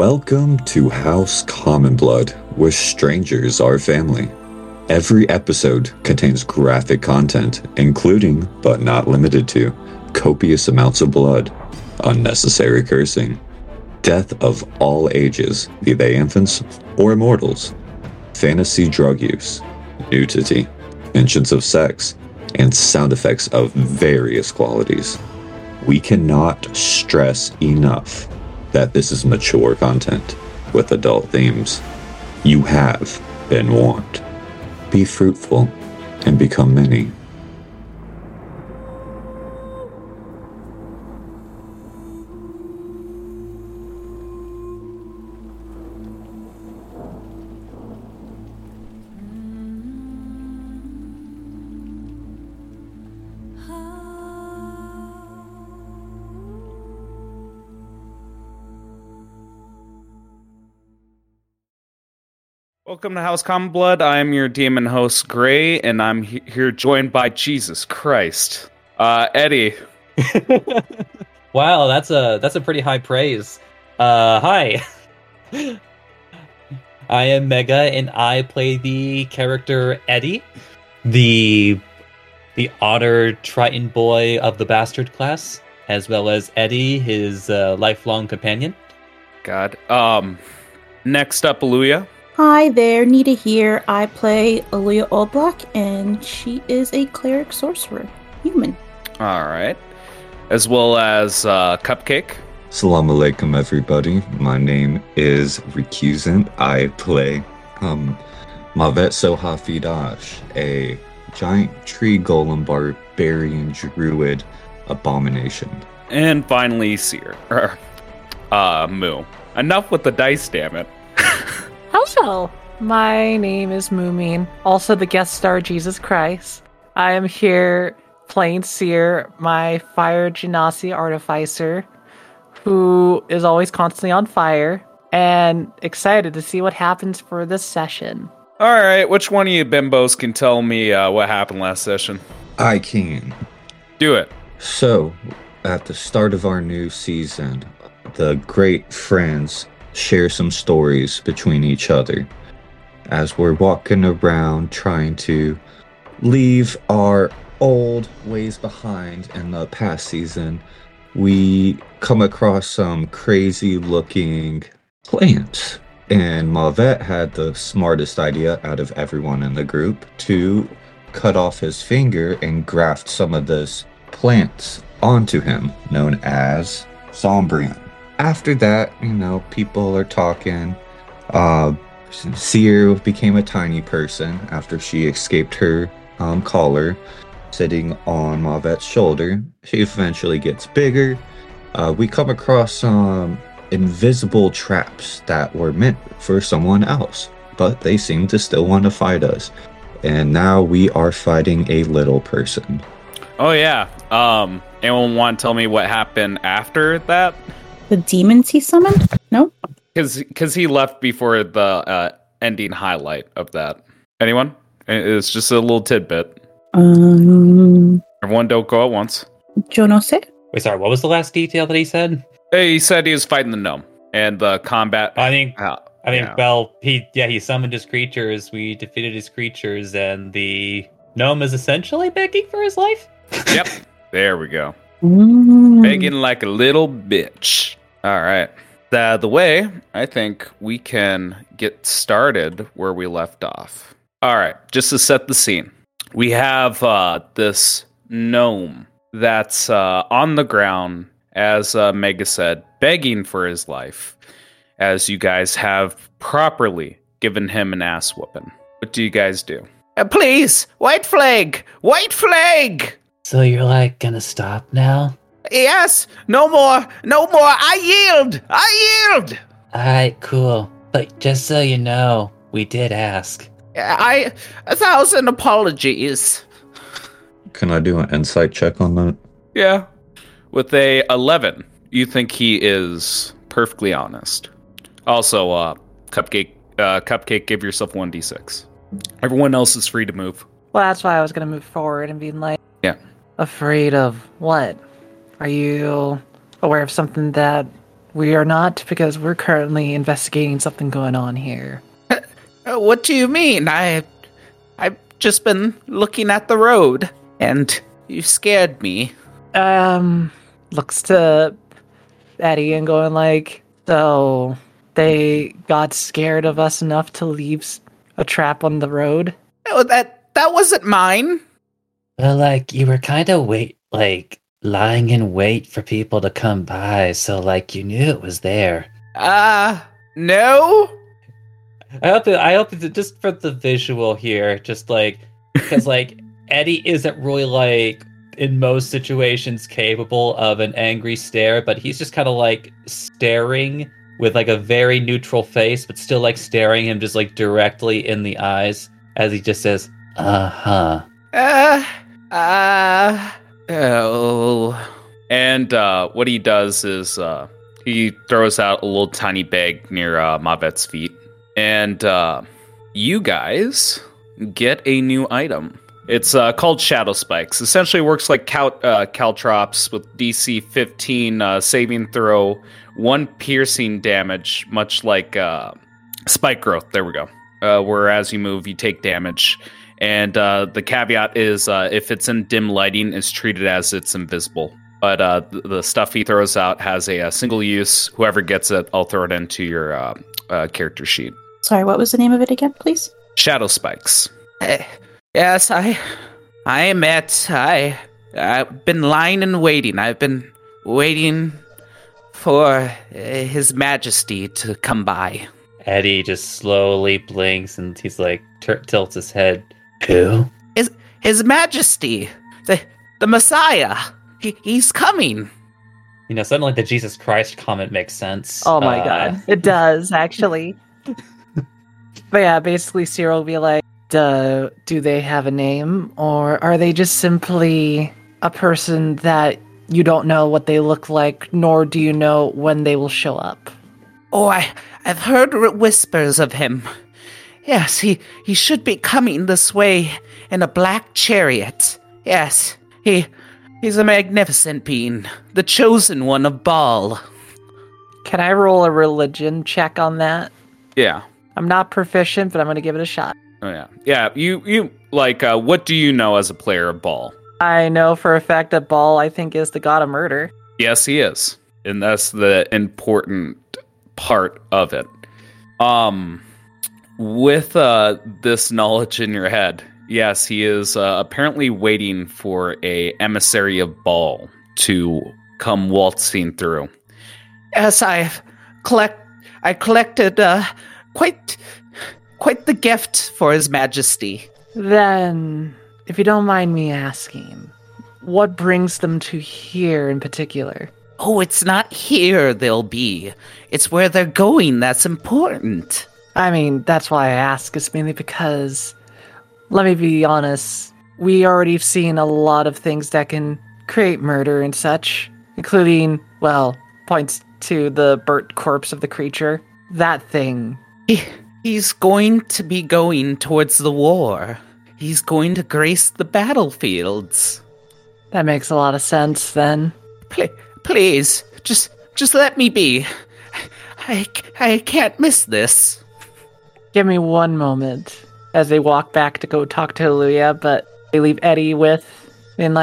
Welcome to House Common Blood, where strangers are family. Every episode contains graphic content, including, but not limited to, copious amounts of blood, unnecessary cursing, death of all ages, be they infants or immortals, fantasy drug use, nudity, mentions of sex, and sound effects of various qualities. We cannot stress enough that this is mature content with adult themes. You have been warned. Be fruitful and become many. Welcome to House Common Blood. I am your demon host, Gray, and I'm here joined by Jesus Christ, Eddie. Wow, that's a pretty high praise. Hi, I am Mega, and I play the character Eddie, the otter Triton boy of the bastard class, as well as Eddie, his lifelong companion. God. Next up, Luya. Hi there, Nita here. I play Aaliyah Oldblock, and she is a cleric sorcerer, human. All right. As well as Cupcake. Assalamu alaikum, everybody. My name is Recusant. I play Mavetso Hafidash, a giant tree golem barbarian druid abomination. And finally, Seer. Moo. Enough with the dice, damn it. Hello, my name is Moomin, also the guest star Jesus Christ. I am here playing Seer, my fire genasi artificer, who is always constantly on fire, and excited to see what happens for this session. All right, which one of you bimbos can tell me what happened last session? I can. Do it. So, at the start of our new season, the great friends share some stories between each other as we're walking around trying to leave our old ways behind. In the past season, we come across some crazy looking plants, and Mavet had the smartest idea out of everyone in the group to cut off his finger and graft some of those plants onto him, known as Sombrian. After that, people are talking. Seer became a tiny person after she escaped her collar, sitting on Mavet's shoulder. She eventually gets bigger. We come across some invisible traps that were meant for someone else, but they seem to still want to fight us. And now we are fighting a little person. Oh, yeah. Anyone want to tell me what happened after that? The demons he summoned? No? Because he left before the ending highlight of that. Anyone? It's just a little tidbit. Everyone don't go at once. Yo no sé. Wait, sorry, what was the last detail that he said? He said he was fighting the gnome. And the combat... he summoned his creatures, we defeated his creatures, and the gnome is essentially begging for his life? Yep. There we go. Begging like a little bitch. All right. The way I think we can get started where we left off. All right. Just to set the scene, we have this gnome that's on the ground, as Mega said, begging for his life, as you guys have properly given him an ass whooping. What do you guys do? Please, white flag! White flag! So you're gonna stop now? Yes, no more, I yield! Alright, cool. But just so you know, we did ask. 1,000 apologies. Can I do an insight check on that? Yeah. With a 11, you think he is perfectly honest. Also, Cupcake, give yourself 1d6. Everyone else is free to move. Well, that's why I was gonna move forward and be like, yeah. Afraid of what? Are you aware of something that We are not, because we're currently investigating something going on here. What do you mean? I've just been looking at the road, and you scared me. Looks to Eddie and going like, so they got scared of us enough to leave a trap on the road? No, that wasn't mine. Well, like, you were kind of lying in wait for people to come by, so, you knew it was there. No? I hope it, just for the visual here, because, Eddie isn't really, in most situations capable of an angry stare, but he's just kind of, staring with, a very neutral face, but still, staring him just, directly in the eyes as he just says, uh-huh. Oh. And what he does is he throws out a little tiny bag near Mavet's feet. And you guys get a new item. It's called Shadow Spikes. Essentially works like caltrops with DC 15 saving throw, 1 piercing damage, much like Spike Growth. There we go. Where as you move, you take damage. And the caveat is if it's in dim lighting, it's treated as it's invisible. But the stuff he throws out has a single use. Whoever gets it, I'll throw it into your character sheet. Sorry, what was the name of it again, please? Shadow Spikes. Yes, I am at... I've been lying and waiting. I've been waiting for His Majesty to come by. Eddie just slowly blinks and he's tilts his head. Who? His Majesty, the Messiah. He's coming. Suddenly the Jesus Christ comment makes sense. Oh my God, it does actually. But yeah, basically Cyril will be like, do they have a name, or are they just simply a person that you don't know what they look like, nor do you know when they will show up? Oh, I've heard whispers of him. Yes, he should be coming this way in a black chariot. Yes, he's a magnificent being, the chosen one of Baal. Can I roll a religion check on that? Yeah. I'm not proficient, but I'm going to give it a shot. Oh, yeah. Yeah, you what do you know as a player of Baal? I know for a fact that Baal, I think, is the god of murder. Yes, he is. And that's the important part of it. With this knowledge in your head, yes, he is apparently waiting for a emissary of Baal to come waltzing through. Yes, I collected quite the gift for His Majesty. Then, if you don't mind me asking, what brings them to here in particular? Oh, it's not here they'll be. It's where they're going that's important. I mean, that's why I ask. It's mainly because, let me be honest, we already have seen a lot of things that can create murder and such, including, well, points to the burnt corpse of the creature. That thing. He's going to be going towards the war. He's going to grace the battlefields. That makes a lot of sense, then. Please, just let me be. I can't miss this. Give me one moment. As they walk back to go talk to Luya, but they leave Eddie with, and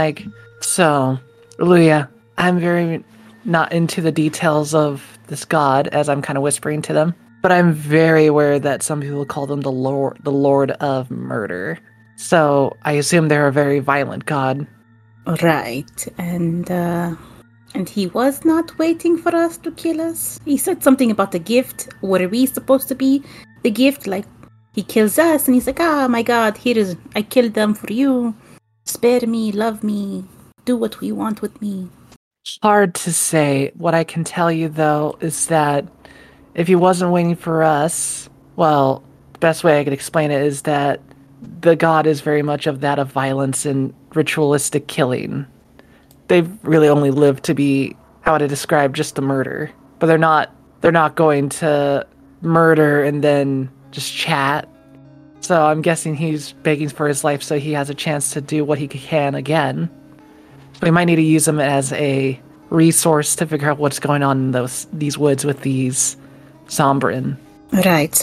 so, Luya, I'm very not into the details of this god, as I'm kind of whispering to them, but I'm very aware that some people call them the Lord of Murder. So I assume they're a very violent god. Right, and he was not waiting for us to kill us. He said something about the gift. What are we supposed to be? The gift, he kills us, and he's like, oh my God, I killed them for you. Spare me, love me, do what we want with me. Hard to say. What I can tell you, though, is that if he wasn't waiting for us, well, the best way I could explain it is that the god is very much of that of violence and ritualistic killing. They've really only lived to be, how would I describe, just the murder. But they're not going to murder and then just chat. So I'm guessing he's begging for his life so he has a chance to do what he can again. We might need to use him as a resource to figure out what's going on in these woods with these Sombrian. Right.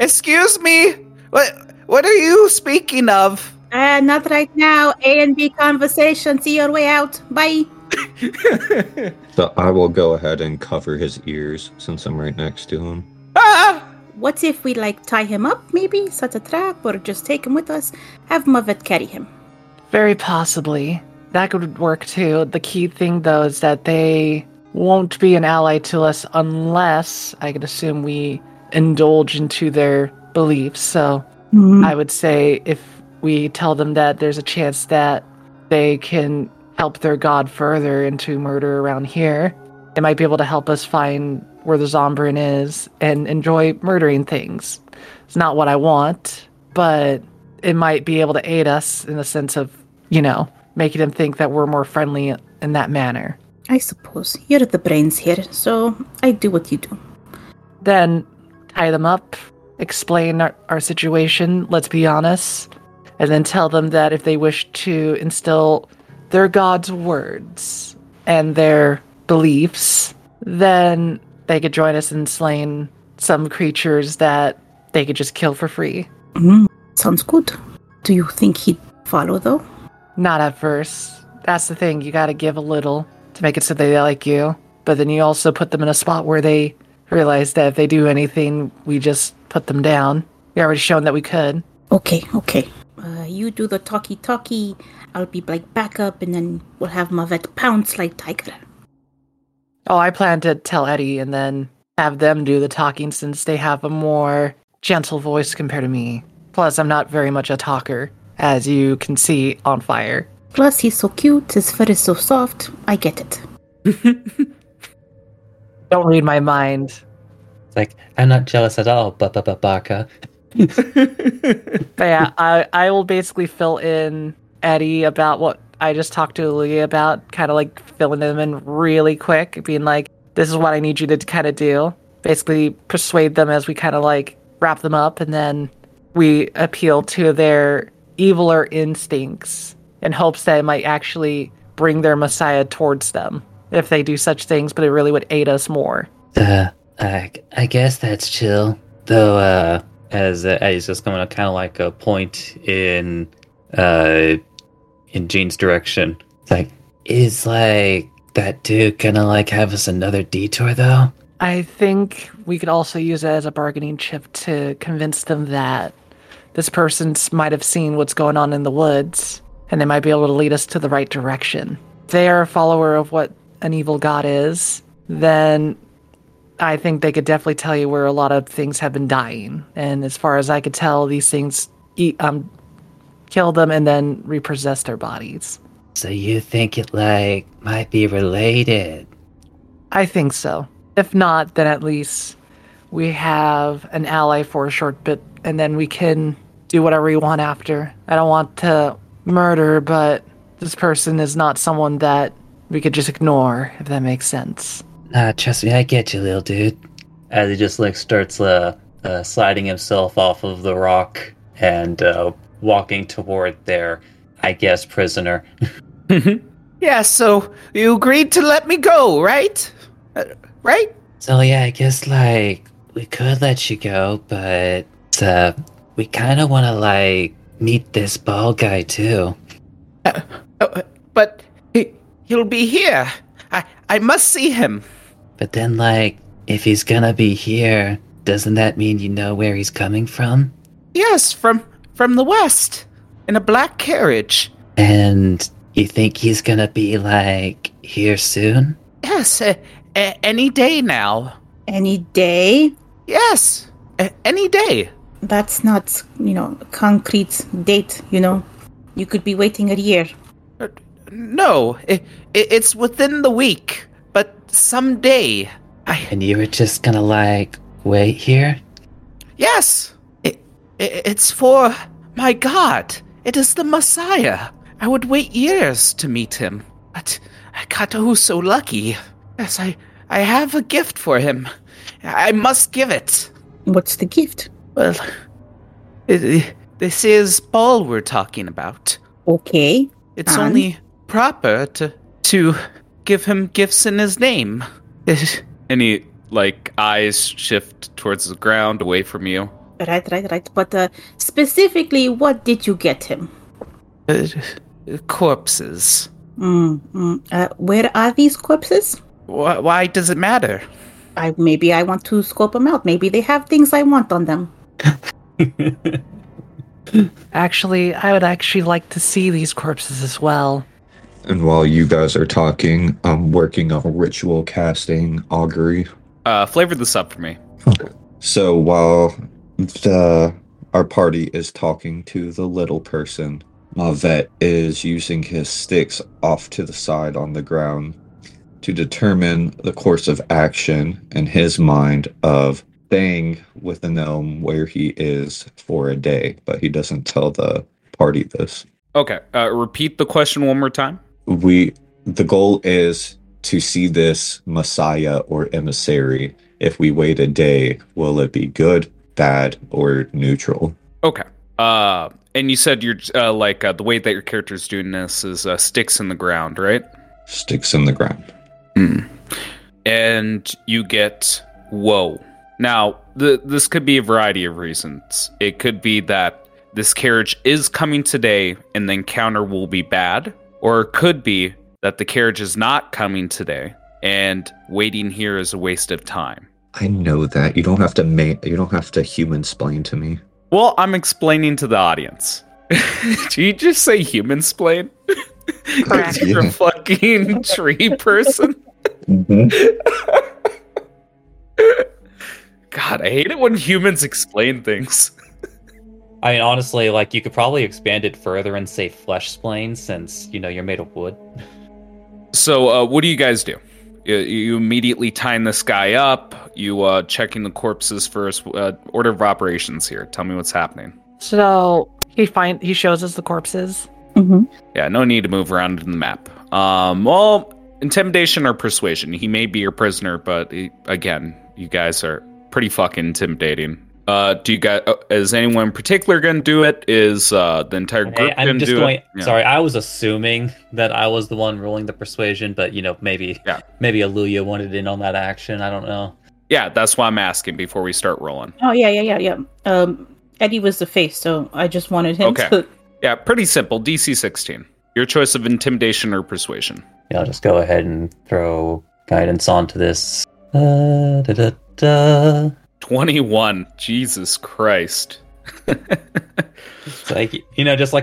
Excuse me? What are you speaking of? Not right now. A and B conversation. See your way out. Bye. So I will go ahead and cover his ears since I'm right next to him. Ah! What if we tie him up, maybe? Set a trap or just take him with us? Have Mavet carry him. Very possibly. That could work too. The key thing though is that they won't be an ally to us unless, I could assume, we indulge into their beliefs. So I would say if we tell them that there's a chance that they can help their god further into murder around here, they might be able to help us find where the Sombrian is and enjoy murdering things. It's not what I want, but it might be able to aid us in the sense of, making them think that we're more friendly in that manner. I suppose. You're the brains here, so I do what you do. Then tie them up, explain our situation, let's be honest, and then tell them that if they wish to instill their god's words and their beliefs, then they could join us in slaying some creatures that they could just kill for free. Sounds good. Do you think he'd follow, though? Not at first. That's the thing. You gotta give a little to make it so they like you. But then you also put them in a spot where they realize that if they do anything, we just put them down. We already shown that we could. Okay. You do the talkie-talkie. I'll be backup, and then we'll have Mavet pounce like tiger. Oh, I plan to tell Eddie and then have them do the talking since they have a more gentle voice compared to me. Plus, I'm not very much a talker, as you can see on fire. Plus, he's so cute. His fur is so soft. I get it. Don't read my mind. It's I'm not jealous at all, Barker. But yeah, I will basically fill in Eddie about what I just talked to Aaliyah about, kind of filling them in really quick, being this is what I need you to kind of do. Basically persuade them as we kind of wrap them up, and then we appeal to their eviler instincts in hopes that it might actually bring their messiah towards them if they do such things, but it really would aid us more. I guess that's chill. Though, as Eddie's just coming up, kind of a point in Jean's direction. It's that dude gonna have us another detour though? I think we could also use it as a bargaining chip to convince them that this person might have seen what's going on in the woods, and they might be able to lead us to the right direction. If they are a follower of what an evil god is, then I think they could definitely tell you where a lot of things have been dying. And as far as I could tell, these things kill them and then repossess their bodies. So you think it might be related? I think so. If not, then at least we have an ally for a short bit, and then we can do whatever we want after. I don't want to murder, but this person is not someone that we could just ignore, if that makes sense. Nah, trust me, I get you, little dude. As he just starts sliding himself off of the rock and walking toward their, I guess, prisoner. Yeah, so you agreed to let me go, right? Right? So yeah, I guess, we could let you go, but we kind of want to, meet this bald guy, too. But he'll be here. I must see him. But then, if he's gonna be here, doesn't that mean you know where he's coming from? Yes, from the west, in a black carriage. And you think he's gonna be, here soon? Yes, any day now. Any day? Yes, any day. That's not, a concrete date, You could be waiting a year. No, it's within the week, but someday. And you were just gonna, wait here? Yes, it's for... My God, it is the Messiah. I would wait years to meet him. But I got so lucky. Yes, I have a gift for him. I must give it. What's the gift? Well, this is Baal we're talking about. Okay. It's only proper to give him gifts in his name. And he, like, eyes shift towards the ground, away from you. Right. But specifically, what did you get him? Corpses. Where are these corpses? Why does it matter? Maybe I want to scope them out. Maybe they have things I want on them. Actually, I would actually like to see these corpses as well. And while you guys are talking, I'm working on ritual casting augury. Flavor this up for me. Okay. So while our party is talking to the little person, Mavet is using his sticks off to the side on the ground to determine the course of action in his mind of staying with the gnome where he is for a day, but he doesn't tell the party this. Okay, repeat the question one more time. The goal is to see this messiah or emissary. If we wait a day, will it be good, bad, or neutral? Okay. And you said you're the way that your character's doing this is sticks in the ground, right? Sticks in the ground. Mm. And you get woe. Now, this could be a variety of reasons. It could be that this carriage is coming today and the encounter will be bad. Or it could be that the carriage is not coming today and waiting here is a waste of time. I know that. You don't have to human-splain to me. Well, I'm explaining to the audience. Did you just say human-splain? Because you're a fucking tree person. Mm-hmm. God, I hate it when humans explain things. I mean, honestly, you could probably expand it further and say flesh-splain since, you're made of wood. So, what do you guys do? You immediately tying this guy up. You checking the corpses first. Order of operations here. Tell me what's happening. So he shows us the corpses. Mm-hmm. Yeah, no need to move around in the map. Intimidation or persuasion. He may be your prisoner, but again, you guys are pretty fucking intimidating. Do you guys? Is anyone in particular going to do it? Is the entire group going to do it? Yeah. Sorry, I was assuming that I was the one ruling the persuasion, but maybe Aaliyah wanted in on that action. I don't know. Yeah, that's why I'm asking before we start rolling. Oh yeah. Eddie was the face, so I just wanted him. Okay. Yeah, pretty simple. DC 16. Your choice of intimidation or persuasion. Yeah, I'll just go ahead and throw guidance onto this. 21. Jesus Christ. It's looking just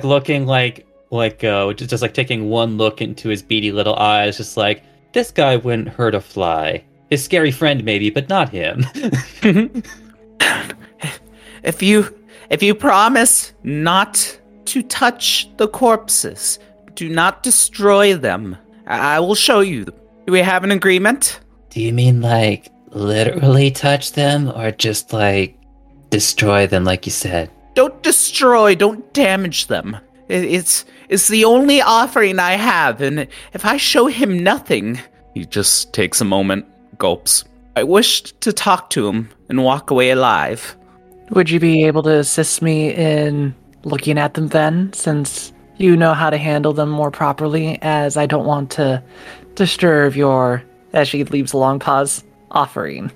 taking one look into his beady little eyes, just like, this guy wouldn't hurt a fly. His scary friend maybe, but not him. If you promise not to touch the corpses, do not destroy them, I will show you them. Do we have an agreement? Do you mean literally touch them, or just destroy them like you said? Don't destroy, don't damage them. It's the only offering I have, and if I show him nothing... He just takes a moment, gulps. I wished to talk to him and walk away alive. Would you be able to assist me in looking at them then, since you know how to handle them more properly, as I don't want to disturb your... As she leaves a long pause... offering.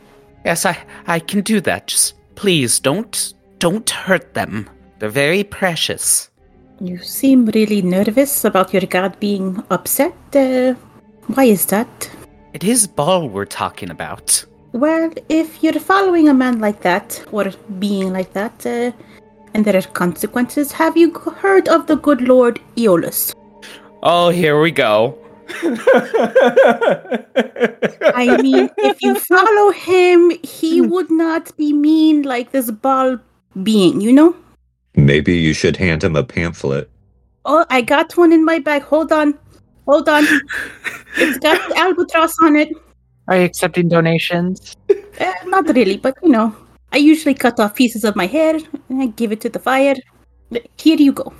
Yes, I can do that. Just please don't hurt them. They're very precious. You seem really nervous about your god being upset. Why is that? It is Baal we're talking about. Well, if you're following a man like that, or being like that, and there are consequences, have you heard of the good Lord Aeolus? Oh, here we go. I mean, if you follow him, he would not be mean like this Baal being, Maybe you should hand him a pamphlet. Oh, I got one in my bag. Hold on. It's got an albatross on it. Are you accepting donations? Not really, but I usually cut off pieces of my hair and I give it to the fire. Here you go.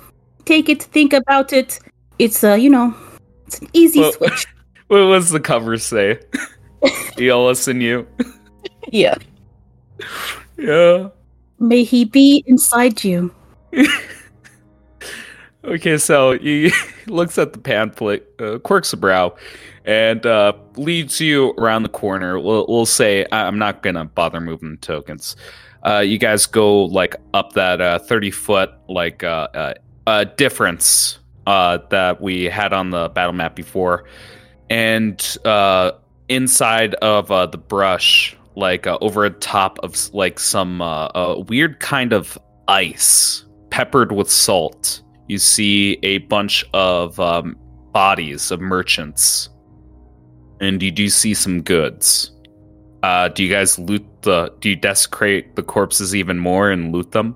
Take it, think about it. It's, it's an easy switch. What does the cover say? Aeolus and you. Yeah. Yeah. May he be inside you. Okay, so he looks at the pamphlet, quirks a brow, and leads you around the corner. We'll say, I'm not going to bother moving tokens. You guys go like up that 30-foot like difference that we had on the battle map before. And inside of the brush, like over top of like some weird kind of ice peppered with salt, you see a bunch of bodies of merchants, and you do see some goods. Do you guys loot do you desecrate the corpses even more and loot them?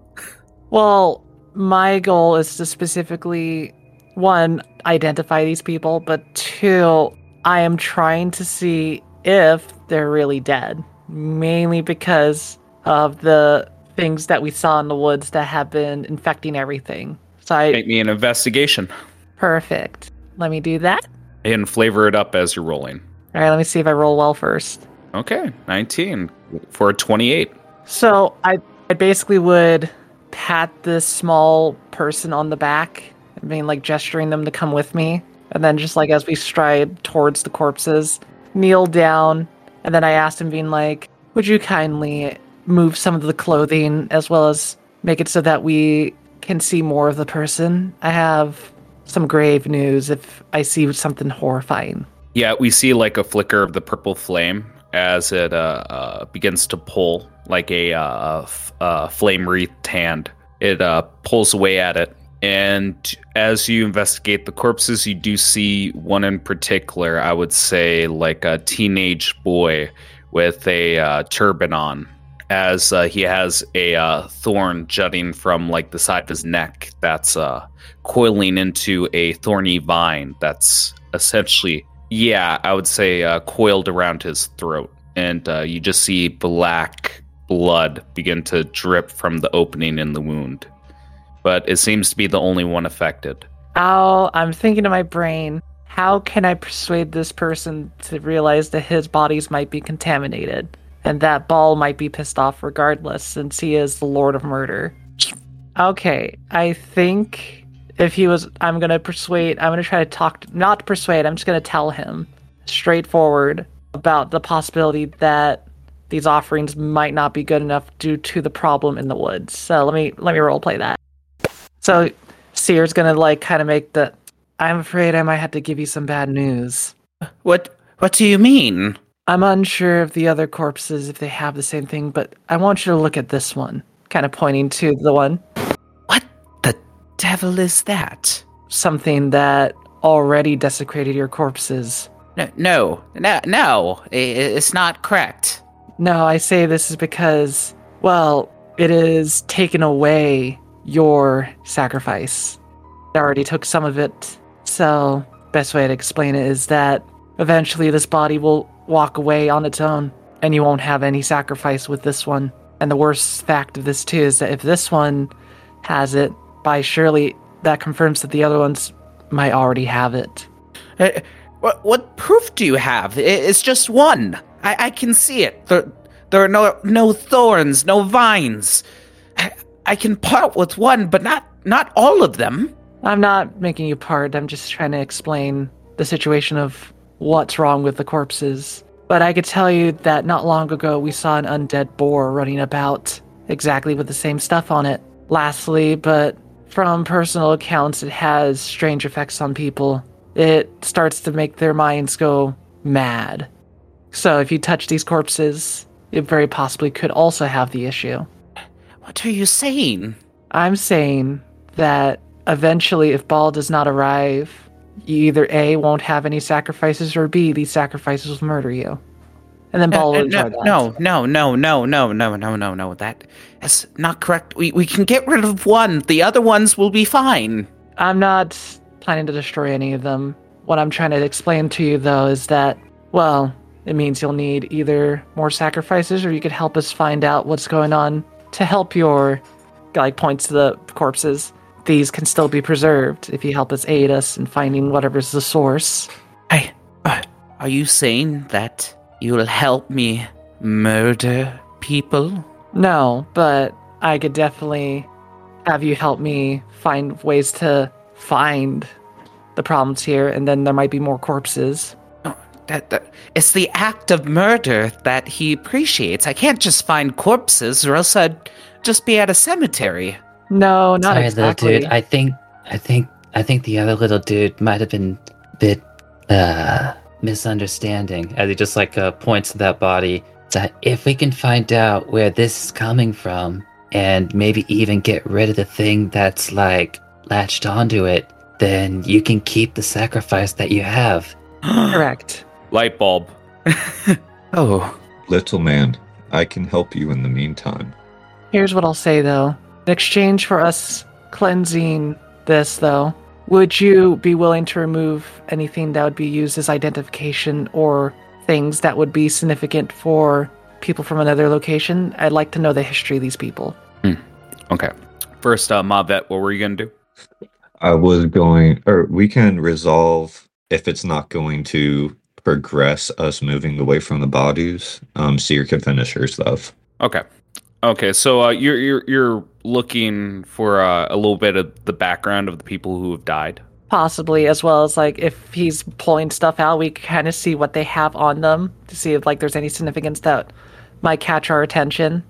Well, my goal is to specifically, one, identify these people, but two, I am trying to see if they're really dead, mainly because of the things that we saw in the woods that have been infecting everything. Make me an investigation. Perfect. Let me do that. And flavor it up as you're rolling. All right, let me see if I roll well first. Okay, 19 for a 28. So I basically would pat this small person on the back. I mean, like gesturing them to come with me. And then just like as we stride towards the corpses, kneel down. And then I asked him, being like, would you kindly move some of the clothing as well as make it so that we can see more of the person? I have some grave news if I see something horrifying. Yeah, we see like a flicker of the purple flame as it begins to pull like a flame-wreathed hand. It pulls away at it. And as you investigate the corpses, you do see one in particular, I would say like a teenage boy with a turban on, as he has a thorn jutting from like the side of his neck that's coiling into a thorny vine that's essentially, yeah, I would say coiled around his throat. And you just see black blood begin to drip from the opening in the wound. But it seems to be the only one affected. Oh, I'm thinking in my brain, how can I persuade this person to realize that his bodies might be contaminated? And that Baal might be pissed off regardless, since he is the Lord of Murder. Okay, I think if he was... I'm going to try to talk... Not persuade, I'm just going to tell him straightforward about the possibility that these offerings might not be good enough due to the problem in the woods. So let me role play that. So Seer's going to like kind of make the... I'm afraid I might have to give you some bad news. What do you mean? I'm unsure of the other corpses, if they have the same thing, but I want you to look at this one. Kind of pointing to the one. What the devil is that? Something that already desecrated your corpses. No, it's not correct. No, I say this is because, well, it is taken away your sacrifice. I already took some of it, so best way to explain it is that eventually this body will walk away on its own, and you won't have any sacrifice with this one. And the worst fact of this too is that if this one has it, by surely that confirms that the other ones might already have it. What proof do you have? It's just one. I can see it. There are no thorns, no vines. I can part with one, but not all of them. I'm not making you part. I'm just trying to explain the situation of what's wrong with the corpses. But I could tell you that not long ago we saw an undead boar running about exactly with the same stuff on it. Lastly, but from personal accounts, it has strange effects on people. It starts to make their minds go mad. So if you touch these corpses, it very possibly could also have the issue. What are you saying? I'm saying that eventually if Baal does not arrive, you either A, won't have any sacrifices, or B, these sacrifices will murder you. And then Baal will enjoy that. No. That's not correct. We can get rid of one. The other ones will be fine. I'm not planning to destroy any of them. What I'm trying to explain to you, though, is that, well, it means you'll need either more sacrifices, or you could help us find out what's going on to help your, like, points to the corpses. These can still be preserved if you help us aid us in finding whatever's the source. Are you saying that you'll help me murder people? No, but I could definitely have you help me find ways to find the problems here, and then there might be more corpses. It's the act of murder that he appreciates. I can't just find corpses, or else I'd just be at a cemetery. No, not Sorry, exactly. Little dude. I think the other little dude might have been a bit misunderstanding. As he just points to that body. That if we can find out where this is coming from, and maybe even get rid of the thing that's latched onto it, then you can keep the sacrifice that you have. Correct. Light bulb. Oh. Little man, I can help you in the meantime. Here's what I'll say, though. In exchange for us cleansing this, though, would you be willing to remove anything that would be used as identification or things that would be significant for people from another location? I'd like to know the history of these people. Okay. First, Mavet, what were you going to do? We can resolve if it's not going to progress us moving away from the bodies. Seer can finish her stuff. Okay. So you're looking for a little bit of the background of the people who have died, possibly, as well as if he's pulling stuff out, we kind of see what they have on them to see if there's any significance that might catch our attention.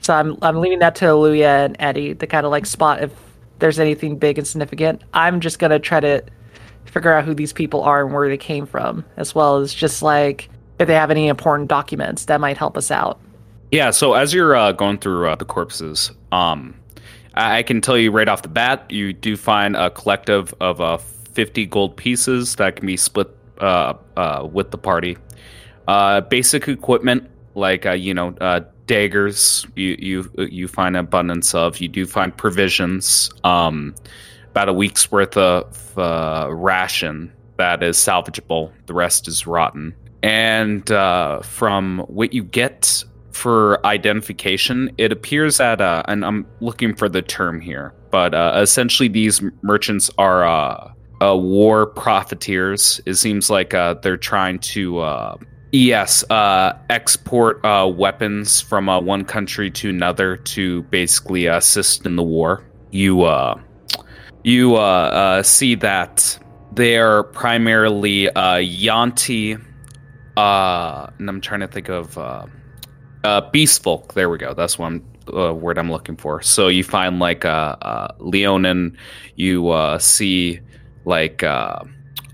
So I'm leaving that to Luya and Eddie to kind of spot if there's anything big and significant. I'm just going to try to figure out who these people are and where they came from, as well as just if they have any important documents that might help us out. Yeah, so as you're going through the corpses, I can tell you right off the bat, you do find a collective of 50 gold pieces that can be split with the party. Basic equipment, daggers, you find an abundance of. You do find provisions, about a week's worth of ration that is salvageable. The rest is rotten. And from what you get for identification, it appears that, and I'm looking for the term here, but essentially these merchants are war profiteers. It seems they're trying to... export weapons from one country to another to basically assist in the war. You see that they are primarily Yanti, and I'm trying to think of beast folk. There we go. That's one word I'm looking for. So you find Leonin. You see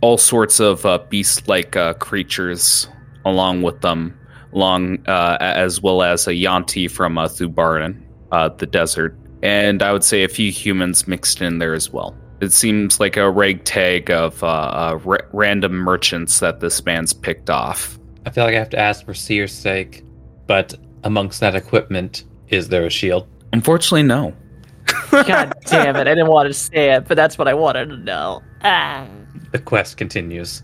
all sorts of beast-like creatures along with them, as well as a Yanti from Thubaran, the desert. And I would say a few humans mixed in there as well. It seems like a ragtag of random merchants that this man's picked off. I feel like I have to ask for Seer's sake, but amongst that equipment, is there a shield? Unfortunately, no. God damn it, I didn't want to say it, but that's what I wanted to know. Ah. The quest continues.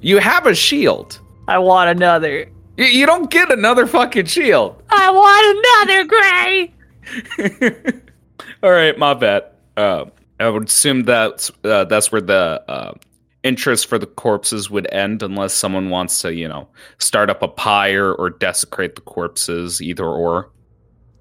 You have a shield. I want another. You don't get another fucking shield. I want another, Gray! All right, my bad. I would assume that's where the interest for the corpses would end, unless someone wants to, start up a pyre or desecrate the corpses, either or.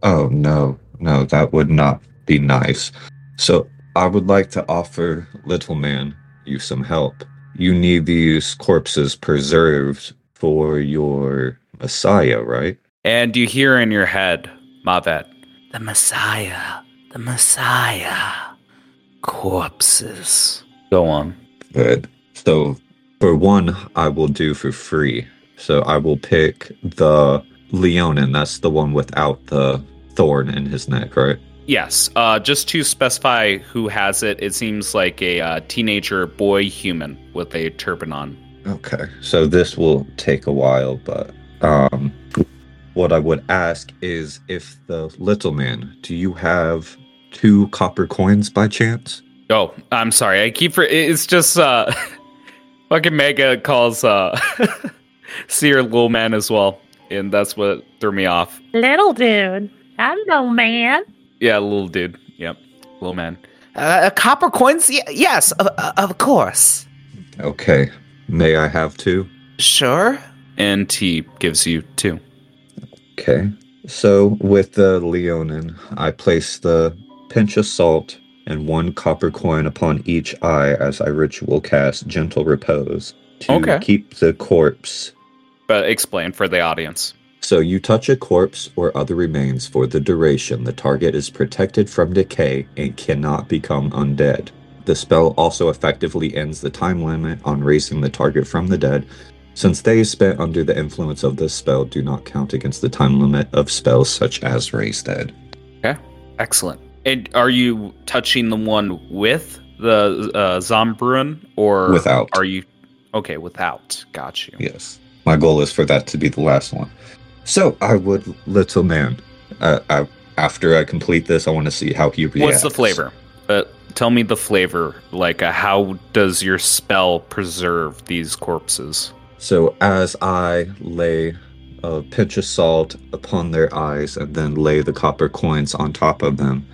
Oh, no, that would not be nice. So I would like to offer Little Man you some help. You need these corpses preserved for your Messiah, right? And you hear in your head, Mavet, the Messiah, corpses. Go on. Good. So, for one, I will do for free. So I will pick the Leonin. That's the one without the thorn in his neck, right? Yes. Just to specify who has it, it seems like a teenager boy human with a turban on. Okay. So this will take a while, but what I would ask is if the Little Man, do you have 2 copper coins by chance? Oh, I'm sorry. It's just fucking Mega calls Seer Little Man as well, and that's what threw me off. Little dude. I'm no man. Yeah, little dude. Yep, little man. Copper coins? Yes, of course. Okay. May I have 2? Sure. And T gives you 2. Okay. So with the Leonin, I place the pinch of salt and one copper coin upon each eye as I ritual cast Gentle Repose to keep the corpse. But explain for the audience. So you touch a corpse or other remains for the duration. The target is protected from decay and cannot become undead. The spell also effectively ends the time limit on raising the target from the dead. Since days spent under the influence of this spell do not count against the time limit of spells such as Raise Dead. Okay, excellent. And are you touching the one with the Sombrian or without? Are you okay without? Got you. Yes, my goal is for that to be the last one. So I would, little man. After I complete this, I want to see how he reacts. What's the flavor? Tell me the flavor. Like, how does your spell preserve these corpses? So as I lay a pinch of salt upon their eyes and then lay the copper coins on top of them,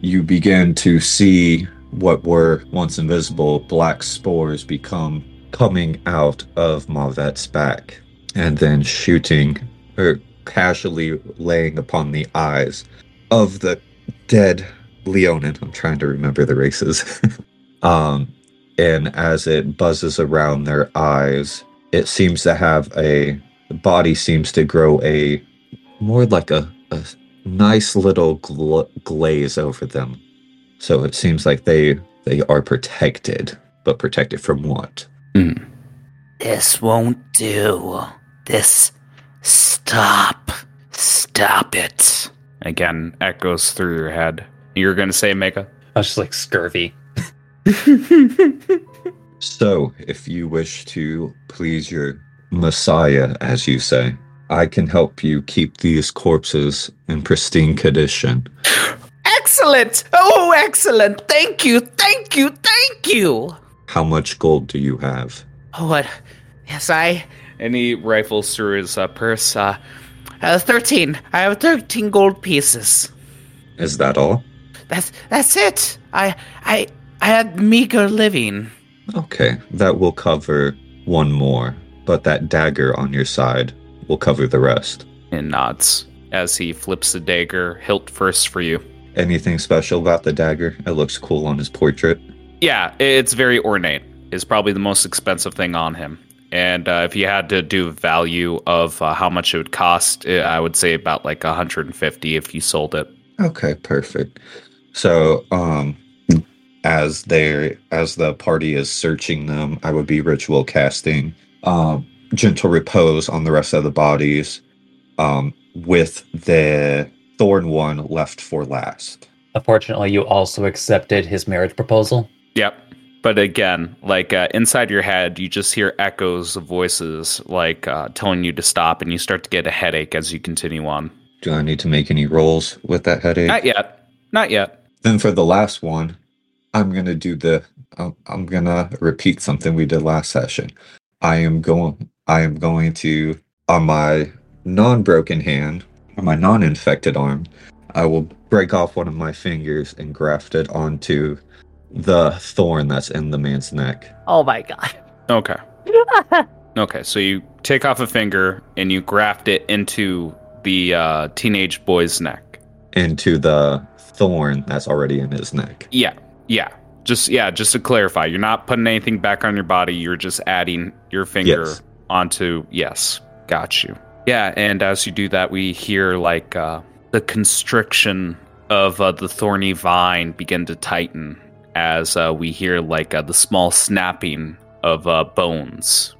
you begin to see what were once invisible black spores become coming out of Mavet's back and then shooting or casually laying upon the eyes of the dead Leonin. I'm trying to remember the races. And as it buzzes around their eyes, it seems to have the body seems to grow more like a nice little glaze over them. So it seems like they are protected, but protected from what? Mm. This won't do. This, stop it. Again, echoes through your head. You're going to say, Mega? That's like scurvy. So, if you wish to please your messiah, as you say, I can help you keep these corpses in pristine condition. Excellent! Oh, excellent! Thank you, thank you, thank you! How much gold do you have? Oh, what? Yes, And he rifles through his purse. 13. I have 13 gold pieces. Is that all? That's it. I had meager living. Okay, that will cover one more, but that dagger on your side will cover the rest. And nods as he flips the dagger, hilt first for you. Anything special about the dagger? It looks cool on his portrait. Yeah, it's very ornate. It's probably the most expensive thing on him. And if you had to do value of how much it would cost, I would say about like 150 if you sold it. Okay, perfect. So, As the party is searching them, I would be ritual casting Gentle Repose on the rest of the bodies, with the thorn one left for last. Unfortunately, you also accepted his marriage proposal. Yep. But again, like inside your head, you just hear echoes of voices like telling you to stop, and you start to get a headache as you continue on. Do I need to make any rolls with that headache? Not yet. Then for the last one, I'm gonna repeat something we did last session. I am going to, on my non-broken hand, on my non-infected arm, I will break off one of my fingers and graft it onto the thorn that's in the man's neck. Oh my god. Okay. Okay, so you take off a finger and you graft it into the teenage boy's neck. Into the thorn that's already in his neck. Yeah. Just to clarify, you're not putting anything back on your body. You're just adding your finger onto. Yes, got you. Yeah, and as you do that, we hear like the constriction of the thorny vine begin to tighten as we hear like the small snapping of bones.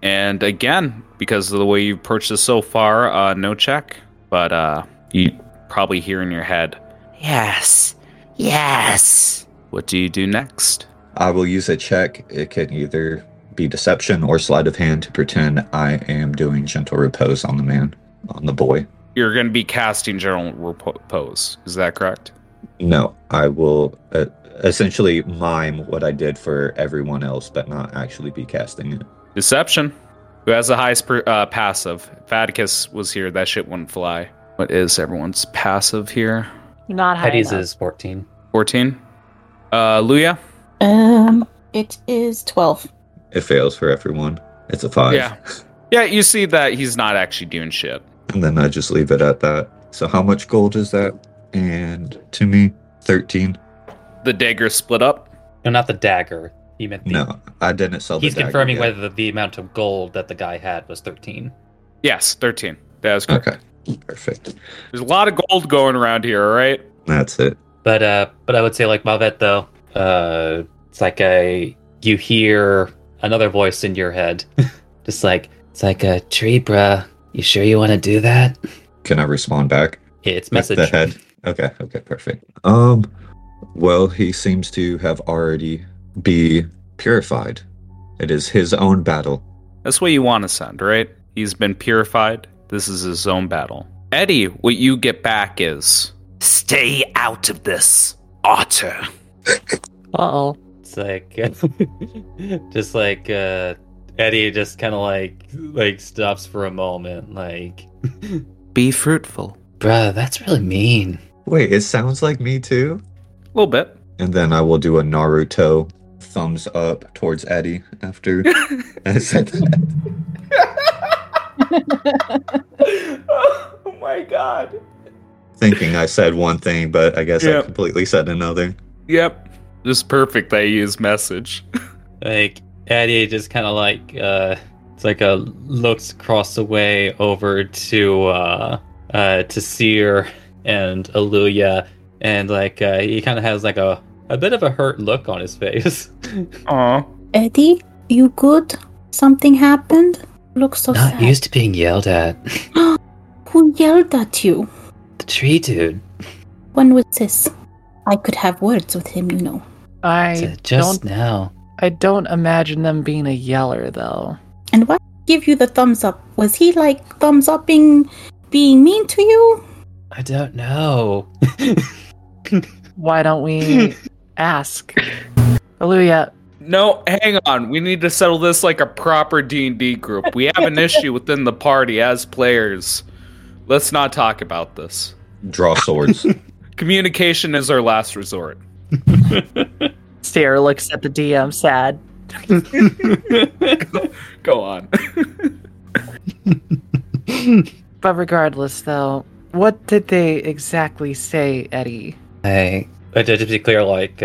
And again, because of the way you've approached this so far, no check, but you probably hear in your head, yes. Yes! What do you do next? I will use a check. It can either be deception or sleight of hand to pretend I am doing Gentle Repose on the man, on the boy. You're going to be casting Gentle Repose, is that correct? No, I will essentially mime what I did for everyone else, but not actually be casting it. Deception. Who has the highest passive? If Atticus was here, that shit wouldn't fly. What is everyone's passive here? Not high Eddie's enough. Is 14. 14? Luya? It is 12. It fails for everyone. It's a 5. Yeah, you see that he's not actually doing shit. And then I just leave it at that. So how much gold is that? And to me, 13. the dagger split up? No, not the dagger. He meant the... No, I didn't sell the dagger. He's confirming whether the amount of gold that the guy had was 13. Yes, 13. That was correct. Okay, perfect. There's a lot of gold going around here, all right? That's it. But I would say, like, Mavet, though, it's like a... You hear another voice in your head. Just like, it's like a tree, bruh. You sure you want to do that? Can I respond back? It's message. With the head. Okay, perfect. Well, he seems to have already be purified. It is his own battle. That's what you want to send, right? He's been purified. This is his own battle. Eddie, what you get back is... Stay out of this, otter. Uh-oh. It's like... just like... Eddie just kind of like stops for a moment, like... Be fruitful. Bruh, that's really mean. Wait, it sounds like me too? A little bit. And then I will do a Naruto thumbs up towards Eddie after I said that. Oh my god. Thinking I said one thing, but I guess I completely said another. Yep. Just perfect that you use message. Like, Eddie just kind of like, it's like a looks across the way over to Seer and Aaliyah, and like he kind of has like a bit of a hurt look on his face. Aw. Eddie, you good? Something happened? Looks so sad. Not used to being yelled at. Who yelled at you? The tree dude. When was this? I could have words with him, you know. I don't imagine them being a yeller, though. And why give you the thumbs up? Was he like thumbs upping? Being mean to you? I don't know. Why don't we ask? Hallelujah. No, hang on. We need to settle this like a proper D&D group. We have an issue within the party as players. Let's not talk about this. Draw swords. Communication is our last resort. Sarah looks at the DM sad. Go on. But regardless, though, what did they exactly say, Eddie? Hey, to be clear, like,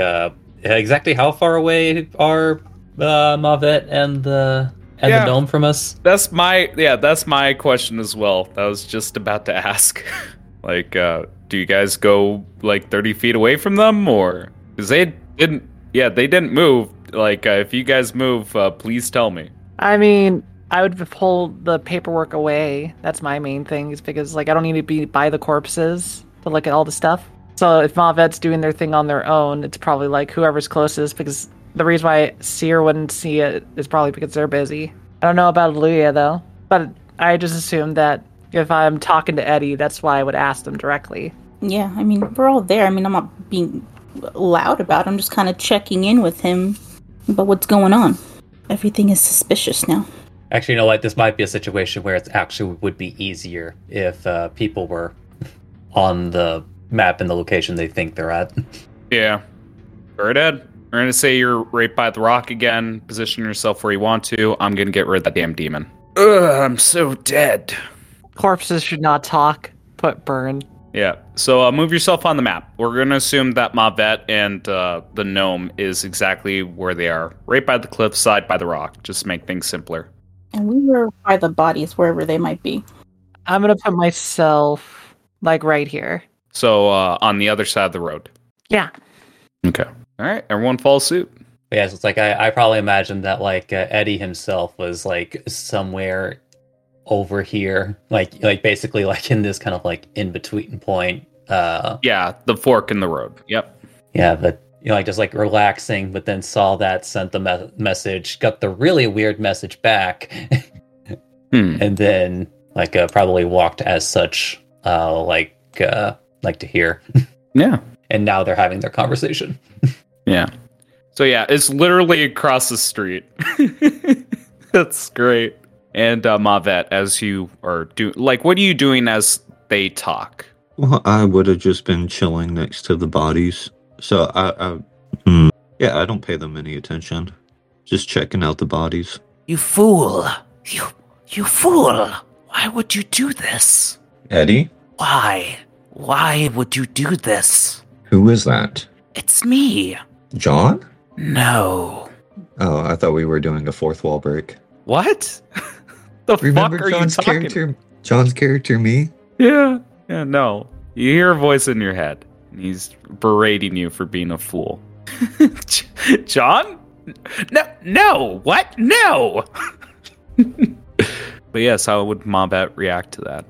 exactly how far away are Mavet and the gnome from us? That's my question as well. I was just about to ask. Like, do you guys go like 30 feet away from them, or because they didn't move? Like, if you guys move, please tell me. I mean, I would pull the paperwork away. That's my main thing, is because like I don't need to be by the corpses to look at all the stuff. So if Mavet's doing their thing on their own, it's probably like whoever's closest, because the reason why Seer wouldn't see it is probably because they're busy. I don't know about Luya, though, but I just assume that if I'm talking to Eddie, that's why I would ask them directly. Yeah, I mean, we're all there. I mean, I'm not being loud about it. I'm just kind of checking in with him about what's going on. Everything is suspicious now. Actually, you know what? This might be a situation where it actually would be easier if people were on the map in the location they think they're at. Yeah. All right, Ed. We're going to say you're right by the rock again. Position yourself where you want to. I'm going to get rid of that damn demon. Ugh, I'm so dead. Corpses should not talk, but burn. Yeah. So move yourself on the map. We're going to assume that Mavet and the gnome is exactly where they are. Right by the cliffside, by the rock. Just to make things simpler. And we were by the bodies, wherever they might be. I'm going to put myself, like, right here. So, on the other side of the road. Yeah. Okay. All right. Everyone follows suit. Yeah, so it's like, I probably imagine that, like, Eddie himself was, like, somewhere over here. Like basically, like, in this kind of, like, in-between point. Yeah, the fork in the road. Yep. Yeah, but... You know, like just like relaxing, but then saw that, sent the message, got the really weird message back, and then like probably walked as such, like to hear. Yeah. And now they're having their conversation. Yeah. So yeah, it's literally across the street. That's great. And Mavet, as you are what are you doing as they talk? Well, I would have just been chilling next to the bodies. So I don't pay them any attention. Just checking out the bodies. You fool! You fool! Why would you do this, Eddie? Why would you do this? Who is that? It's me. John? No. Oh, I thought we were doing a fourth wall break. What? The remember fuck are John's you talking? Character, John's character, me? Yeah. Yeah, no. You hear a voice in your head. And he's berating you for being a fool. John? No. What? No. But yes, how would Mavet react to that?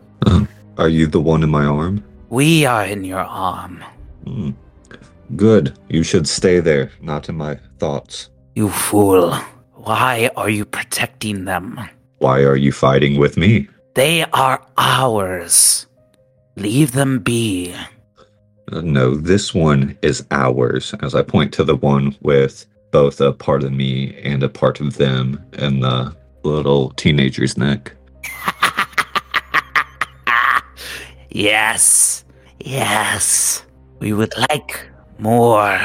Are you the one in my arm? We are in your arm. Mm. Good. You should stay there, not in my thoughts. You fool. Why are you protecting them? Why are you fighting with me? They are ours. Leave them be. No, this one is ours. As I point to the one with both a part of me and a part of them in the little teenager's neck. Yes. Yes. We would like more.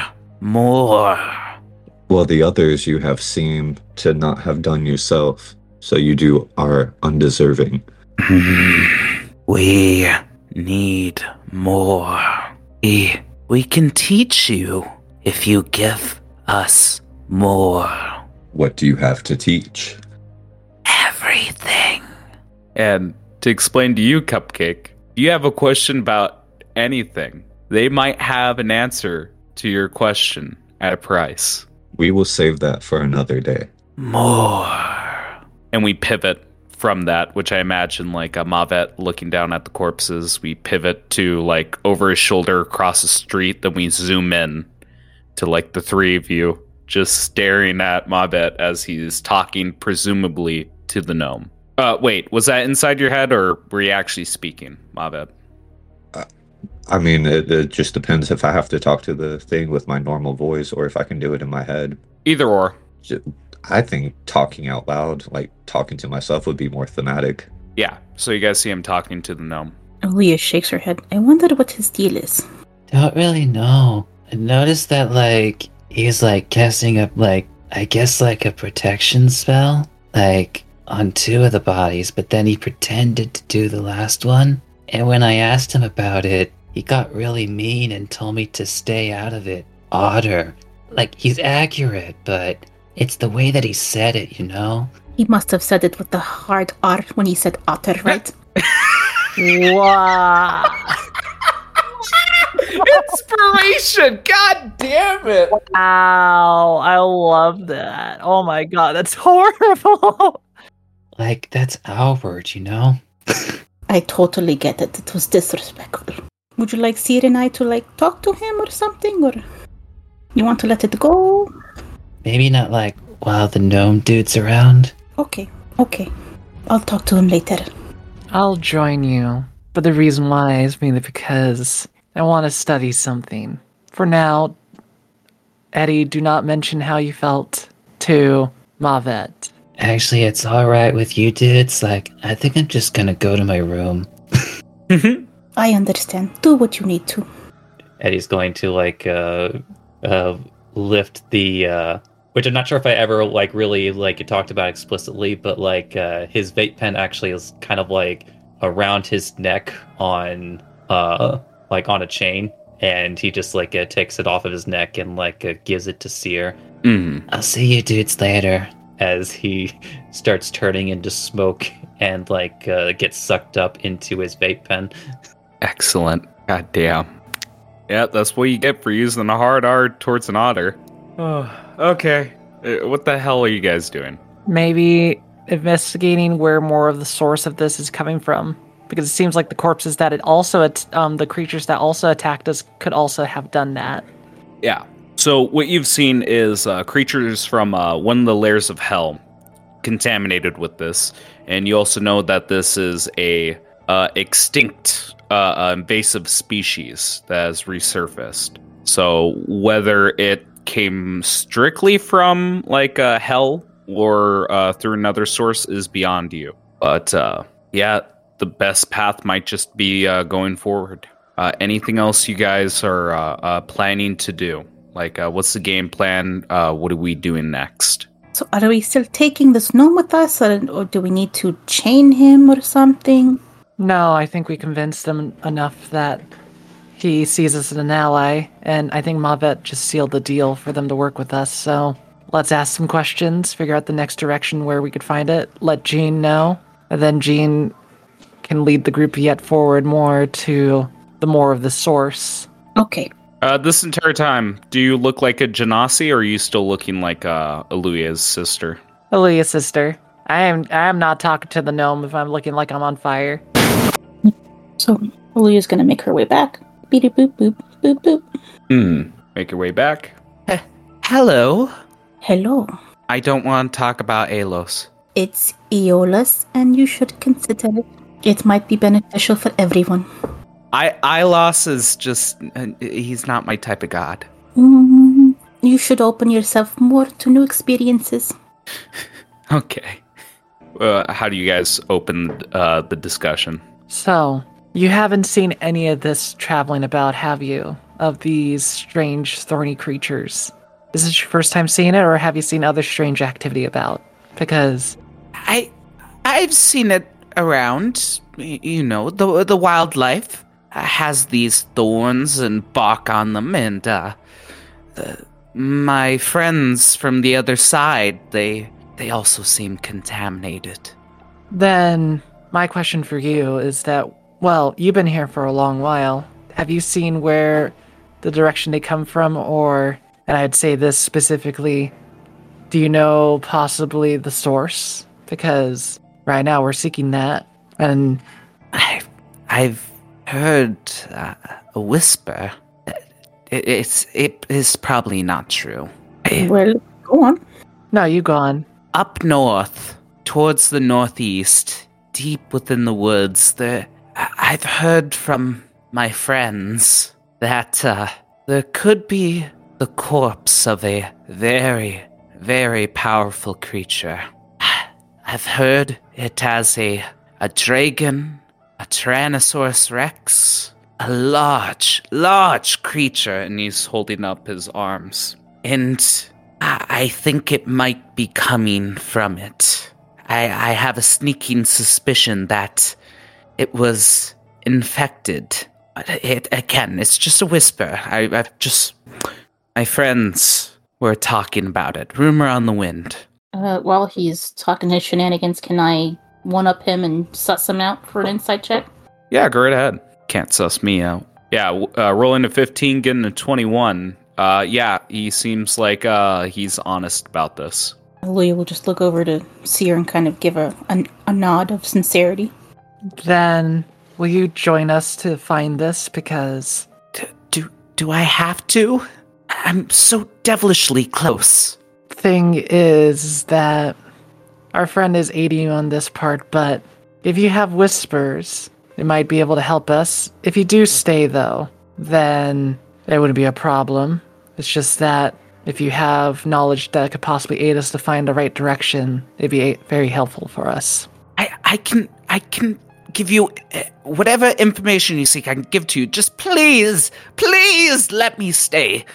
Well, the others you have seemed to not have done yourself. So you are undeserving. We need more. We can teach you if you give us more. What do you have to teach? Everything. And to explain to you, Cupcake, you have a question about anything. They might have an answer to your question at a price. We will save that for another day. More. And we pivot from that, which I imagine like a Mavet looking down at the corpses. We pivot to like over his shoulder across the street. Then we zoom in to like the three of you just staring at Mavet as he's talking, presumably to the gnome. Wait, was that inside your head or were you actually speaking, Mavet? I mean, it just depends if I have to talk to the thing with my normal voice or if I can do it in my head. Either or. I think talking out loud, like talking to myself, would be more thematic. Yeah, so you guys see him talking to the gnome. Aaliyah shakes her head. I wonder what his deal is. Don't really know. I noticed that, like, he's, like, casting up, like, I guess, like, a protection spell, like, on two of the bodies, but then he pretended to do the last one. And when I asked him about it, he got really mean and told me to stay out of it. Odder. Like, he's accurate, but... it's the way that he said it, you know? He must have said it with the hard R when he said otter, right? Wow. Inspiration! God damn it! Wow, I love that. Oh my god, that's horrible. Like, that's our word, you know? I totally get it. It was disrespectful. Would you like Seer and I to, like, talk to him or something? Or you want to let it go? Maybe not, like, while the gnome dude's around. Okay. I'll talk to him later. I'll join you. But the reason why is mainly because I want to study something. For now, Eddie, do not mention how you felt to Mavet. Actually, it's alright with you dudes. Like, I think I'm just gonna go to my room. I understand. Do what you need to. Eddie's going to, like, lift the which I'm not sure if I ever like really like it talked about explicitly, but like his vape pen actually is kind of like around his neck on like on a chain, and he just like takes it off of his neck and like gives it to Seer. I'll see you dudes later, as he starts turning into smoke and like gets sucked up into his vape pen. Excellent. God damn. Yeah, that's what you get for using a hard R towards an otter. Oh, okay. What the hell are you guys doing? Maybe investigating where more of the source of this is coming from. Because it seems like the corpses that it also, the creatures that also attacked us could also have done that. Yeah. So what you've seen is creatures from one of the layers of hell contaminated with this. And you also know that this is a extinct invasive species that has resurfaced. So whether it came strictly from like hell or through another source is beyond you. But yeah, the best path might just be going forward. Anything else you guys are planning to do? Like, what's the game plan? What are we doing next? So are we still taking this gnome with us, or do we need to chain him or something? No, I think we convinced them enough that He sees us as an ally, and I think Mavet just sealed the deal for them to work with us, so let's ask some questions, figure out the next direction where we could find it, let Jean know, and then Jean can lead the group yet forward more to the more of the source. Okay. This entire time, do you look like a Genasi, or are you still looking like Aluya's sister? Aluya's sister. I am not talking to the gnome if I'm looking like I'm on fire. So Aluya's going to make her way back. Beep, boop, boop, boop, boop. Make your way back. Hello. Hello. I don't want to talk about Aeolus. It's Aeolus, and you should consider it. It might be beneficial for everyone. Aeolus is just... he's not my type of god. You should open yourself more to new experiences. Okay. How do you guys open the discussion? So... you haven't seen any of this traveling about, have you? Of these strange, thorny creatures. Is this your first time seeing it, or have you seen other strange activity about? Because... I've seen it around. You know, the wildlife has these thorns and bark on them, and my friends from the other side, they also seem contaminated. Then, my question for you is that... well, you've been here for a long while. Have you seen where the direction they come from, or, and I'd say this specifically, do you know possibly the source? Because right now we're seeking that. And I've heard a whisper. It is probably not true. Well, go on. No, you go on. Up north, towards the northeast, deep within the woods, I've heard from my friends that there could be the corpse of a very, very powerful creature. I've heard it has a dragon, a Tyrannosaurus Rex, a large, large creature, and he's holding up his arms. And I think it might be coming from it. I have a sneaking suspicion that it was infected. Again, it's just a whisper. My friends were talking about it. Rumor on the wind. While he's talking his shenanigans, can I one-up him and suss him out for an insight check? Yeah, go right ahead. Can't suss me out. Yeah, rolling a 15, getting a 21. Yeah, he seems like he's honest about this. Aaliyah will just look over to Seer and kind of give a nod of sincerity. Then, will you join us to find this? Because... Do I have to? I'm so devilishly close. Thing is that our friend is aiding you on this part, but if you have whispers, it might be able to help us. If you do stay, though, then it wouldn't be a problem. It's just that if you have knowledge that could possibly aid us to find the right direction, it'd be very helpful for us. I can give you whatever information you seek. I can give to you. Just please let me stay.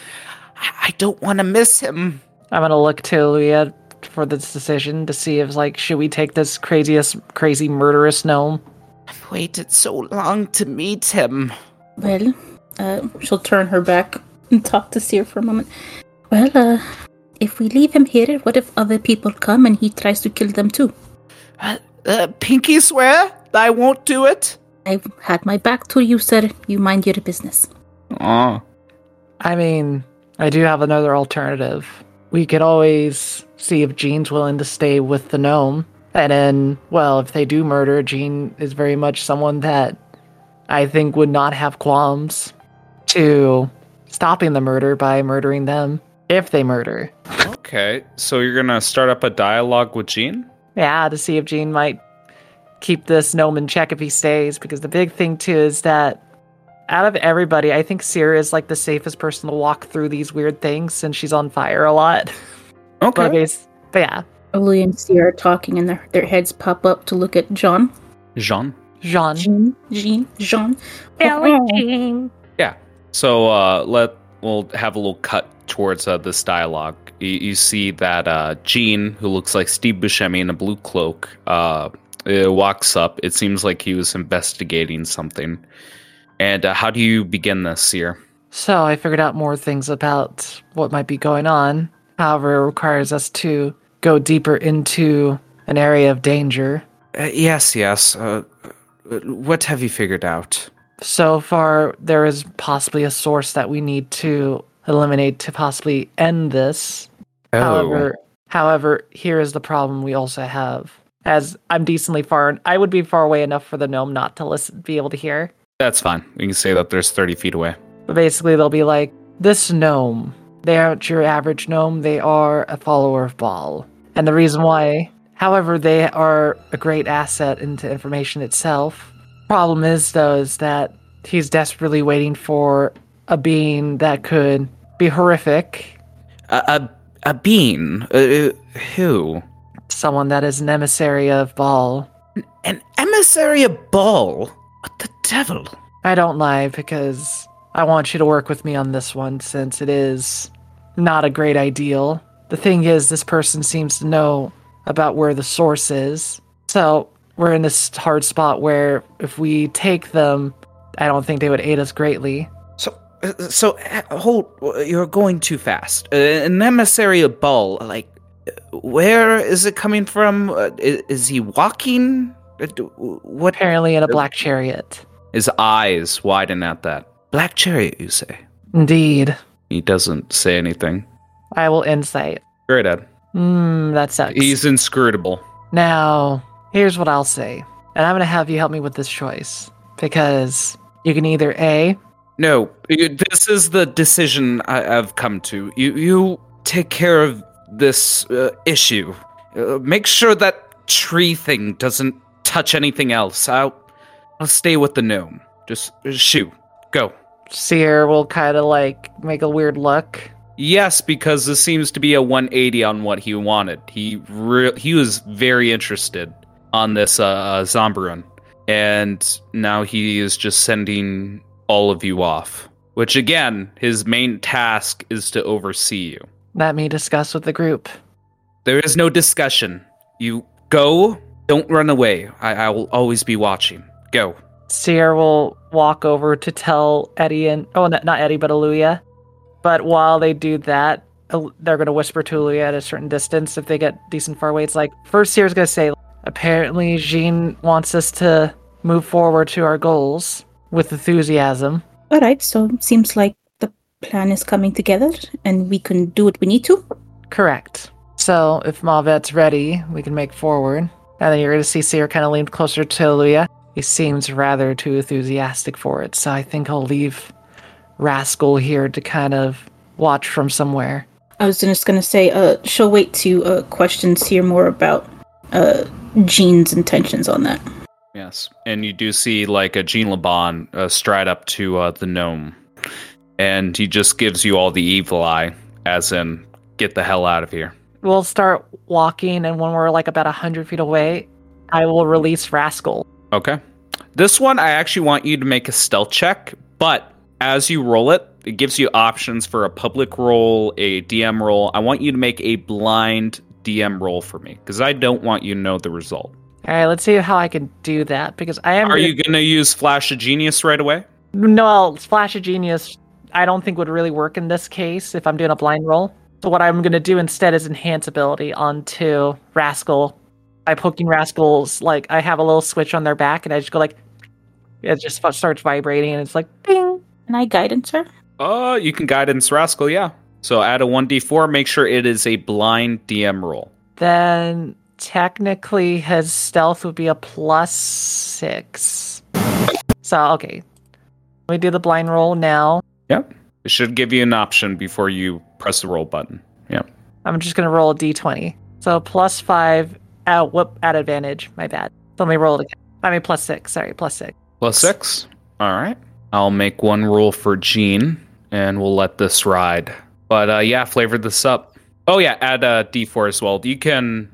I don't want to miss him. I'm going to look to Luya for this decision to see if, should we take this crazy murderous gnome? I've waited so long to meet him. Well, she'll turn her back and talk to Seer for a moment. Well, if we leave him here, what if other people come and he tries to kill them too? Pinky swear? I won't do it. I've had my back to you, sir. You mind your business. I mean, I do have another alternative. We could always see if Jean's willing to stay with the gnome. And then, well, if they do murder, Jean is very much someone that I think would not have qualms to stopping the murder by murdering them if they murder. Okay, so you're going to start up a dialogue with Jean? Yeah, to see if Jean might keep this gnome in check if he stays, because the big thing too is that out of everybody, I think Seer is the safest person to walk through these weird things since she's on fire a lot. Okay. But yeah. Aluya and Seer are talking and their heads pop up to look at Jean. Jean. Yeah. So we'll have a little cut towards this dialogue. You see that Jean, who looks like Steve Buscemi in a blue cloak, walks up. It seems like he was investigating something. And how do you begin this year? So I figured out more things about what might be going on. However, it requires us to go deeper into an area of danger. Yes. What have you figured out? So far, there is possibly a source that we need to eliminate to possibly end this. Oh. However, here is the problem we also have. As I'm decently far, I would be far away enough for the gnome not to listen, be able to hear. That's fine. We can say that there's 30 feet away. But basically, they'll be like, this gnome, they aren't your average gnome. They are a follower of Baal. And the reason why, however, they are a great asset into information itself. Problem is, though, is that he's desperately waiting for a being that could be horrific. A being? Who? Someone that is an emissary of Baal. An emissary of Baal? What the devil? I don't lie because I want you to work with me on this one since it is not a great ideal. The thing is, this person seems to know about where the source is. So we're in this hard spot where if we take them, I don't think they would aid us greatly. So hold, you're going too fast. An emissary of Baal, like, where is it coming from? Is he walking? What? Apparently in a black chariot. His eyes widen at that. Black chariot, you say? Indeed. He doesn't say anything. I will insight. Great, Ed. That sucks. He's inscrutable. Now, here's what I'll say. And I'm going to have you help me with this choice. Because you can either A... No, this is the decision I've come to. You take care of this issue. Make sure that tree thing doesn't touch anything else. I'll stay with the gnome. Just shoo. Go. Seer will kind of like make a weird look. Yes, because this seems to be a 180 on what he wanted. He was very interested on this Sombrian. And now he is just sending all of you off. Which again, his main task is to oversee you. Let me discuss with the group. There is no discussion. You go, don't run away. I will always be watching. Go. Seer will walk over to tell Eddie and... Oh, not Eddie, but Luya. But while they do that, they're going to whisper to Luya at a certain distance if they get decent far away. It's like, first Seer's going to say, apparently Jean wants us to move forward to our goals with enthusiasm. All right, so it seems like the plan is coming together and we can do what we need to. Correct. So if Mavet's ready, we can make forward. And then you're going to see Seer kind of lean closer to Luya. He seems rather too enthusiastic for it, so I think I'll leave Rascal here to kind of watch from somewhere. I was just going to say, she'll wait to question Seer more about Jean's intentions on that. Yes, and you do see like a Jean Laban stride up to the gnome, and he just gives you all the evil eye, as in, get the hell out of here. We'll start walking, and when we're like about 100 feet away, I will release Rascal. Okay. This one, I actually want you to make a stealth check, but as you roll it, it gives you options for a public roll, a DM roll. I want you to make a blind DM roll for me, because I don't want you to know the result. All right, let's see how I can do that, because I am... Are you going to use Flash of Genius right away? No, Flash of Genius, I don't think would really work in this case if I'm doing a blind roll. So what I'm going to do instead is enhance ability onto Rascal. By poking Rascals, like, I have a little switch on their back, and I just go like... It just starts vibrating, and it's like, bing! Can I guidance her? You can guidance Rascal, yeah. So add a 1d4, make sure it is a blind DM roll. Then... Technically, his stealth would be a +6. So, okay. We do the blind roll now. Yep. It should give you an option before you press the roll button. Yep. I'm just going to roll a d20. So, +5 at advantage. My bad. So let me roll it again. I mean, +6. Sorry, +6. +6? All right. I'll make one roll for Jean, and we'll let this ride. But, yeah, flavor this up. Oh, yeah, add a d4 as well. You can...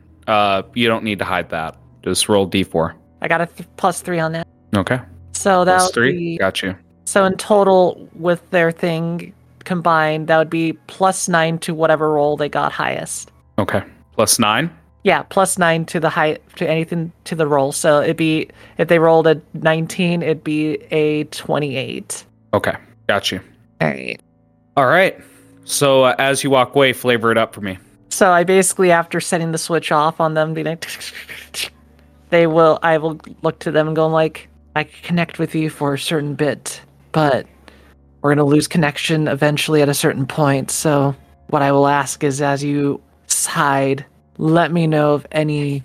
you don't need to hide that. Just roll d4. I got a +3 on that. Okay. So that +3. Got you. So in total, with their thing combined, that would be +9 to whatever roll they got highest. Okay. +9? Yeah, +9 to the high, to anything, to the roll. So it'd be, if they rolled a 19, it'd be a 28. Okay, got you. All right. So as you walk away, flavor it up for me. So I basically, after setting the switch off on them, being like, I will look to them and go like, I can connect with you for a certain bit, but we're going to lose connection eventually at a certain point. So what I will ask is, as you hide, let me know of any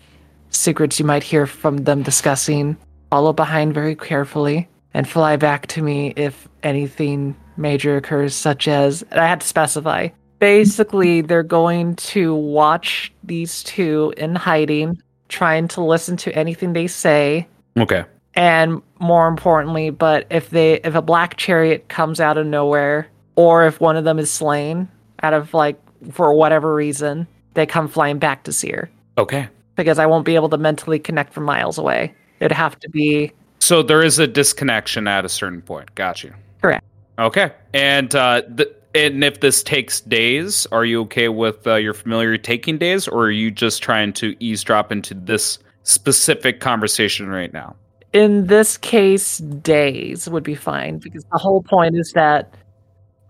secrets you might hear from them discussing. Follow behind very carefully and fly back to me if anything major occurs, such as, and I had to specify, basically they're going to watch these two in hiding, trying to listen to anything they say. Okay. And more importantly, but if a black chariot comes out of nowhere, or if one of them is slain out of like, for whatever reason, they come flying back to Seer. Okay. Because I won't be able to mentally connect from miles away. It'd have to be... So there is a disconnection at a certain point. Got you. Correct. Okay. And and if this takes days, are you okay with your familiar taking days, or are you just trying to eavesdrop into this specific conversation right now? In this case, days would be fine, because the whole point is that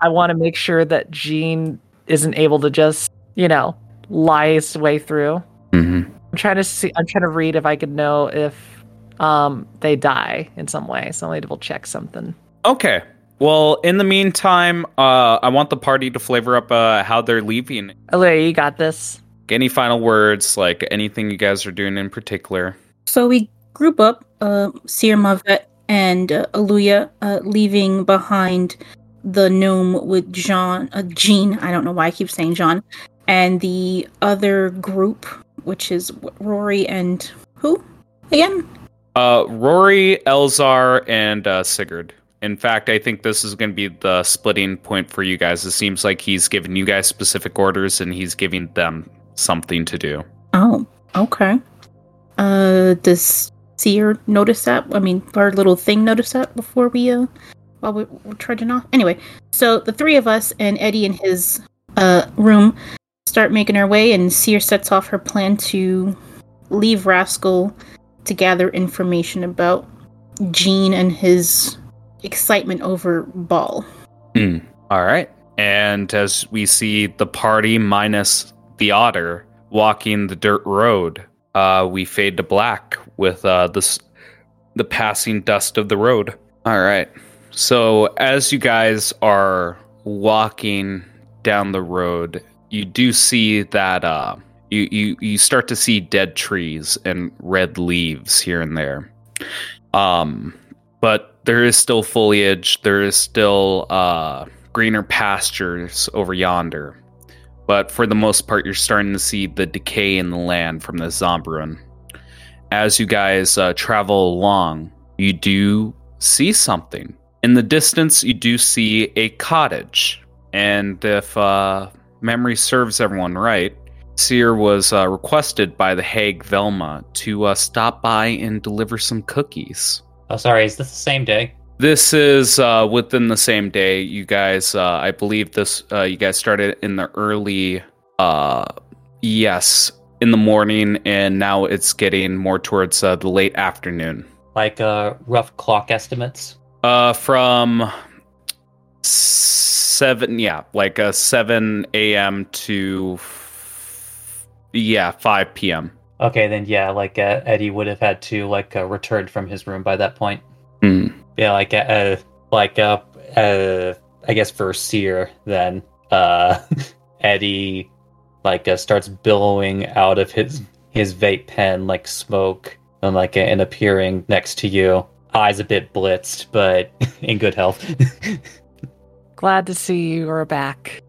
I want to make sure that Jean isn't able to just, you know... lie his way through. Mm-hmm. I'm trying to read if I could know if they die in some way, so I'll need to double check something. Okay, well, in the meantime, I want the party to flavor up how they're leaving. Aaliyah, you got this. Any final words, like anything you guys are doing in particular? So we group up, Seer, Mavet, and Aaliyah, leaving behind the gnome with Jean, I don't know why I keep saying Jean, and the other group, which is Rory and who again? Rory, Elzar, and Sigurd. In fact, I think this is going to be the splitting point for you guys. It seems like he's giving you guys specific orders, and he's giving them something to do. Oh, okay. Does Seer notice that? I mean, our little thing noticed that before we while we're trudging off. Anyway, so the three of us and Eddie in his room. Start making her way, and Seer sets off her plan to leave Rascal to gather information about Jean and his excitement over Baal. All right. And as we see the party minus the otter walking the dirt road, we fade to black with the passing dust of the road. All right. So as you guys are walking down the road, you do see that you start to see dead trees and red leaves here and there. But there is still foliage. There is still greener pastures over yonder. But for the most part, you're starting to see the decay in the land from the Sombrian. As you guys travel along, you do see something. In the distance, you do see a cottage. And if... memory serves everyone right, Seer was requested by the hag Velma to stop by and deliver some cookies. Oh, sorry, is this the same day? This is within the same day. You guys, I believe this, you guys started in the early, yes, in the morning, and now it's getting more towards the late afternoon. Like rough clock estimates? From... 7 a.m. to 5 p.m. Okay, then Eddie would have had to return from his room by that point. Yeah, I guess for Seer then Eddie starts billowing out of his vape pen like smoke and and appearing next to you, eyes a bit blitzed but in good health. Glad to see you are back.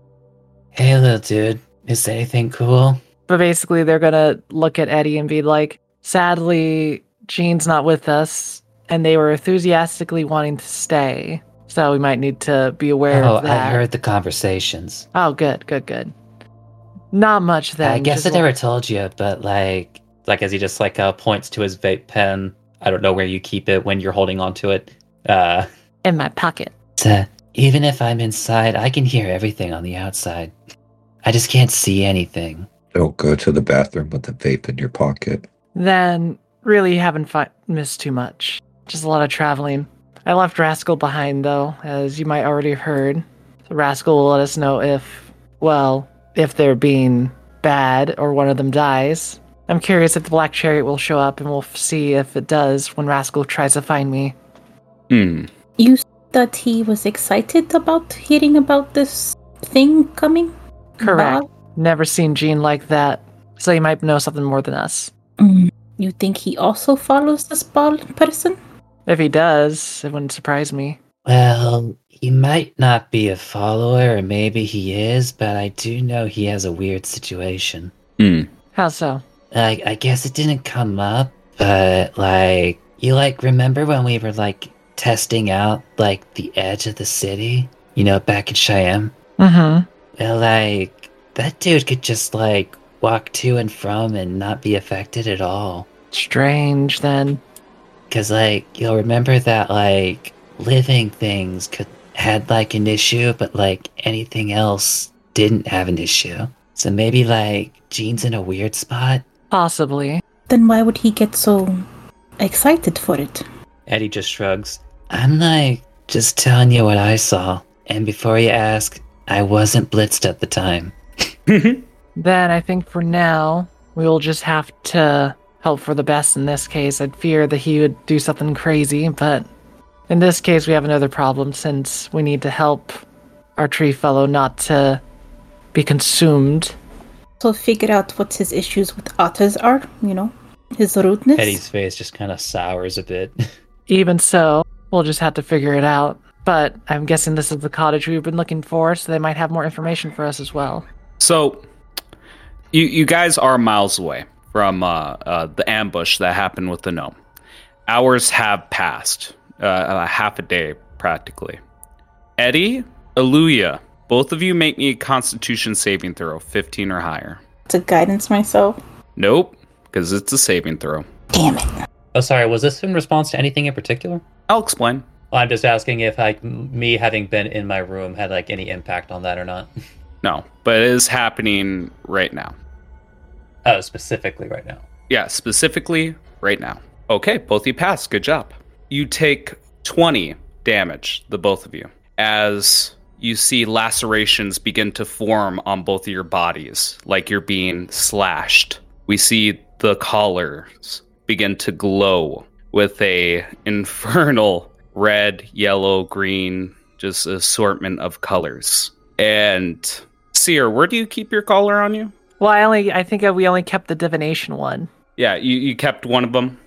Hey, little dude. Is anything cool? But basically, they're going to look at Eddie and be like, sadly, Jean's not with us, and they were enthusiastically wanting to stay, so we might need to be aware of that. Oh, I heard the conversations. Oh, good. Not much, then. I guess I never told you, but, as he just, points to his vape pen. I don't know where you keep it when you're holding on to it. In my pocket. Even if I'm inside, I can hear everything on the outside. I just can't see anything. Don't go to the bathroom with a vape in your pocket. Then really haven't missed too much. Just a lot of traveling. I left Rascal behind, though, as you might already have heard. So Rascal will let us know if they're being bad or one of them dies. I'm curious if the Black Chariot will show up, and we'll see if it does when Rascal tries to find me. Hmm. You thought he was excited about hearing about this thing coming? Correct. Baal? Never seen Jean like that, so he might know something more than us. Mm. You think he also follows this Baal person? If he does, it wouldn't surprise me. Well, he might not be a follower, or maybe he is, but I do know he has a weird situation. Hmm. How so? I guess it didn't come up, but, remember when we were, testing out, the edge of the city? You know, back in Cheyenne? Mm-hmm. Well, that dude could just, walk to and from and not be affected at all. Strange, then. Because, you'll remember that, living things had, an issue, but, anything else didn't have an issue. So maybe, Gene's in a weird spot? Possibly. Then why would he get so excited for it? Eddie just shrugs. I'm, just telling you what I saw. And before you ask, I wasn't blitzed at the time. Then I think for now, we will just have to hope for the best in this case. I'd fear that he would do something crazy, but in this case, we have another problem since we need to help our tree fellow not to be consumed. So figure out what his issues with otters are, his rudeness. Eddie's face just kind of sours a bit. Even so, we'll just have to figure it out. But I'm guessing this is the cottage we've been looking for, so they might have more information for us as well. So, you guys are miles away from the ambush that happened with the gnome. Hours have passed. Half a day, practically. Eddie, Aaliyah, both of you make me a Constitution saving throw, 15 or higher. To guidance myself? Nope, because it's a saving throw. Damn it. Oh, sorry, was this in response to anything in particular? I'll explain. Well, I'm just asking if me having been in my room had any impact on that or not. No, but it is happening right now. Oh, specifically right now. Yeah, specifically right now. Okay, both of you passed. Good job. You take 20 damage, the both of you, as you see lacerations begin to form on both of your bodies, like you're being slashed. We see the collars begin to glow with a infernal red, yellow, green, just assortment of colors. And Seer, where do you keep your collar on you? Well, I think we only kept the divination one. Yeah, you kept one of them.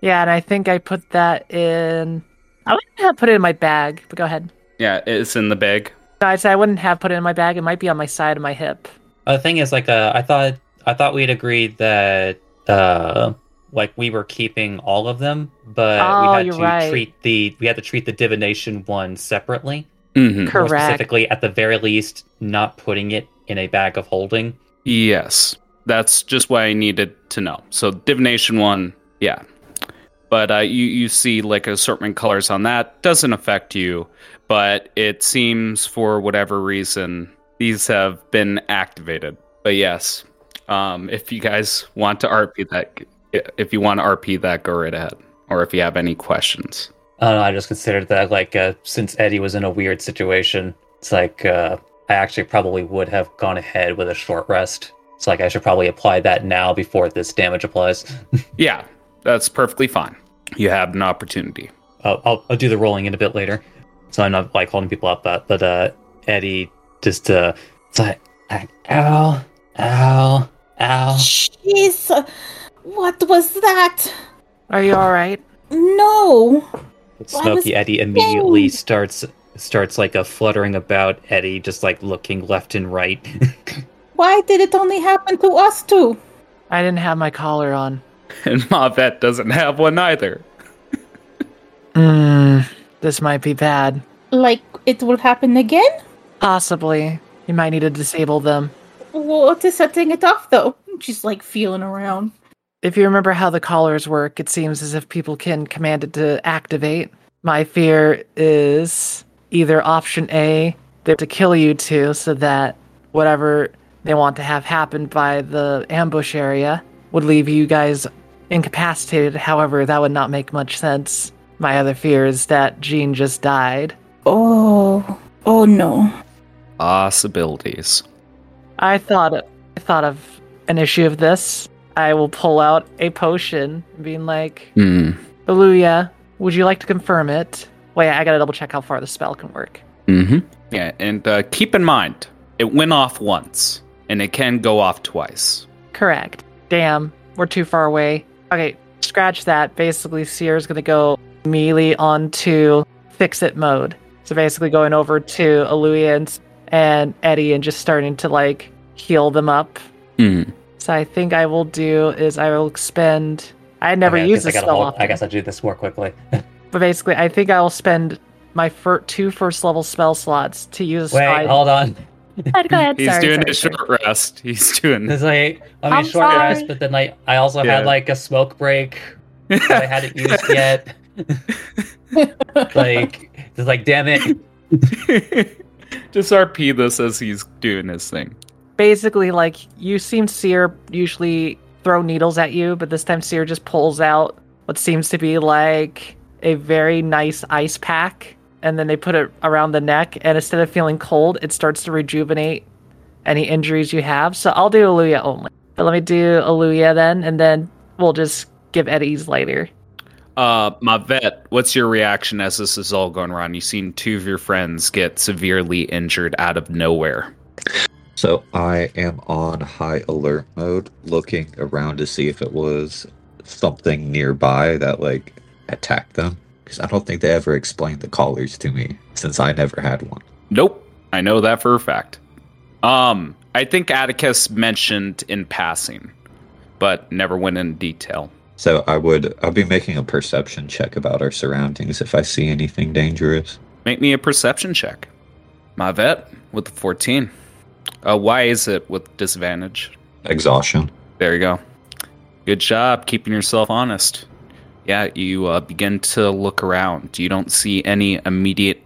Yeah, and I think I put that in... I wouldn't have put it in my bag, but go ahead. Yeah, it's in the bag. I'd say I wouldn't have put it in my bag. It might be on my side of my hip. The thing is, I thought we'd agreed that, we were keeping all of them, but we had to treat the divination one separately. Mm-hmm. Correct. More specifically, at the very least, not putting it in a bag of holding. Yes, that's just what I needed to know. So divination one, yeah. But you see assortment colors on that. Doesn't affect you, but it seems for whatever reason, these have been activated. But yes, if you guys want to RP that, go right ahead. Or if you have any questions. I just considered that since Eddie was in a weird situation, it's I actually probably would have gone ahead with a short rest. It's I should probably apply that now before this damage applies. Yeah, that's perfectly fine. You have an opportunity. I'll do the rolling in a bit later, so I'm not holding people up. But Eddie just it's ow, ow, ow. Jeez, what was that? Are you all right? No. Smoky Eddie immediately starts a fluttering about. Eddie just looking left and right. Why did it only happen to us two? I didn't have my collar on. And Mavet doesn't have one either. This might be bad. It will happen again? Possibly. You might need to disable them. What is setting it off, though? She's feeling around. If you remember how the collars work, it seems as if people can command it to activate. My fear is either option A, they have to kill you two so that whatever they want to have happen by the ambush area would leave you guys incapacitated. However, that would not make much sense. My other fear is that Jean just died. Oh no. Possibilities. I thought of an issue of this. I will pull out a potion, being like, Luya, would you like to confirm it? Wait, I gotta double check how far the spell can work. Mm-hmm. Yeah, and keep in mind, it went off once, and it can go off twice. Correct. Damn, we're too far away. Okay, scratch that. Basically, Seer's gonna go immediately onto fix-it mode. So basically going over to Aaliyah and Eddie and just starting to, like, heal them up. Mm-hmm. So I think I will do is I will expend... I never use this spell often. I guess I'll do this more quickly. But basically, I think I will spend my two first-level spell slots to use... Wait, hold on. Go ahead. He's doing a short rest. He's doing... It's like, I'm short rest, but then like, I also had like a smoke break that I hadn't used yet. It's like, damn it. Just RP this as he's doing his thing. Basically, like, you seem Seer usually throw needles at you, but this time Seer just pulls out what seems to be like a very nice ice pack, and then they put it around the neck, and instead of feeling cold, it starts to rejuvenate any injuries you have. So I'll do Aaliyah only. But let me do Aaliyah then, and then we'll just give Eddie's later. Mavet, what's your reaction as this is all going on? You've seen two of your friends get severely injured out of nowhere. So I am on high alert mode, looking around to see if it was something nearby that, like, attacked them. Because I don't think they ever explained the collars to me, since I never had one. Nope. I know that for a fact. I think Atticus mentioned in passing, but never went in detail. So I'll be making a perception check about our surroundings if I see anything dangerous. Make me a perception check. Mavet with the 14. Why is it with disadvantage? Exhaustion. There you go. Good job keeping yourself honest. Yeah, you begin to look around. You don't see any immediate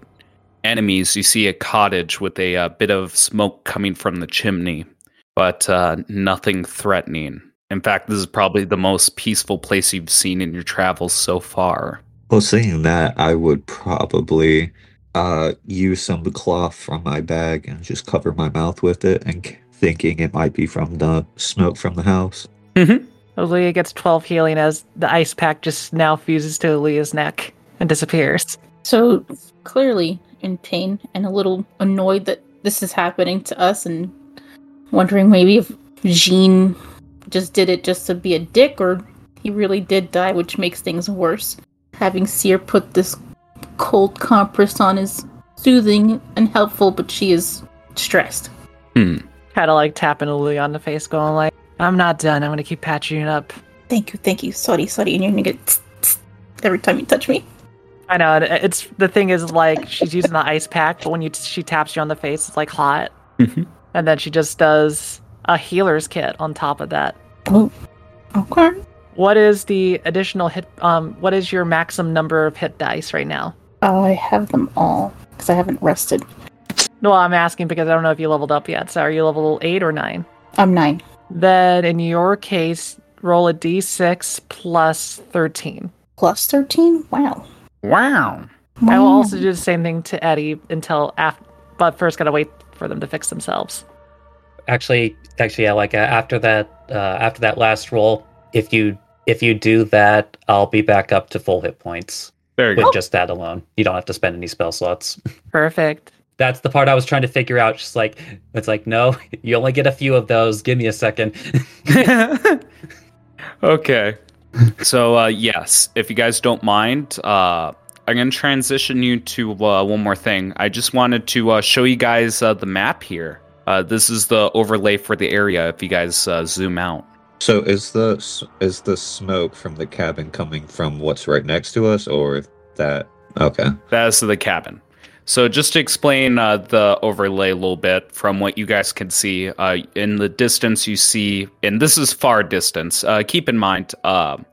enemies. You see a cottage with a bit of smoke coming from the chimney, but nothing threatening. In fact, this is probably the most peaceful place you've seen in your travels so far. Well, seeing that, I would probably use some cloth from my bag and just cover my mouth with it, and thinking it might be from the smoke from the house. Mm-hmm. Aaliyah gets 12 healing as the ice pack just now fuses to Aaliyah's neck and disappears. So, clearly in pain and a little annoyed that this is happening to us and wondering maybe if Jean just did it just to be a dick or he really did die, which makes things worse. Having Seer put this cold compress on is soothing and helpful, but she is stressed. Kind of like tapping Aaliyah on the face going like, I'm not done. I'm going to keep patching it up. Thank you. Sorry. And you're going to get every time you touch me. I know. It's the thing is, like, she's using the ice pack, but when she taps you on the face, it's, like, hot. Mm-hmm. And then she just does a healer's kit on top of that. Oh, okay. What is the additional hit? What is your maximum number of hit dice right now? I have them all because I haven't rested. No, I'm asking because I don't know if you leveled up yet. So are you level 8 or 9? I'm 9. Then, in your case, roll a d6 plus 13. Plus 13? Wow. I will also do the same thing to Eddie until after, but first gotta wait for them to fix themselves. Actually, yeah. Like after that last roll, if you do that, I'll be back up to full hit points. There you go. With just that alone, you don't have to spend any spell slots. Perfect. That's the part I was trying to figure out. Just like, it's like, no, you only get a few of those. Give me a second. Okay. So, yes, if you guys don't mind, I'm going to transition you to one more thing. I just wanted to show you guys the map here. This is the overlay for the area if you guys zoom out. So is the smoke from the cabin coming from what's right next to us or that? Okay. That is the cabin. So just to explain the overlay a little bit from what you guys can see, in the distance you see, and this is far distance, keep in mind, the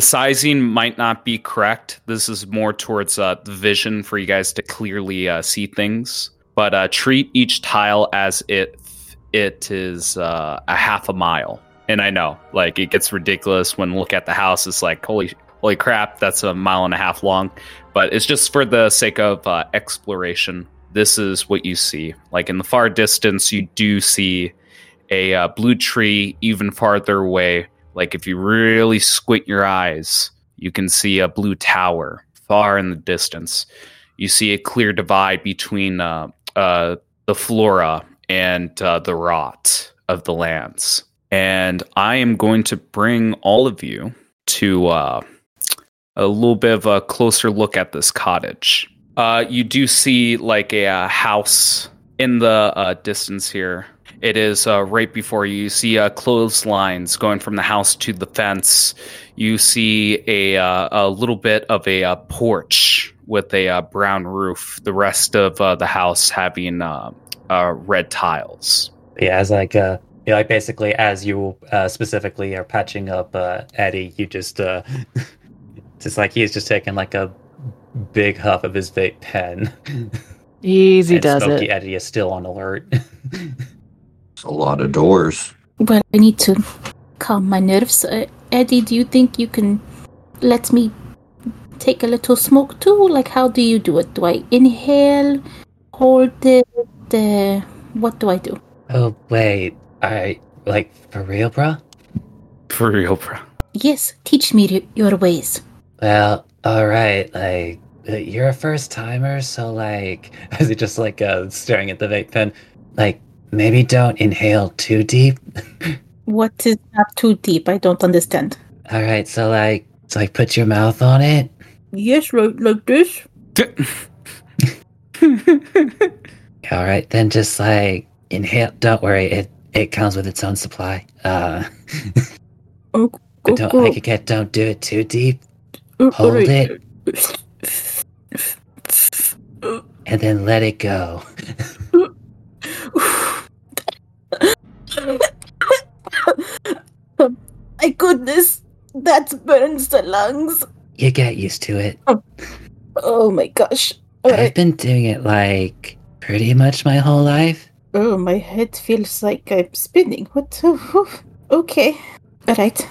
sizing might not be correct. This is more towards the vision for you guys to clearly see things. But treat each tile as it it is a half a mile. And I know, like, it gets ridiculous when you look at the house. It's like, holy crap, that's a mile and a half long. But it's just for the sake of exploration. This is what you see. Like, in the far distance, you do see a blue tree even farther away. Like, if you really squint your eyes, you can see a blue tower far in the distance. You see a clear divide between the flora and the rot of the lands. And I am going to bring all of you to a little bit of a closer look at this cottage. You do see like a house in the distance here. It is right before you. You see clotheslines going from the house to the fence. You see a little bit of a porch with a brown roof. The rest of the house having red tiles. Yeah, as like yeah, like basically as you specifically are patching up Eddie, you just just like he's just taking like a big huff of his vape pen. Easy and does Smokey it. Eddie is still on alert. It's a lot of doors. But I need to calm my nerves. Eddie, do you think you can let me take a little smoke too? Like, how do you do it? Do I inhale, hold it? What do I do? Oh, wait. Like, for real, bruh? For real, bruh. Yes, teach me your ways. Well, alright, like, you're a first-timer, so, like, as he just, like, staring at the vape pen, like, maybe don't inhale too deep. What is not too deep? I don't understand. Alright, so, like, put your mouth on it? Yes, like this? Alright, then just, like, inhale. Don't worry, it comes with its own supply. But don't make it get. Don't do it too deep. Hold it, and then let it go. My goodness, that burns the lungs. You get used to it. Oh my gosh! I've been doing it like pretty much my whole life. Oh, my head feels like I'm spinning. What? Okay. All right.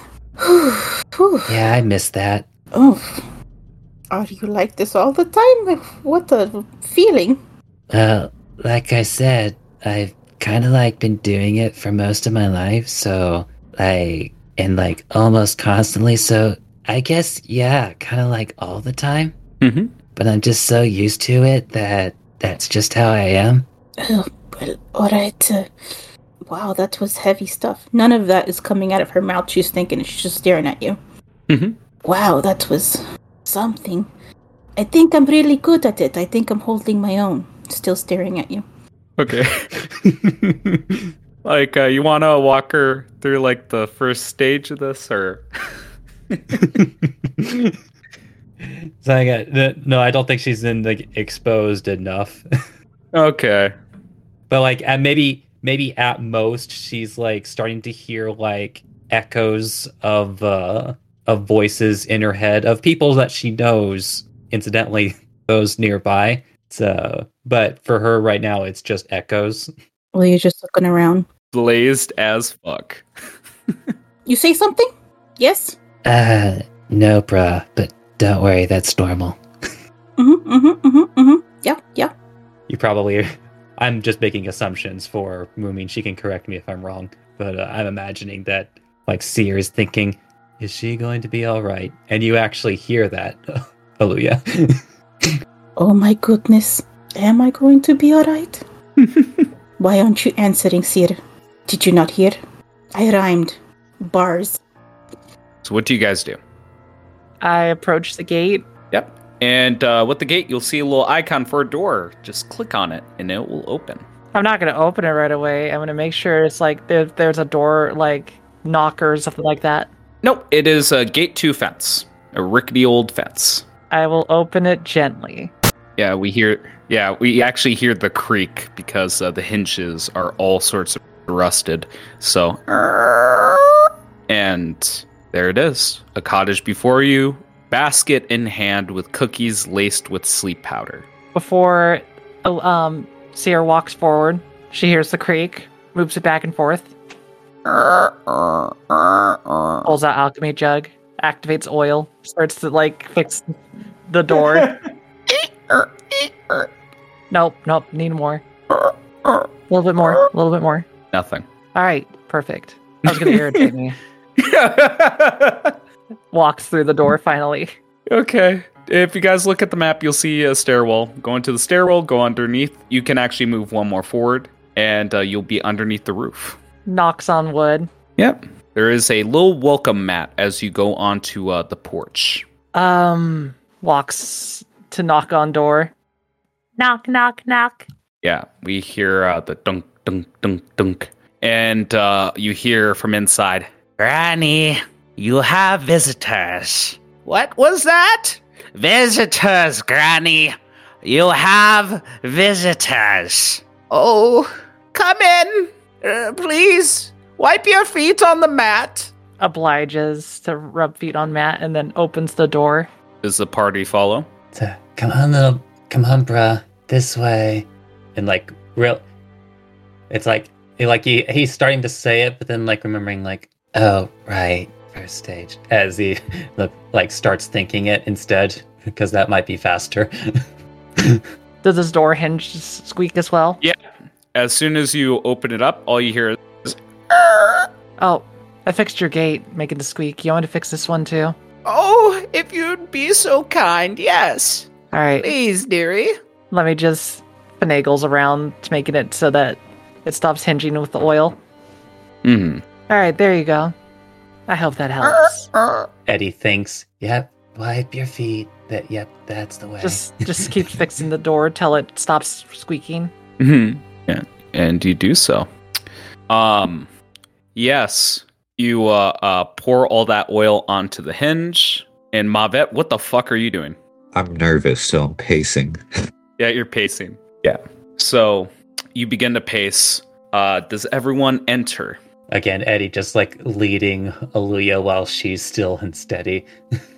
Yeah, I missed that. Oh. Are you like this all the time? What a feeling. Well, like I said, I've kind of like been doing it for most of my life. So, like, and like almost constantly. So, I guess, yeah, kind of like all the time. Mm-hmm. But I'm just so used to it that that's just how I am. Oh. Well, alright. Wow, that was heavy stuff. None of that is coming out of her mouth. She's thinking. She's just staring at you. Mm-hmm. Wow, that was something. I think I'm really good at it. I think I'm holding my own. Still staring at you. Okay. Like, you want to walk her through, like, the first stage of this, or... So I got, no, I don't think she's in, like, exposed enough. Okay. But, like, at maybe at most, she's, like, starting to hear, like, echoes of voices in her head of people that she knows, incidentally, those nearby. So, but for her right now, it's just echoes. Well, you're just looking around. Blazed as fuck. You say something? Yes? No, bruh. But don't worry, that's normal. Yeah. You probably... I'm just making assumptions for Moomin. She can correct me if I'm wrong, but I'm imagining that like Seer is thinking, is she going to be all right? And you actually hear that. Hallelujah. Oh my goodness. Am I going to be all right? Why aren't you answering, Seer? Did you not hear? I rhymed. Bars. So what do you guys do? I approach the gate. Yep. And with the gate, you'll see a little icon for a door. Just click on it, and it will open. I'm not going to open it right away. I'm going to make sure it's like there's a door, like knocker or something like that. Nope, it is a gate 2 fence. A rickety old fence. I will open it gently. Yeah, we actually hear the creak because the hinges are all sorts of rusted. So, and there it is. A cottage before you. Basket in hand with cookies laced with sleep powder. Before Seer walks forward, she hears the creak. moves it back and forth. Pulls out alchemy jug, activates oil, starts to like fix the door. Nope, need more. A little bit more. Nothing. All right, perfect. I was gonna irritate me. Walks through the door finally. Okay. If you guys look at the map, you'll see a stairwell. Go into the stairwell, go underneath. You can actually move one more forward, and you'll be underneath the roof. Knocks on wood. Yep. There is a little welcome mat as you go onto the porch. Walks to knock on door. Knock, knock, knock. Yeah, we hear the dunk, dunk, dunk, dunk. And you hear from inside, Granny, you have visitors. What was that? Visitors, Granny. You have visitors. Oh, come in. Please, wipe your feet on the mat. Obliges to rub feet on mat and then opens the door. Does the party follow? So, come on, bruh. This way. And like, real, it's like he's starting to say it, but then like remembering like, oh, right. First stage, as he like starts thinking it instead, because that might be faster. Does this door hinge squeak as well? Yeah. As soon as you open it up, all you hear is... Oh, I fixed your gate, making the squeak. You want to fix this one too? Oh, if you'd be so kind, yes. All right. Please, dearie. Let me just finagles around to making it so that it stops hinging with the oil. Mm-hmm. All right, there you go. I hope that helps. Eddie thinks, yep, wipe your feet. Yep, that's the way. Just keep fixing the door till it stops squeaking. Mm-hmm. Yeah, and you do so. Yes, you pour all that oil onto the hinge. And Mavet, what the fuck are you doing? I'm nervous, so I'm pacing. Yeah, you're pacing. Yeah. So you begin to pace. Does everyone enter? Again, Eddie just like leading Aaliyah while she's still and steady.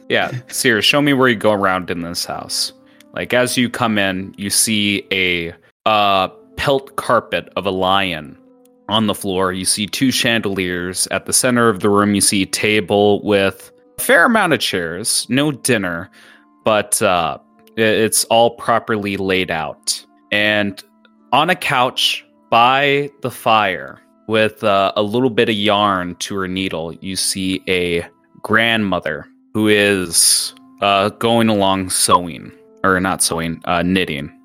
Yeah, Seer, show me where you go around in this house. Like as you come in, you see a pelt carpet of a lion on the floor. You see two chandeliers at the center of the room. You see a table with a fair amount of chairs, no dinner, but it's all properly laid out. And on a couch by the fire, with a little bit of yarn to her needle, you see a grandmother who is going along knitting.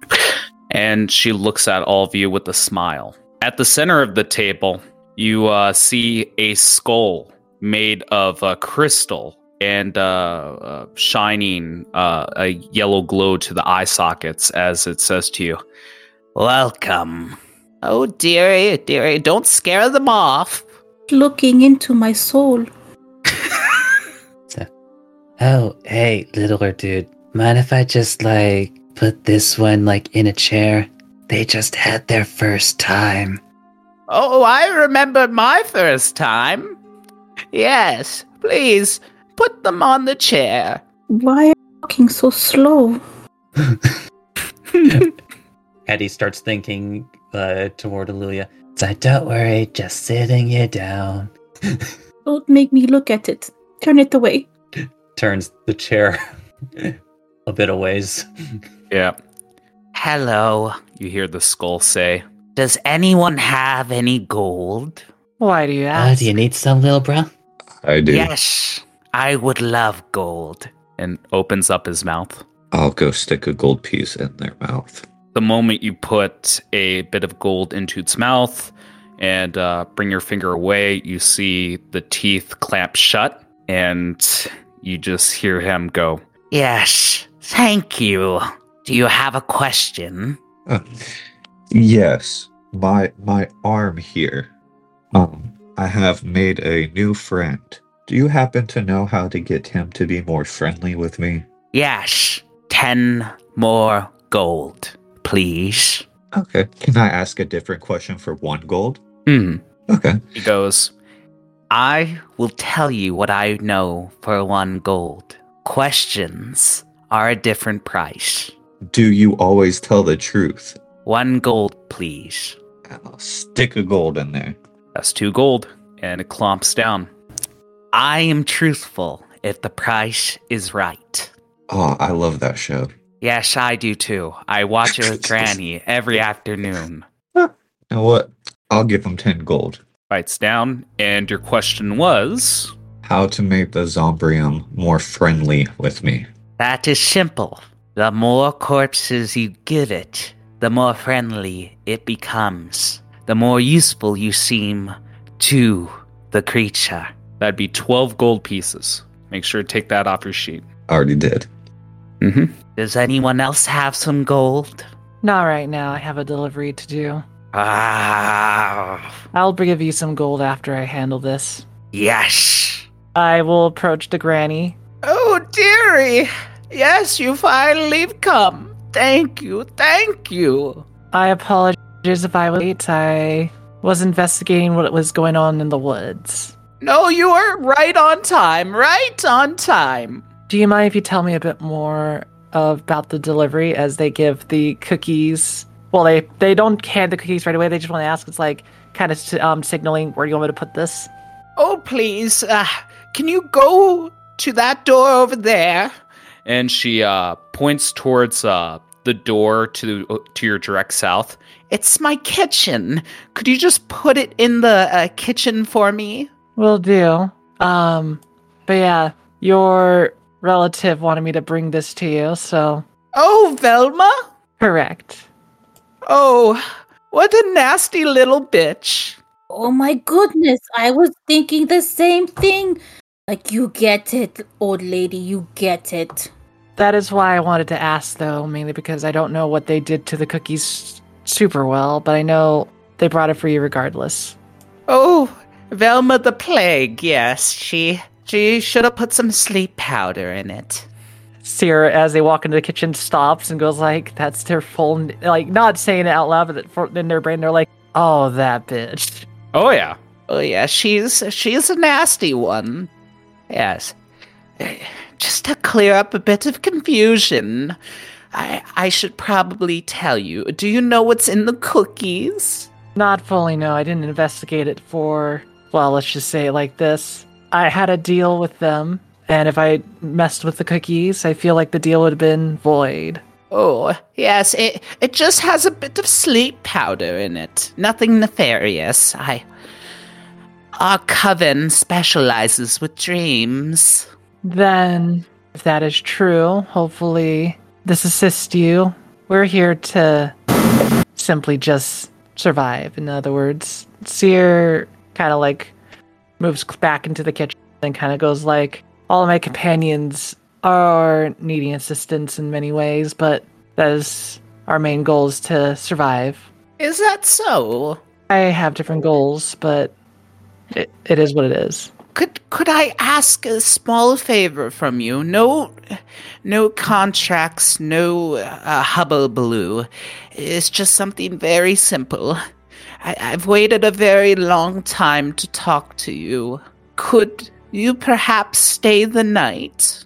And she looks at all of you with a smile. At the center of the table, you see a skull made of crystal and shining a yellow glow to the eye sockets as it says to you, "Welcome." Oh, dearie, don't scare them off. Looking into my soul. Oh, hey, littler dude. Mind if I just, like, put this one, like, in a chair? They just had their first time. Oh, I remember my first time. Yes, please, put them on the chair. Why are you walking so slow? Eddie starts thinking... toward Aaliyah. So don't worry, just sitting you down. Don't make me look at it. Turn it away. Turns the chair a bit a ways. Yeah. Hello, you hear the skull say. Does anyone have any gold? Why do you ask? Do you need some, little bro? I do. Yes, I would love gold. And opens up his mouth. I'll go stick a gold piece in their mouth. The moment you put a bit of gold into its mouth and bring your finger away, you see the teeth clamp shut, and you just hear him go, Yes, thank you. Do you have a question? Yes, my arm here. I have made a new friend. Do you happen to know how to get him to be more friendly with me? Yes, 10 more gold. Please. Okay. Can I ask a different question for 1 gold? Mm. Okay. He goes, I will tell you what I know for 1 gold. Questions are a different price. Do you always tell the truth? 1 gold, please. I'll stick a gold in there. That's 2 gold, and it clomps down. I am truthful if the price is right. Oh, I love that show. Yes, I do too. I watch it with Granny every afternoon. You know what? I'll give him 10 gold. Bites down, and your question was? How to make the Sombrium more friendly with me. That is simple. The more corpses you give it, the more friendly it becomes. The more useful you seem to the creature. That'd be 12 gold pieces. Make sure to take that off your sheet. I already did. Mm-hmm. Does anyone else have some gold? Not right now. I have a delivery to do. Ah. I'll give you some gold after I handle this. Yes. I will approach the Granny. Oh, dearie. Yes, you finally've come. Thank you. Thank you. I apologize if I was late. I was investigating what was going on in the woods. No, you were right on time. Right on time. Do you mind if you tell me a bit more about the delivery as they give the cookies? Well, they don't hand the cookies right away. They just want to ask. It's like kind of signaling, where do you want me to put this? Oh, please. Can you go to that door over there? And she points towards the door to your direct south. It's my kitchen. Could you just put it in the kitchen for me? Will do. But yeah, your relative wanted me to bring this to you, so... Oh, Velma? Correct. Oh, what a nasty little bitch. Oh my goodness, I was thinking the same thing. Like, you get it, old lady, you get it. That is why I wanted to ask, though, mainly because I don't know what they did to the cookies super well, but I know they brought it for you regardless. Oh, Velma the Plague, yes, she should have put some sleep powder in it. Seer, as they walk into the kitchen, stops and goes like, that's their full... Like, not saying it out loud, but in their brain, they're like, oh, that bitch. Oh, yeah. Oh, yeah, she's a nasty one. Yes. Just to clear up a bit of confusion, I should probably tell you. Do you know what's in the cookies? Not fully, no. I didn't investigate it for... Well, let's just say it like this. I had a deal with them, and if I messed with the cookies, I feel like the deal would have been void. Oh, yes, it just has a bit of sleep powder in it. Nothing nefarious. Our coven specializes with dreams. Then, if that is true, hopefully this assists you. We're here to simply just survive, in other words. Seer kind of like... moves back into the kitchen and kind of goes like, all of my companions are needing assistance in many ways, but that is our main goal, is to survive. Is that so? I have different goals, but it is what it is. Could I ask a small favor from you? No contracts, no hubble blue. It's just something very simple. I've waited a very long time to talk to you. Could you perhaps stay the night?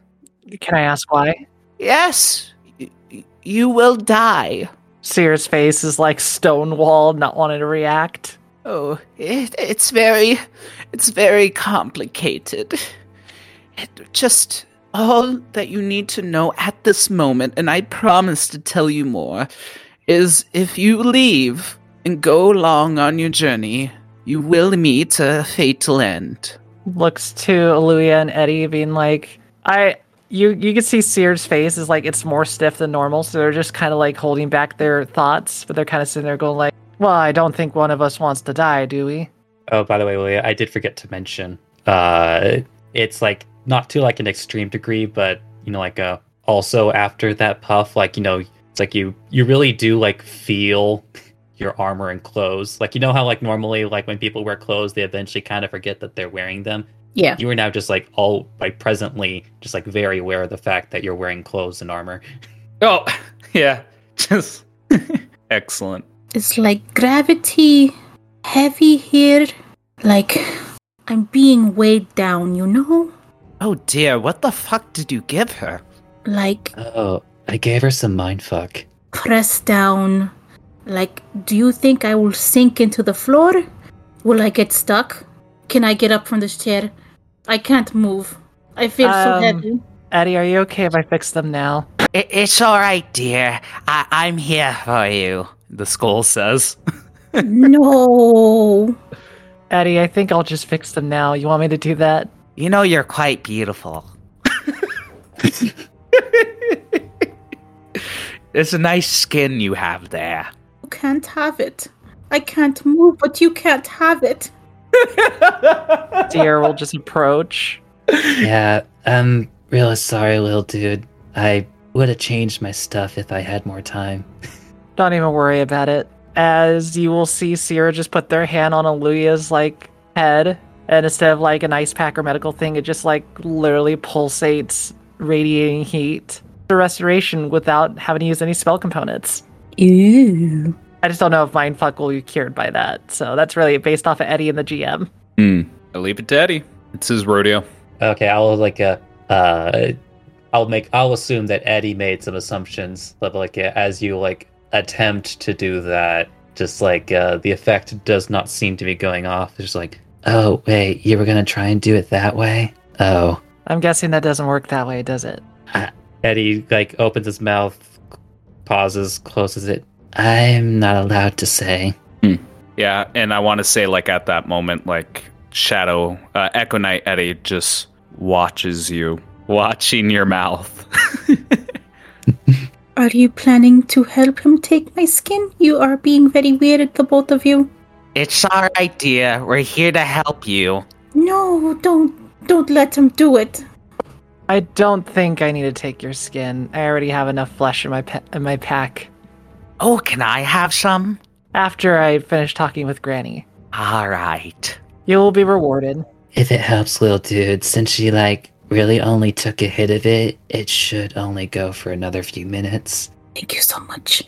Can I ask why? Yes, you will die. Seer's face is like stonewalled, not wanting to react. Oh, it's very complicated. Just all that you need to know at this moment, and I promise to tell you more, is if you leave... and go along on your journey, you will meet a fatal end. Looks to Aaliyah and Eddie, being like, you can see Seer's face is like, it's more stiff than normal, so they're just kind of like holding back their thoughts, but they're kind of sitting there going like, well, I don't think one of us wants to die, do we? Oh, by the way, Aaliyah, I did forget to mention, it's like, not to like an extreme degree, but, you know, like, also after that puff, like, you know, it's like you really do like feel... your armor and clothes, like, you know how like normally like when people wear clothes they eventually kind of forget that they're wearing them. Yeah, you are now just like all like presently just like very aware of the fact that you're wearing clothes and armor. Oh yeah, just excellent. It's like gravity heavy here, like I'm being weighed down, you know. Oh dear, what the fuck did you give her? Like, oh, I gave her some mindfuck. Pressed down, Like, do you think I will sink into the floor? Will I get stuck? Can I get up from this chair? I can't move. I feel so heavy. Eddie, are you okay if I fix them now? It's all right, dear. I'm here for you, the skull says. No. Eddie, I think I'll just fix them now. You want me to do that? You know you're quite beautiful. It's a nice skin you have there. You can't have it. I can't move, but you can't have it. Dear, we'll just approach. Yeah, I'm real sorry, little dude. I would have changed my stuff if I had more time. Don't even worry about it. As you will see, Seer just put their hand on Aluya's, head. And instead of, an ice pack or medical thing, it just, literally pulsates radiating heat. The restoration without having to use any spell components. Ew. I just don't know if Mindfuck will be cured by that. So that's really based off of Eddie and the GM. I leave it to Eddie. It's his rodeo. Okay, I'll, I'll assume that Eddie made some assumptions, but, as you, attempt to do that, just, the effect does not seem to be going off. It's just, oh, wait, you were going to try and do it that way? Oh. I'm guessing that doesn't work that way, does it? Eddie, opens his mouth, pauses, closes it. I'm not allowed to say. Yeah, and I want to say, at that moment, Shadow, Echo Knight Eddie just watches you. Watching your mouth. Are you planning to help him take my skin? You are being very weird at the both of you. It's our idea. We're here to help you. No, don't let him do it. I don't think I need to take your skin. I already have enough flesh in my pack. Oh, can I have some? After I finish talking with Granny. All right. You will be rewarded. If it helps, little dude, since she, really only took a hit of it, it should only go for another few minutes. Thank you so much.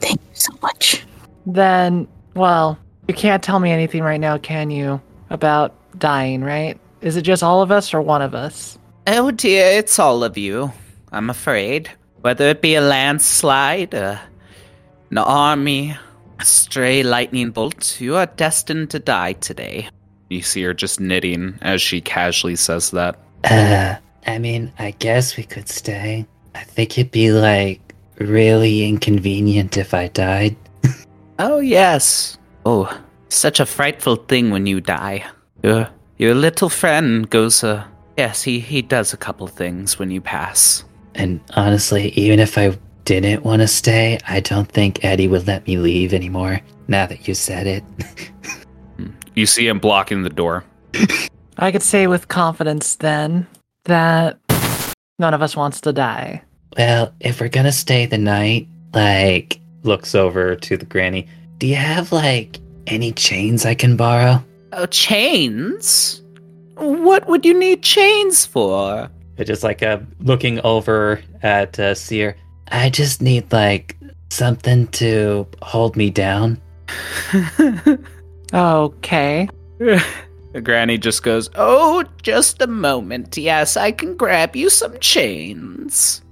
Thank you so much. Then, you can't tell me anything right now, can you? About dying, right? Is it just all of us or one of us? Oh dear, it's all of you, I'm afraid. Whether it be a landslide, an army, a stray lightning bolt, you are destined to die today. You see her just knitting as she casually says that. I guess we could stay. I think it'd be, really inconvenient if I died. Oh, yes. Oh, such a frightful thing when you die. Your little friend goes, yes, he does a couple things when you pass. And honestly, even if I didn't want to stay, I don't think Eddie would let me leave anymore, now that you said it. You see him blocking the door. I could say with confidence, then, that none of us wants to die. Well, if we're gonna stay the night, looks over to the granny. Do you have, any chains I can borrow? Oh, chains? What would you need chains for? Just, looking over at Seer. I just need, something to hold me down. Okay. Granny just goes, oh, just a moment. Yes, I can grab you some chains.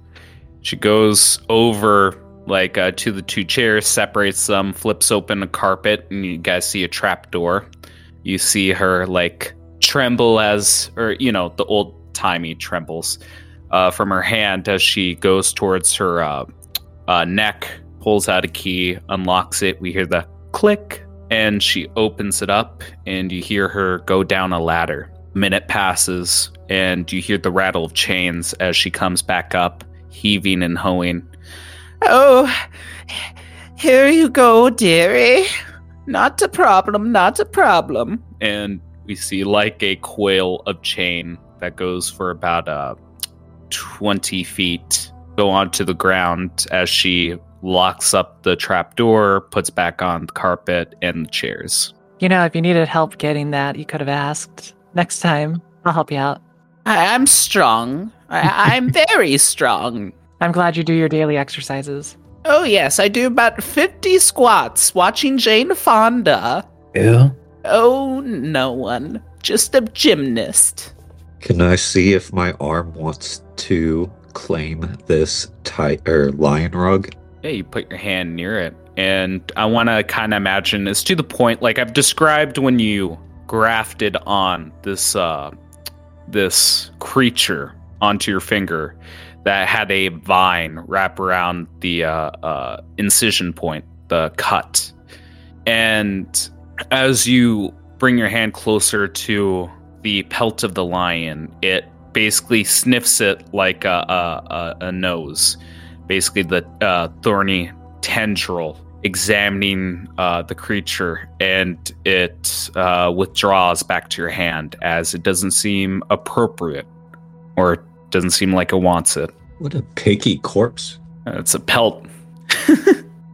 She goes over, to the two chairs, separates them, flips open a carpet, and you guys see a trapdoor. You see her, tremble as, or, the old-timey trembles from her hand as she goes towards her neck, pulls out a key, unlocks it. We hear the click. And she opens it up, and you hear her go down a ladder. A minute passes, and you hear the rattle of chains as she comes back up, heaving and hoeing. Oh, here you go, dearie. Not a problem, not a problem. And we see a coil of chain that goes for about 20 feet go onto the ground as she locks up the trapdoor, puts back on the carpet and the chairs. If you needed help getting that, you could have asked. Next time, I'll help you out. I'm strong. I'm very strong. I'm glad you do your daily exercises. Oh, yes, I do about 50 squats watching Jane Fonda. Ew. Oh, no one. Just a gymnast. Can I see if my arm wants to claim this lion rug? Yeah, you put your hand near it. And I want to kind of imagine it's to the point, like I've described when you grafted on this this creature onto your finger that had a vine wrap around the incision point, the cut. And as you bring your hand closer to the pelt of the lion, it basically sniffs it like a nose. Basically the thorny tendril examining the creature, and it withdraws back to your hand as it doesn't seem appropriate, or it doesn't seem like it wants it. What a picky corpse. It's a pelt.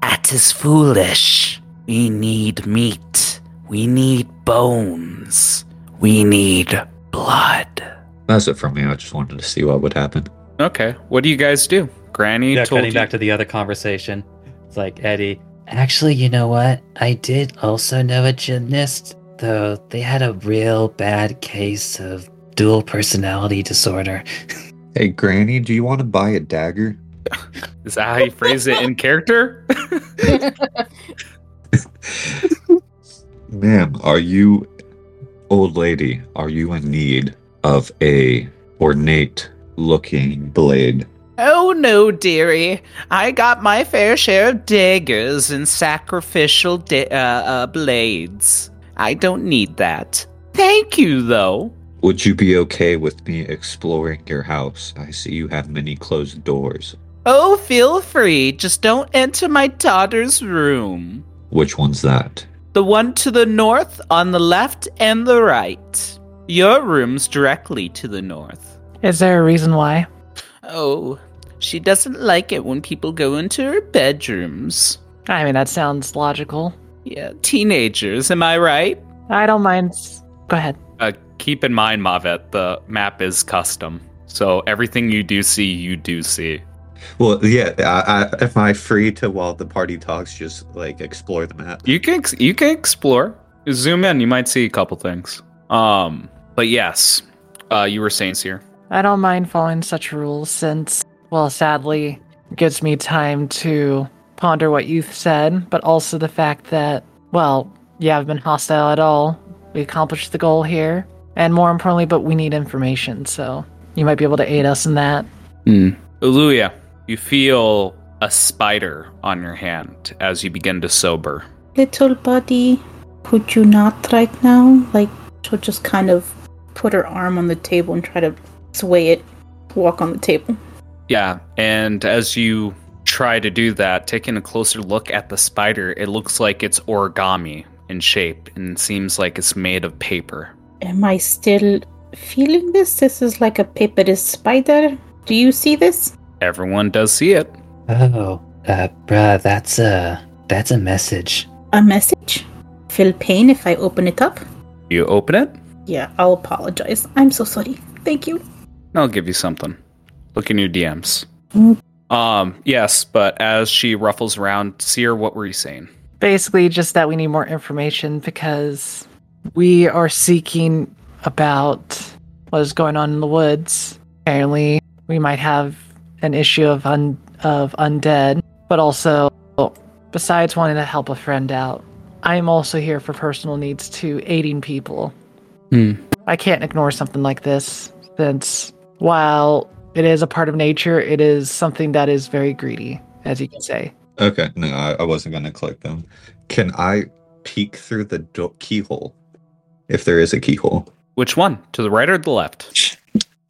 That is foolish. We need meat. We need bones. We need blood. That's it for me. I just wanted to see what would happen. Okay. What do you guys do? Granny told you. Cutting back to the other conversation. It's like, Eddie, actually, you know what? I did also know a gymnast, though they had a real bad case of dual personality disorder. Hey, Granny, do you want to buy a dagger? Is that how you phrase it in character? Ma'am, are you, old lady, are you in need of a ornate-looking blade? Oh no, dearie. I got my fair share of daggers and sacrificial blades. I don't need that. Thank you, though. Would you be okay with me exploring your house? I see you have many closed doors. Oh, feel free. Just don't enter my daughter's room. Which one's that? The one to the north, on the left and the right. Your room's directly to the north. Is there a reason why? Oh, she doesn't like it when people go into her bedrooms. I mean, that sounds logical. Yeah, teenagers, am I right? I don't mind. Go ahead. Keep in mind, Mavet, the map is custom. So everything you do see, you do see. Well, yeah, I, am I free to, while the party talks, just, like, explore the map? You can explore. Zoom in, you might see a couple things. But yes, you were saying, Seer. I don't mind following such rules since, well, sadly, it gives me time to ponder what you've said, but also the fact that, well, you haven't been hostile at all. We accomplished the goal here. And more importantly, but we need information, so you might be able to aid us in that. Luya, you feel a spider on your hand as you begin to sober. Little buddy, could you not right now? Like, she'll just kind of put her arm on the table and try to sway it, walk on the table. Yeah, and as you try to do that, taking a closer look at the spider, it looks like it's origami in shape and seems like it's made of paper. Am I still feeling this? This is like a paper spider. Do you see this? Everyone does see it. Oh, bruh, that's a message. A message? Feel pain if I open it up? You open it? Yeah, I'll apologize. I'm so sorry. Thank you. I'll give you something. Look in your DMs. Yes, but as she ruffles around, Seer, what were you saying? Basically just that we need more information because we are seeking about what is going on in the woods. Apparently, we might have an issue of undead, but also, besides wanting to help a friend out, I'm also here for personal needs to aiding people. I can't ignore something like this, since while it is a part of nature, it is something that is very greedy, as you can say. Okay, no, I wasn't going to click them. Can I peek through the keyhole, if there is a keyhole? Which one? To the right or the left?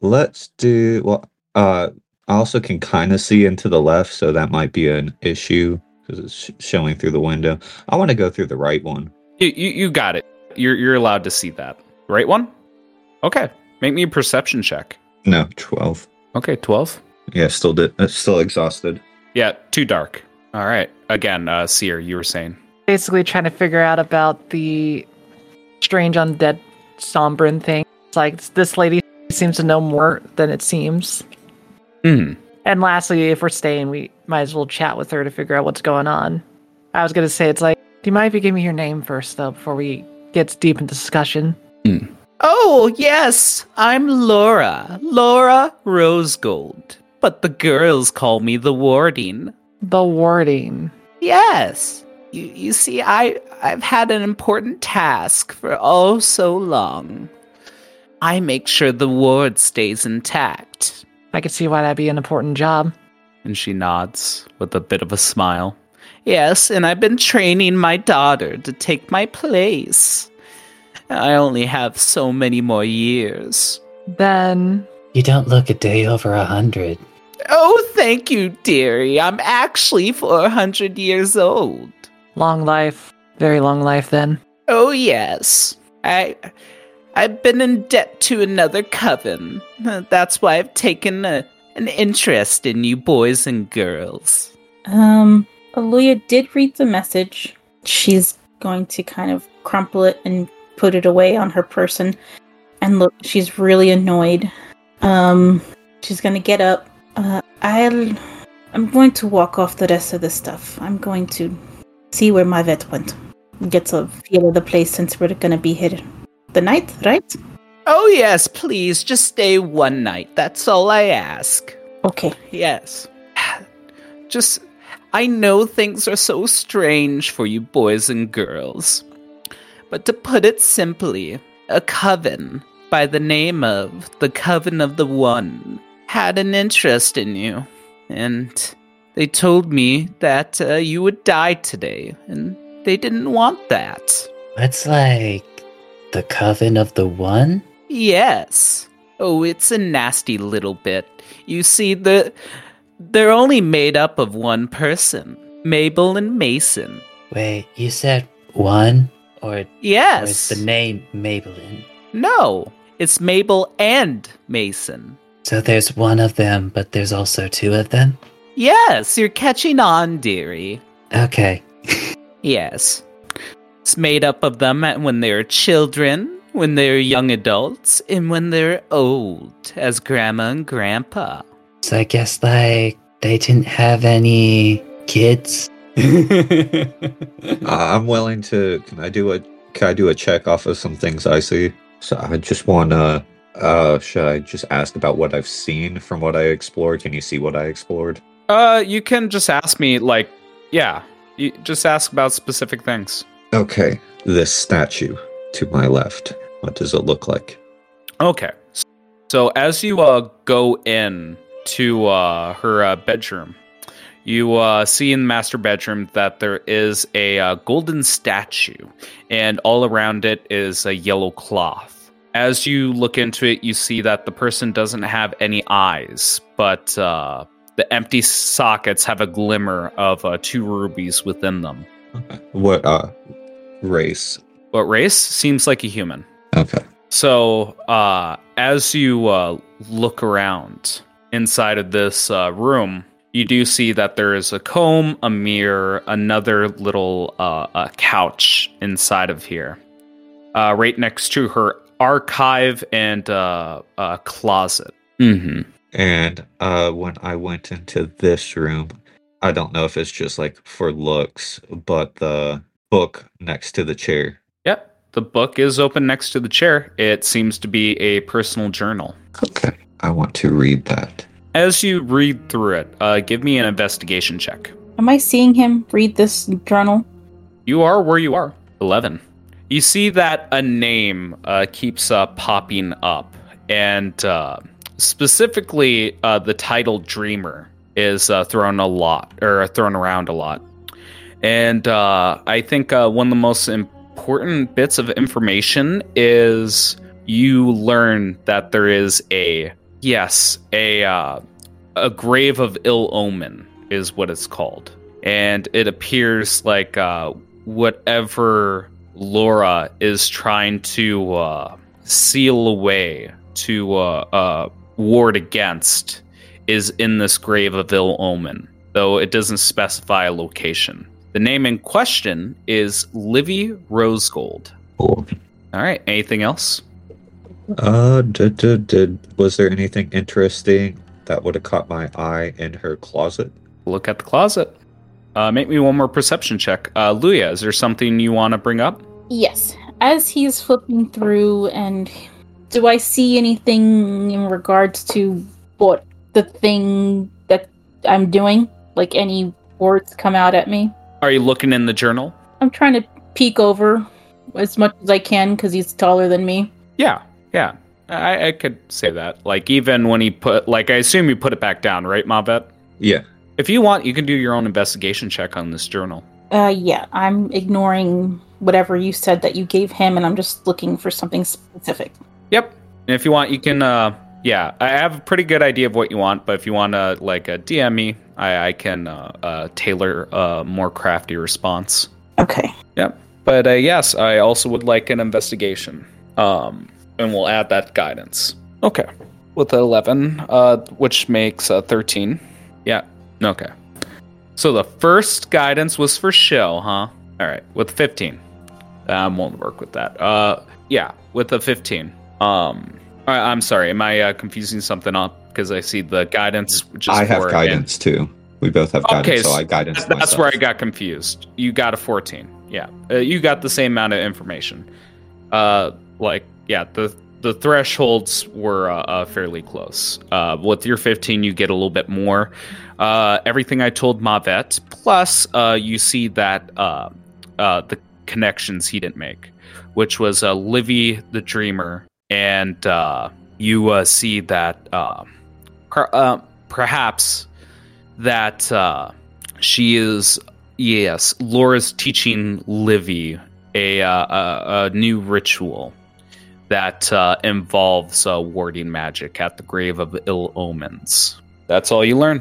Let's do... Well, I also can kind of see into the left, so that might be an issue, because it's showing through the window. I want to go through the right one. You got it. You're allowed to see that. Right one? Okay. Make me a perception check. No, 12. Okay, 12? Yeah, still exhausted. Yeah, too dark. All right. Again, Seer, you were saying. Basically trying to figure out about the strange undead Sombrian thing. It's like, this lady seems to know more than it seems. And lastly, if we're staying, we might as well chat with her to figure out what's going on. I was going to say, it's like, do you mind if you give me your name first, though, before we get deep into discussion? Oh, yes, I'm Laura Rosegold. But the girls call me the Warding. The Warding. Yes. You see, I've had an important task for oh so long. I make sure the ward stays intact. I can see why that'd be an important job. And she nods with a bit of a smile. Yes, and I've been training my daughter to take my place. I only have so many more years. Then... You don't look a day over 100. Oh, thank you, dearie. I'm actually 400 years old. Long life. Very long life, then. Oh, yes. I've been in debt to another coven. That's why I've taken an interest in you boys and girls. Aaliyah did read the message. She's going to kind of crumple it and put it away on her person. And look, she's really annoyed. She's going to get up. I'm going to walk off the rest of the stuff. I'm going to see where my vet went. Get to feel of the place since we're going to be here the night, right? Oh, yes, please. Just stay one night. That's all I ask. Okay. Yes. Just... I know things are so strange for you boys and girls, but to put it simply, a coven by the name of the Coven of the One had an interest in you, and they told me that you would die today, and they didn't want that. That's like the Coven of the One? Yes. Oh, it's a nasty little bit. You see, They're only made up of one person, Mabel and Mason. Wait, you said one? Or yes. Or is the name Mabel in? No, it's Mabel and Mason. So there's one of them, but there's also two of them? Yes, you're catching on, dearie. Okay. Yes. It's made up of them when they're children, when they're young adults, and when they're old, as Grandma and Grandpa. So I guess, they didn't have any kids? I'm willing to... Can I do a check off of some things I see? So I just want to... should I just ask about what I've seen from what I explored? Can you see what I explored? You can just ask me, yeah. You just ask about specific things. Okay. This statue to my left. What does it look like? Okay. So as you go in... to her bedroom. You see in the master bedroom that there is a golden statue, and all around it is a yellow cloth. As you look into it, you see that the person doesn't have any eyes, but the empty sockets have a glimmer of two rubies within them. Okay. What race? What race? Seems like a human. Okay. So as you look around... Inside of this room, you do see that there is a comb, a mirror, another little a couch inside of here. Right next to her archive and a closet. Mm-hmm. And when I went into this room, I don't know if it's just for looks, but the book next to the chair. Yep, the book is open next to the chair. It seems to be a personal journal. Okay. I want to read that. As you read through it, give me an investigation check. Am I seeing him read this journal? You are where you are. 11. You see that a name keeps popping up. And specifically, the title Dreamer is thrown around a lot. And I think one of the most important bits of information is you learn that there is a Grave of Ill Omen is what it's called. And it appears whatever Laura is trying to seal away to ward against is in this Grave of Ill Omen, though it doesn't specify a location. The name in question is Livy Rosegold. Cool. All right, anything else? Was there anything interesting that would have caught my eye in her closet? Look at the closet. Make me one more perception check. Luya, is there something you want to bring up? Yes. As he's flipping through, and do I see anything in regards to what the thing that I'm doing? Like any words come out at me? Are you looking in the journal? I'm trying to peek over as much as I can because he's taller than me. Yeah, yeah. I could say that. Like, even when he put... Like, I assume you put it back down, right, Mavet? Yeah. If you want, you can do your own investigation check on this journal. Yeah, I'm ignoring whatever you said that you gave him, and I'm just looking for something specific. Yep. And if you want, you can... yeah, I have a pretty good idea of what you want, but if you want to, like, DM me, I can tailor a more crafty response. Okay. Yep. But, yes, I also would like an investigation. And we'll add that guidance. Okay. With 11, which makes 13. Yeah. Okay. So the first guidance was for show, huh? All right. With 15. Won't work with that. Yeah, with a 15. I'm sorry. Am I confusing something up? Because I see the guidance. Which is I have guidance, too. We both have guidance, okay, so I guidance myself. That's where I got confused. You got a 14. Yeah. You got the same amount of information. Like, yeah, the thresholds were fairly close. With your 15, you get a little bit more. Everything I told Mavet, plus you see that the connections he didn't make, which was Livy the Dreamer, and you see that perhaps that she is, yes, Laura's teaching Livy a new ritual that involves warding magic at the Grave of Ill Omens. That's all you learn.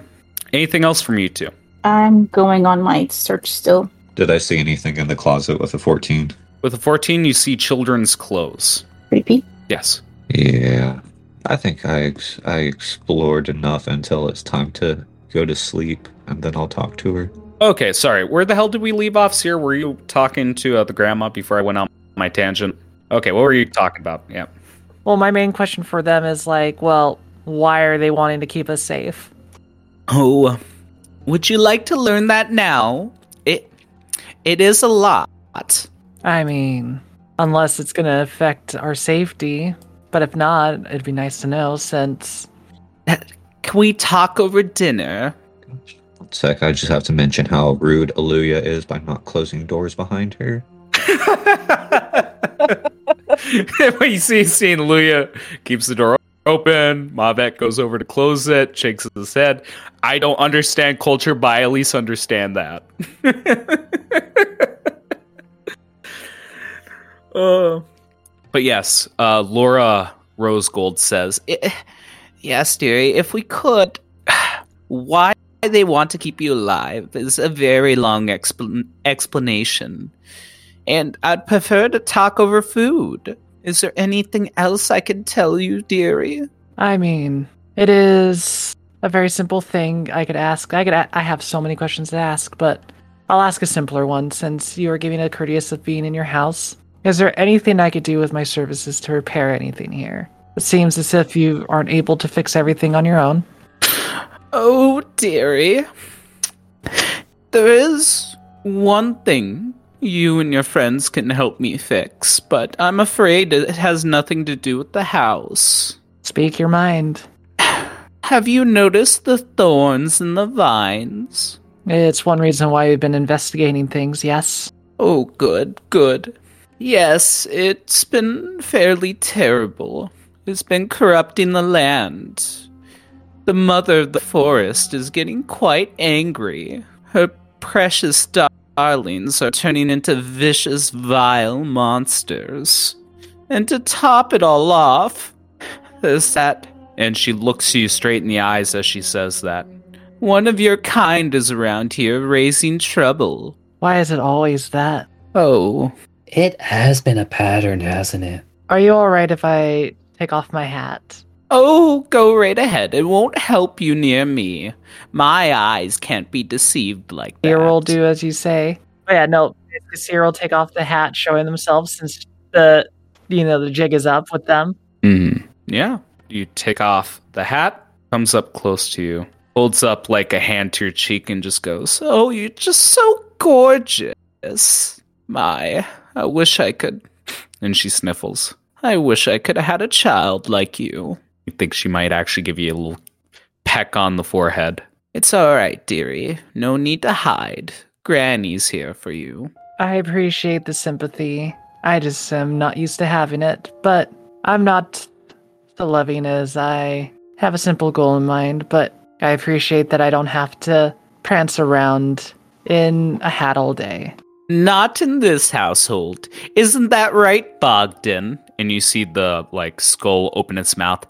Anything else from you two? I'm going on my search still. Did I see anything in the closet with a 14? With a 14, you see children's clothes. Creepy? Yes. Yeah. I think I explored enough until it's time to go to sleep, and then I'll talk to her. Okay, sorry. Where the hell did we leave off, Seer? Were you talking to the grandma before I went on my tangent? Okay, what were you talking about? Yeah. Well, my main question for them is like, well, why are they wanting to keep us safe? Oh, would you like to learn that now? It is a lot. I mean, unless it's going to affect our safety. But if not, it'd be nice to know since... Can we talk over dinner? One sec, I just have to mention how rude Aaliyah is by not closing doors behind her. When you see Aaliyah keeps the door open, Mavet goes over to close it, shakes his head. I don't understand culture, but I at least understand that. But yes, Laura Rosegold says, yes, dearie, if we could, why they want to keep you alive is a very long explanation. And I'd prefer to talk over food. Is there anything else I can tell you, dearie? I mean, it is a very simple thing I could ask. I have so many questions to ask, but I'll ask a simpler one since you are giving a courteous of being in your house. Is there anything I could do with my services to repair anything here? It seems as if you aren't able to fix everything on your own. Oh, dearie. There is one thing you and your friends can help me fix, but I'm afraid it has nothing to do with the house. Speak your mind. Have you noticed the thorns and the vines? It's one reason why we've been investigating things, yes. Oh, good, good. Yes, it's been fairly terrible. It's been corrupting the land. The mother of the forest is getting quite angry. Her precious darlings are turning into vicious, vile monsters. And to top it all off, there's that... And she looks you straight in the eyes as she says that. One of your kind is around here, raising trouble. Why is it always that? Oh. It has been a pattern, hasn't it? Are you alright if I take off my hat? Oh, go right ahead. It won't help you near me. My eyes can't be deceived like that. Cyril, do as you say. Oh, yeah, no. Cyril take off the hat, showing themselves since the jig is up with them. Mm. Yeah. You take off the hat, comes up close to you, holds up like a hand to your cheek and just goes, oh, you're just so gorgeous. My, I wish I could. And she sniffles. I wish I could have had a child like you. You think she might actually give you a little peck on the forehead. It's all right, dearie. No need to hide. Granny's here for you. I appreciate the sympathy. I just am not used to having it, but I'm not so loving as I have a simple goal in mind, but I appreciate that I don't have to prance around in a hat all day. Not in this household. Isn't that right, Bogdan? And you see the, skull open its mouth.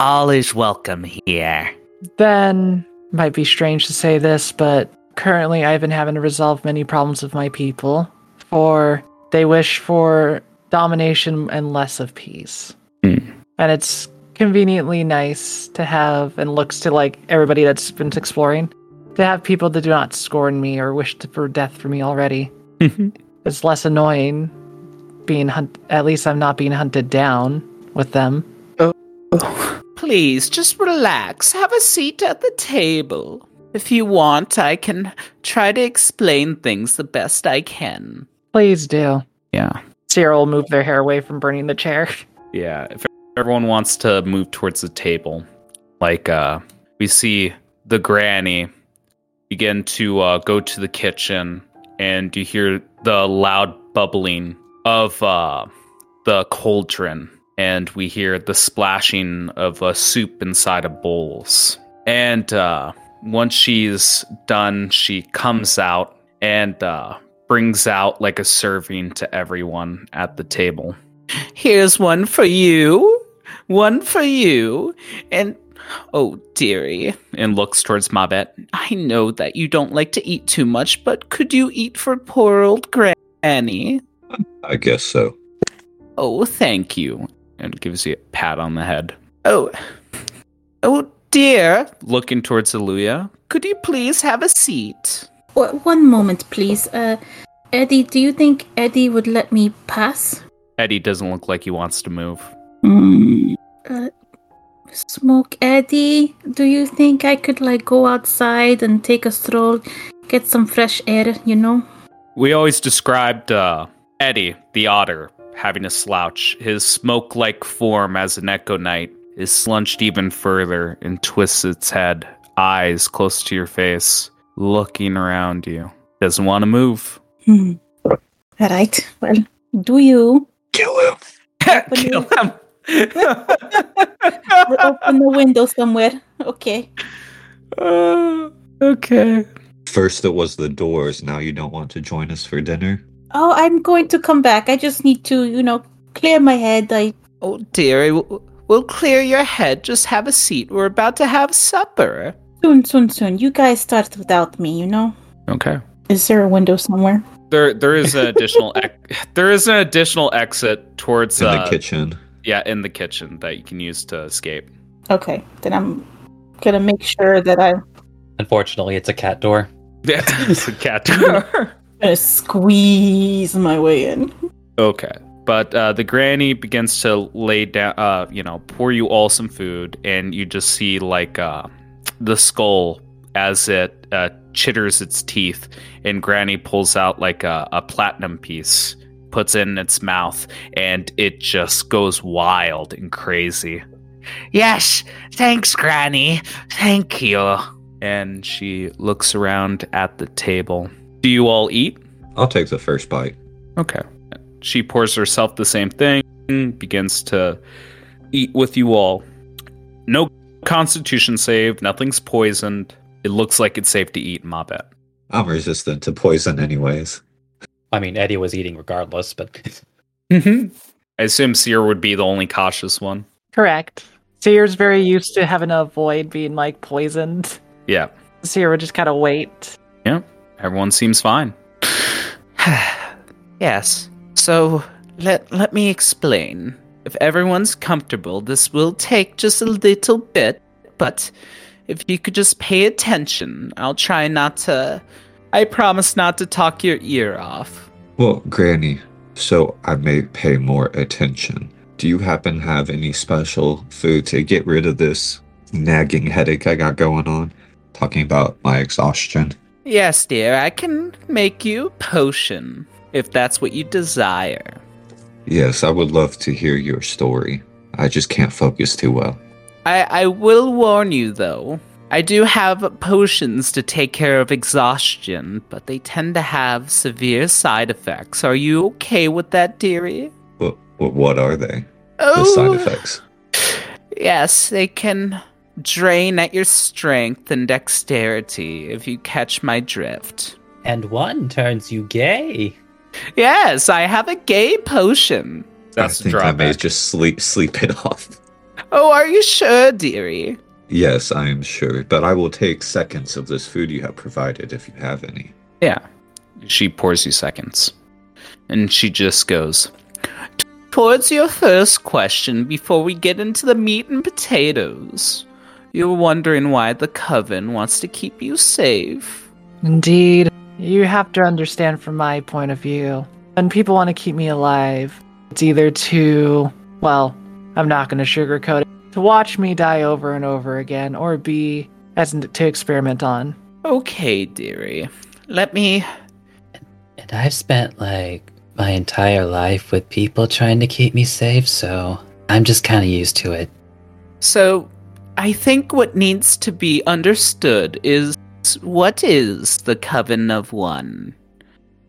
All is welcome here. Then, might be strange to say this, but currently I've been having to resolve many problems with my people, for they wish for domination and less of peace. Mm. And it's conveniently nice to have, and looks to everybody that's been exploring, to have people that do not scorn me or wish for death for me already. It's less annoying being at least I'm not being hunted down with them. Oh. Please, just relax. Have a seat at the table. If you want, I can try to explain things the best I can. Please do. Yeah. Cyril will move their hair away from burning the chair. Yeah, if everyone wants to move towards the table, we see the granny begin to go to the kitchen, and you hear the loud bubbling of the cauldron, and we hear the splashing of soup inside of bowls. And once she's done, she comes out and brings out a serving to everyone at the table. Here's one for you, and oh, dearie, and looks towards Mabet. I know that you don't like to eat too much, but could you eat for poor old Granny? I guess so. Oh, thank you. And gives you a pat on the head. Oh dear. Looking towards Aaliyah. Could you please have a seat? One moment, please. Eddie, do you think Eddie would let me pass? Eddie doesn't look like he wants to move. Smoke Eddie, do you think I could go outside and take a stroll, get some fresh air, We always described Eddie, the otter, having a slouch. His smoke-like form as an echo knight is slunched even further and twists its head, eyes close to your face, looking around you. Doesn't want to move. All right, well, do you? Kill him! Kill him! Open the window somewhere. Okay. Okay. First it was the doors, now you don't want to join us for dinner? Oh, I'm going to come back. I just need to, clear my head. Oh, dearie, we'll clear your head. Just have a seat. We're about to have supper. Soon. You guys start without me, Okay. Is there a window somewhere? There is an additional exit towards in the kitchen. Yeah, in the kitchen that you can use to escape. Okay, then I'm gonna make sure that I... Unfortunately, it's a cat door. Yeah, it's a cat door. I'm gonna squeeze my way in. Okay, but the granny begins to lay down, pour you all some food, and you just see, the skull as it chitters its teeth, and Granny pulls out, a platinum piece, puts in its mouth, and it just goes wild and crazy. Yes, thanks, Granny. Thank you. And she looks around at the table. Do you all eat? I'll take the first bite. Okay. She pours herself the same thing, begins to eat with you all. No constitution save, nothing's poisoned. It looks like it's safe to eat, Mabet. I'm resistant to poison anyways. I mean, Eddie was eating regardless, but... I assume Seer would be the only cautious one. Correct. Seer's very used to having to avoid being, poisoned. Yeah. Seer would just kind of wait. Yeah. Everyone seems fine. Yes. So, let me explain. If everyone's comfortable, this will take just a little bit, but if you could just pay attention, I'll try not to... I promise not to talk your ear off. Well, Granny, so I may pay more attention. Do you happen to have any special food to get rid of this nagging headache I got going on? Talking about my exhaustion. Yes, dear, I can make you a potion, if that's what you desire. Yes, I would love to hear your story. I just can't focus too well. I will warn you, though. I do have potions to take care of exhaustion, but they tend to have severe side effects. Are you okay with that, dearie? What are they? Oh, the side effects. Yes, they can drain at your strength and dexterity, if you catch my drift. And one turns you gay. Yes, I have a gay potion. That's a drawback. I may just sleep it off. Oh, are you sure, dearie? Yes, I am sure, but I will take seconds of this food you have provided if you have any. Yeah. She pours you seconds. And she just goes, towards your first question, before we get into the meat and potatoes, you're wondering why the Coven wants to keep you safe. Indeed. You have to understand from my point of view. When people want to keep me alive, it's either to, well, I'm not going to sugarcoat it, to watch me die over and over again, or B, as in, to experiment on. Okay, dearie. Let me... And I've spent, like, my entire life with people trying to keep me safe, so I'm just kind of used to it. So, I think what needs to be understood is, what is the Coven of One?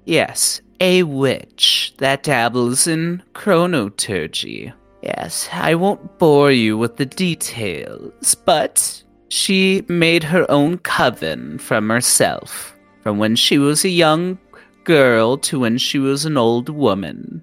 Yes, a witch that dabbles in chronoturgy. Yes, I won't bore you with the details, but she made her own coven from herself, from when she was a young girl to when she was an old woman,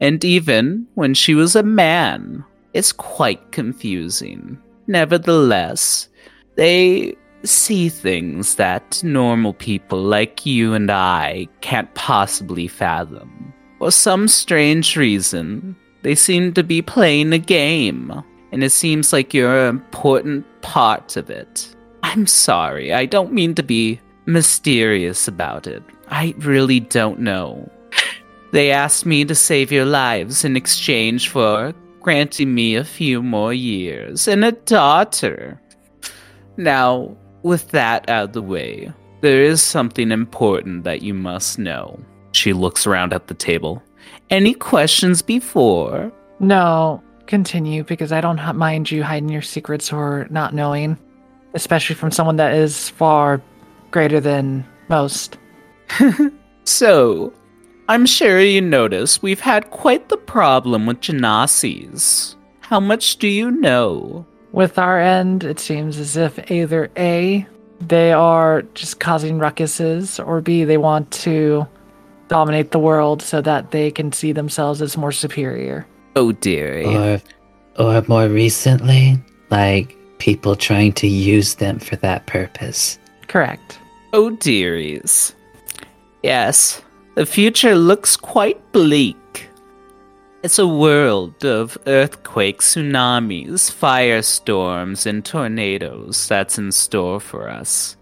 and even when she was a man. It's quite confusing. Nevertheless, they see things that normal people like you and I can't possibly fathom. For some strange reason, they seem to be playing a game, and it seems like you're an important part of it. I'm sorry, I don't mean to be mysterious about it. I really don't know. They asked me to save your lives in exchange for granting me a few more years and a daughter. Now, with that out of the way, there is something important that you must know. She looks around at the table. Any questions before? No, continue, because I don't mind you hiding your secrets or not knowing, especially from someone that is far greater than most. So, I'm sure you notice we've had quite the problem with Genasi's. How much do you know? With our end, it seems as if either A, they are just causing ruckuses, or B, they want to dominate the world so that they can see themselves as more superior. Oh, dearie. Or more recently, like, people trying to use them for that purpose. Correct. Oh, dearies. Yes, the future looks quite bleak. It's a world of earthquakes, tsunamis, firestorms, and tornadoes that's in store for us.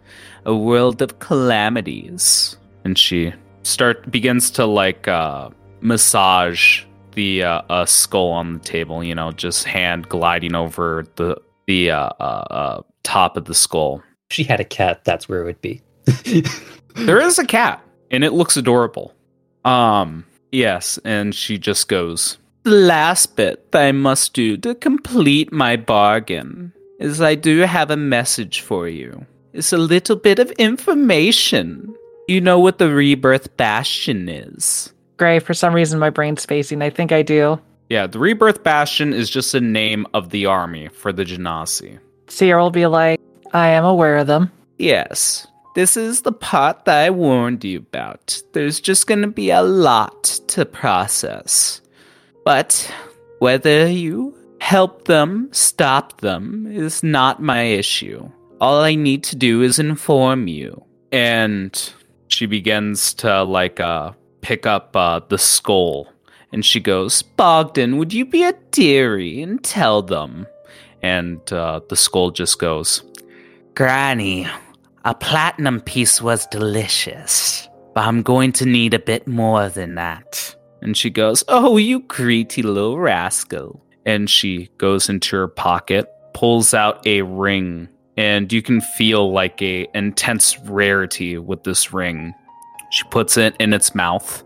A world of calamities. And she... begins to massage the skull on the table, you know, just hand gliding over the top of the skull. If she had a cat, that's where it would be. There is a cat, and it looks adorable. Yes, and she just goes, the last bit that I must do to complete my bargain is I do have a message for you. It's a little bit of information. You know what the Rebirth Bastion is? Gray, for some reason my brain's spacing. I think I do. Yeah, the Rebirth Bastion is just a name of the army for the Genasi. Cyril will be like, I am aware of them. Yes. This is the part that I warned you about. There's just going to be a lot to process. But whether you help them, stop them, is not my issue. All I need to do is inform you. And... she begins to, pick up the skull. And she goes, Bogdan, would you be a dearie and tell them? And the skull just goes, Granny, a platinum piece was delicious. But I'm going to need a bit more than that. And she goes, oh, you greedy little rascal. And she goes into her pocket, pulls out a ring. And you can feel like a intense rarity with this ring. She puts it in its mouth,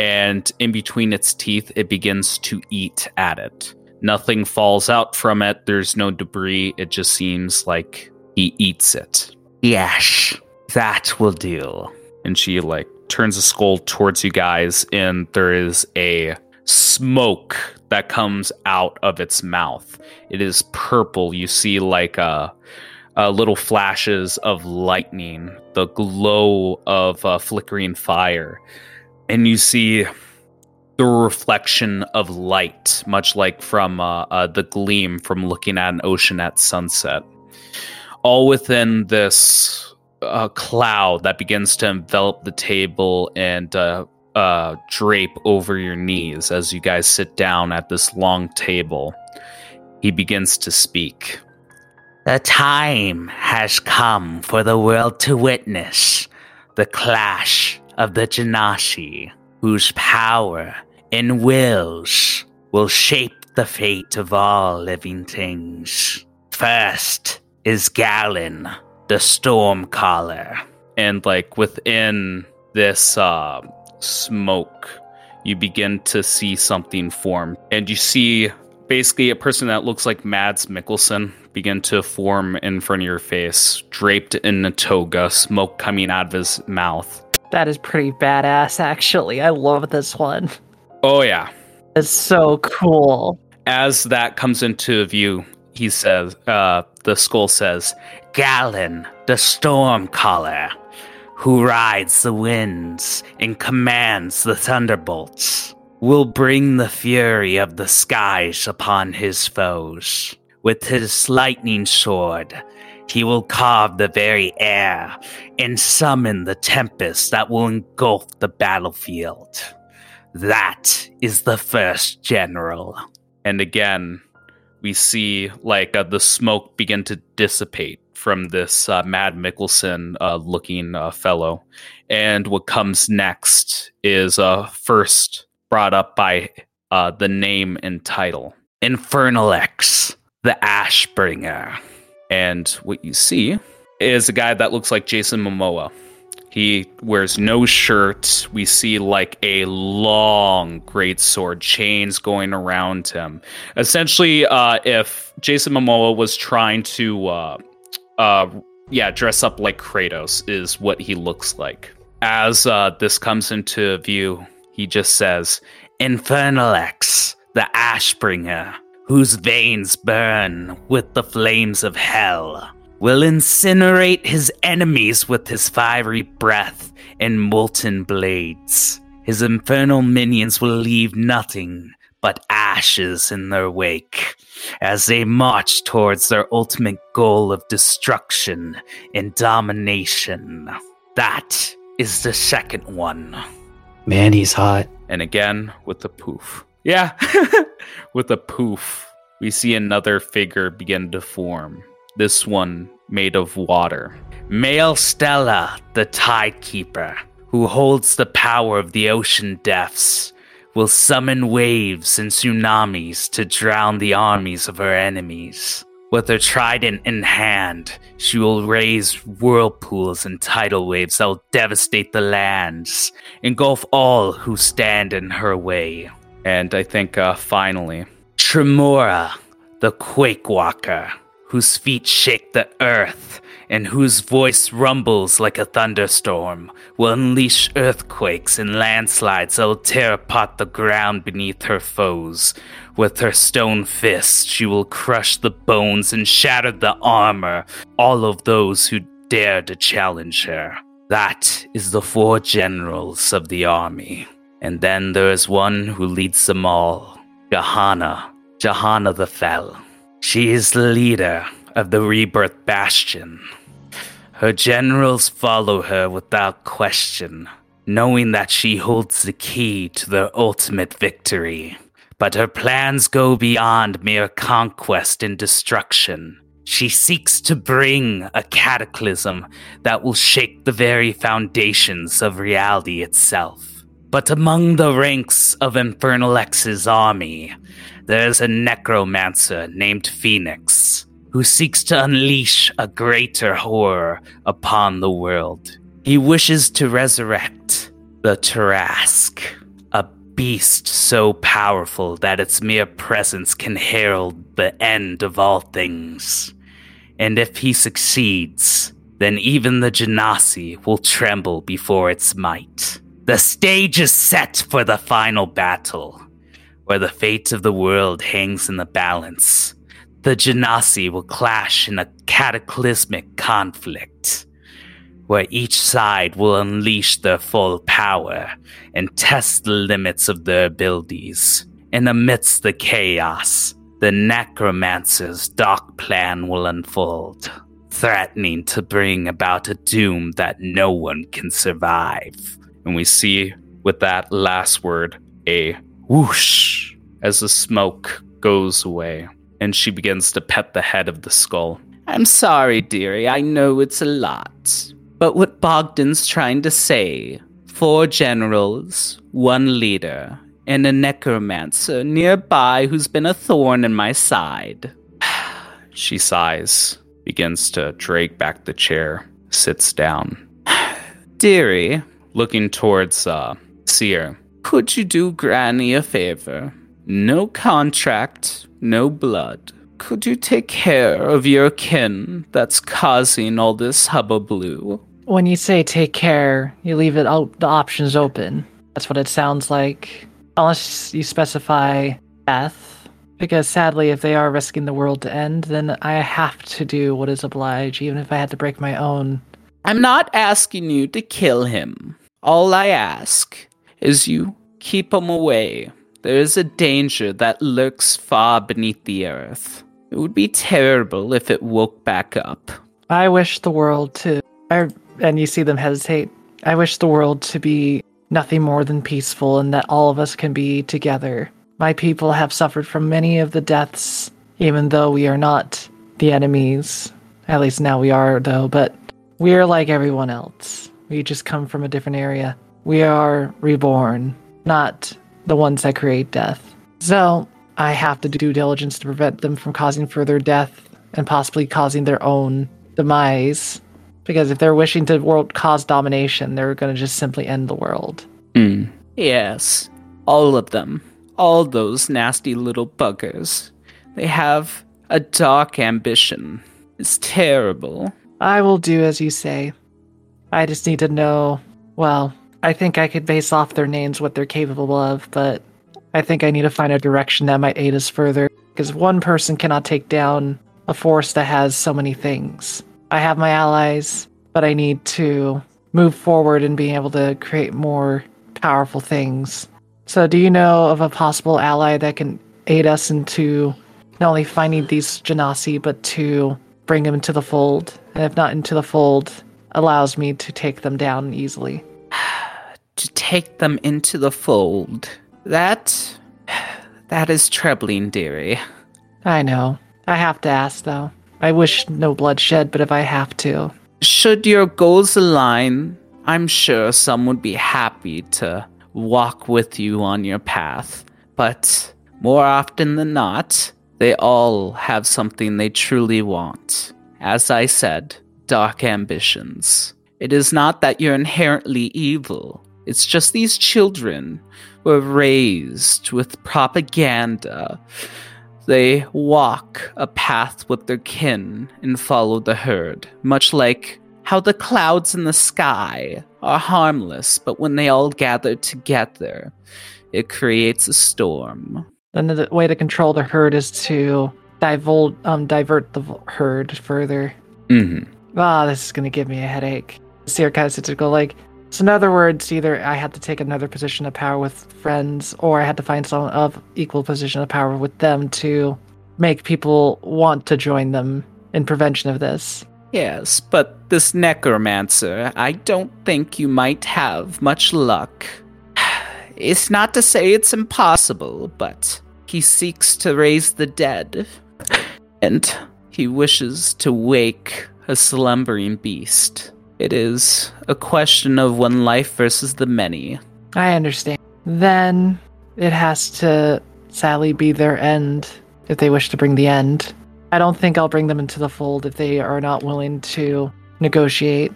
and in between its teeth, it begins to eat at it. Nothing falls out from it. There's no debris. It just seems like He eats it. Yes, that will do. And she, turns the skull towards you guys, and there is a smoke that comes out of its mouth. It is purple. You see, little flashes of lightning, the glow of flickering fire. And you see the reflection of light, much like from the gleam from looking at an ocean at sunset. All within this cloud that begins to envelop the table and drape over your knees as you guys sit down at this long table. He begins to speak. The time has come for the world to witness the clash of the Genasi, whose power and wills will shape the fate of all living things. First is Galen, the Stormcaller. And within this smoke, you begin to see something form. And you see basically a person that looks like Mads Mikkelsen begin to form in front of your face, draped in a toga, smoke coming out of his mouth. That is pretty badass, actually. I love this one. Oh, yeah. It's so cool. As that comes into view, he says, the skull says, Galen, the Stormcaller, who rides the winds and commands the thunderbolts, will bring the fury of the skies upon his foes. With his lightning sword, he will carve the very air and summon the tempest that will engulf the battlefield. That is the first general. And again, we see the smoke begin to dissipate from this Mad Mickelson looking fellow. And what comes next is first brought up by the name and title. Infernalex, the Ashbringer. And what you see is a guy that looks like Jason Momoa. He wears no shirt. We see a long greatsword, chains going around him. Essentially, if Jason Momoa was trying to dress up like Kratos is what he looks like. As this comes into view, he just says, Infernalex, the Ashbringer, whose veins burn with the flames of hell, will incinerate his enemies with his fiery breath and molten blades. His infernal minions will leave nothing but ashes in their wake as they march towards their ultimate goal of destruction and domination. That is the second one. Man, he's hot. And again, with the poof. Yeah, with a poof, we see another figure begin to form. This one made of water. Male Stella, the Tidekeeper, who holds the power of the ocean depths, will summon waves and tsunamis to drown the armies of her enemies. With her trident in hand, she will raise whirlpools and tidal waves that will devastate the lands, engulf all who stand in her way. And I think, finally, Tremora, the Quake Walker, whose feet shake the earth and whose voice rumbles like a thunderstorm, will unleash earthquakes and landslides that will tear apart the ground beneath her foes. With her stone fist, she will crush the bones and shatter the armor, all of those who dare to challenge her. That is the four generals of the army. And then there is one who leads them all, Jahana the Fell. She is the leader of the Rebirth Bastion. Her generals follow her without question, knowing that she holds the key to their ultimate victory. But her plans go beyond mere conquest and destruction. She seeks to bring a cataclysm that will shake the very foundations of reality itself. But among the ranks of Infernalex's army, there is a necromancer named Phoenix, who seeks to unleash a greater horror upon the world. He wishes to resurrect the Tarrasque, a beast so powerful that its mere presence can herald the end of all things. and if he succeeds, then even the Genasi will tremble before its might. The stage is set for the final battle, where the fate of the world hangs in the balance. The Genasi will clash in a cataclysmic conflict, where each side will unleash their full power and test the limits of their abilities. And amidst the chaos, the Necromancer's dark plan will unfold, threatening to bring about a doom that no one can survive. And we see, with that last word, a whoosh as the smoke goes away, and she begins to pet the head of the skull. I'm sorry, dearie, I know it's a lot, but what Bogdan's trying to say, 4 generals, 1 leader, and a necromancer nearby who's been a thorn in my side. She sighs, begins to drag back the chair, sits down. Dearie, looking towards Seer, could you do Granny a favor? No contract, no blood. Could you take care of your kin that's causing all this hubbub? When you say take care, you leave it the options open. That's what it sounds like. Unless you specify death. Because sadly, if they are risking the world to end, then I have to do what is obliged, even if I had to break my own. I'm not asking you to kill him. All I ask is you keep him away. There is a danger that lurks far beneath the earth. It would be terrible if it woke back up. I wish the world to... and you see them hesitate. I wish the world to be nothing more than peaceful and that all of us can be together. My people have suffered from many of the deaths, even though we are not the enemies. At least now we are, though, but we're like everyone else. We just come from a different area. We are reborn, not... the ones that create death. So I have to do due diligence to prevent them from causing further death and possibly causing their own demise. Because if they're wishing to world cause domination, they're going to just simply end the world. Mm. Yes, all of them. All those nasty little buggers. They have a dark ambition. It's terrible. I will do as you say. I just need to know, well... I think I could base off their names what they're capable of, but I think I need to find a direction that might aid us further. Because one person cannot take down a force that has so many things. I have my allies, but I need to move forward in being able to create more powerful things. So do you know of a possible ally that can aid us into not only finding these Genasi, but to bring them into the fold? And if not into the fold, allows me to take them down easily. To take them into the fold. That is troubling, dearie. I know. I have to ask, though. I wish no bloodshed, but if I have to. Should your goals align, I'm sure some would be happy to walk with you on your path. But more often than not, they all have something they truly want. As I said, dark ambitions. It is not that you're inherently evil. It's just these children were raised with propaganda. They walk a path with their kin and follow the herd, much like how the clouds in the sky are harmless, but when they all gather together, it creates a storm. And the way to control the herd is to divert the herd further. Mm-hmm. Ah, this is going to give me a headache. Seer kind of sits and goes like, so in other words, either I had to take another position of power with friends, or I had to find someone of equal position of power with them to make people want to join them in prevention of this. Yes, but this necromancer, I don't think you might have much luck. It's not to say it's impossible, but he seeks to raise the dead, and he wishes to wake a slumbering beast. It is a question of one life versus the many. I understand. Then it has to sadly be their end if they wish to bring the end. I don't think I'll bring them into the fold if they are not willing to negotiate.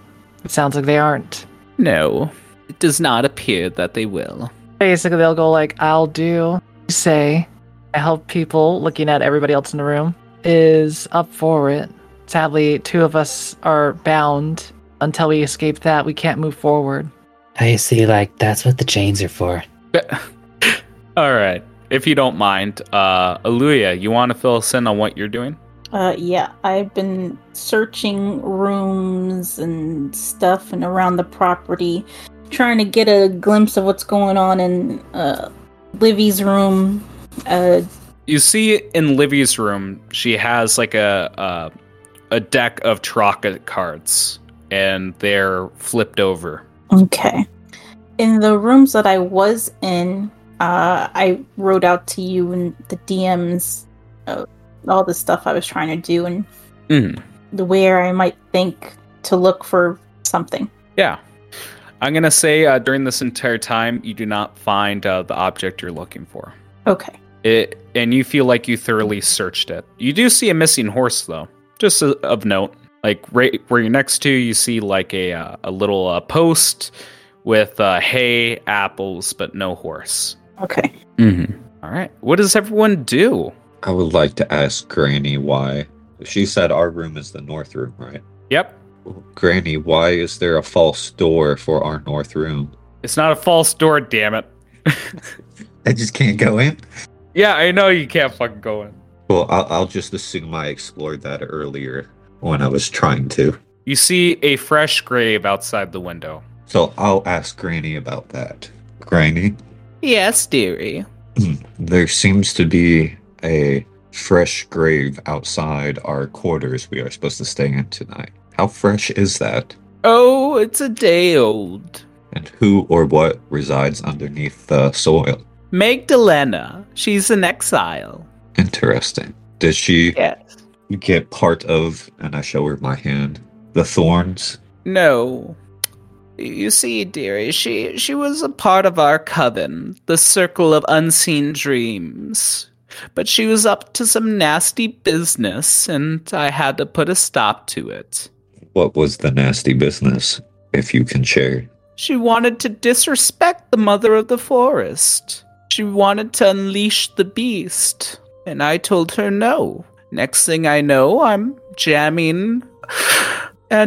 It sounds like they aren't. No, it does not appear that they will. Basically, they'll go like, I'll do, say, I help people, looking at everybody else in the room, is up for it. sadly, two of us are bound. Until we escape that, we can't move forward. I see, like, that's what the chains are for. All right. If you don't mind, Aaliyah, you want to fill us in on what you're doing? Yeah, I've been searching rooms and stuff and around the property, trying to get a glimpse of what's going on in Livy's room. You see in Livy's room, she has like a deck of Tarrasque cards, and they're flipped over. Okay. In the rooms that I was in, I wrote out to you in the DMs all the stuff I was trying to do and where I might think to look for something. Yeah. I'm going to say during this entire time, you do not find the object you're looking for. Okay. And you feel like you thoroughly searched it. You do see a missing horse, though. Just of note. Like, right where you're next to, you see, like, a little post with hay, apples, but no horse. Okay. Mm-hmm. All right. What does everyone do? I would like to ask Granny why. She said our room is the north room, right? Yep. Granny, why is there a false door for our north room? It's not a false door, damn it. I just can't go in? Yeah, I know you can't fucking go in. Well, I'll just assume I explored that earlier when I was trying to. You see a fresh grave outside the window. So I'll ask Granny about that. Granny? Yes, dearie. There seems to be a fresh grave outside our quarters we are supposed to stay in tonight. How fresh is that? Oh, it's a day old. And who or what resides underneath the soil? Magdalena. She's an exile. Interesting. Does she get part of, and I show her my hand, the thorns? No. You see, dearie, she was a part of our coven, the circle of unseen dreams. But she was up to some nasty business, and I had to put a stop to it. What was the nasty business, if you can share? She wanted to disrespect the mother of the forest. She wanted to unleash the beast, and I told her no. Next thing I know, I'm jamming a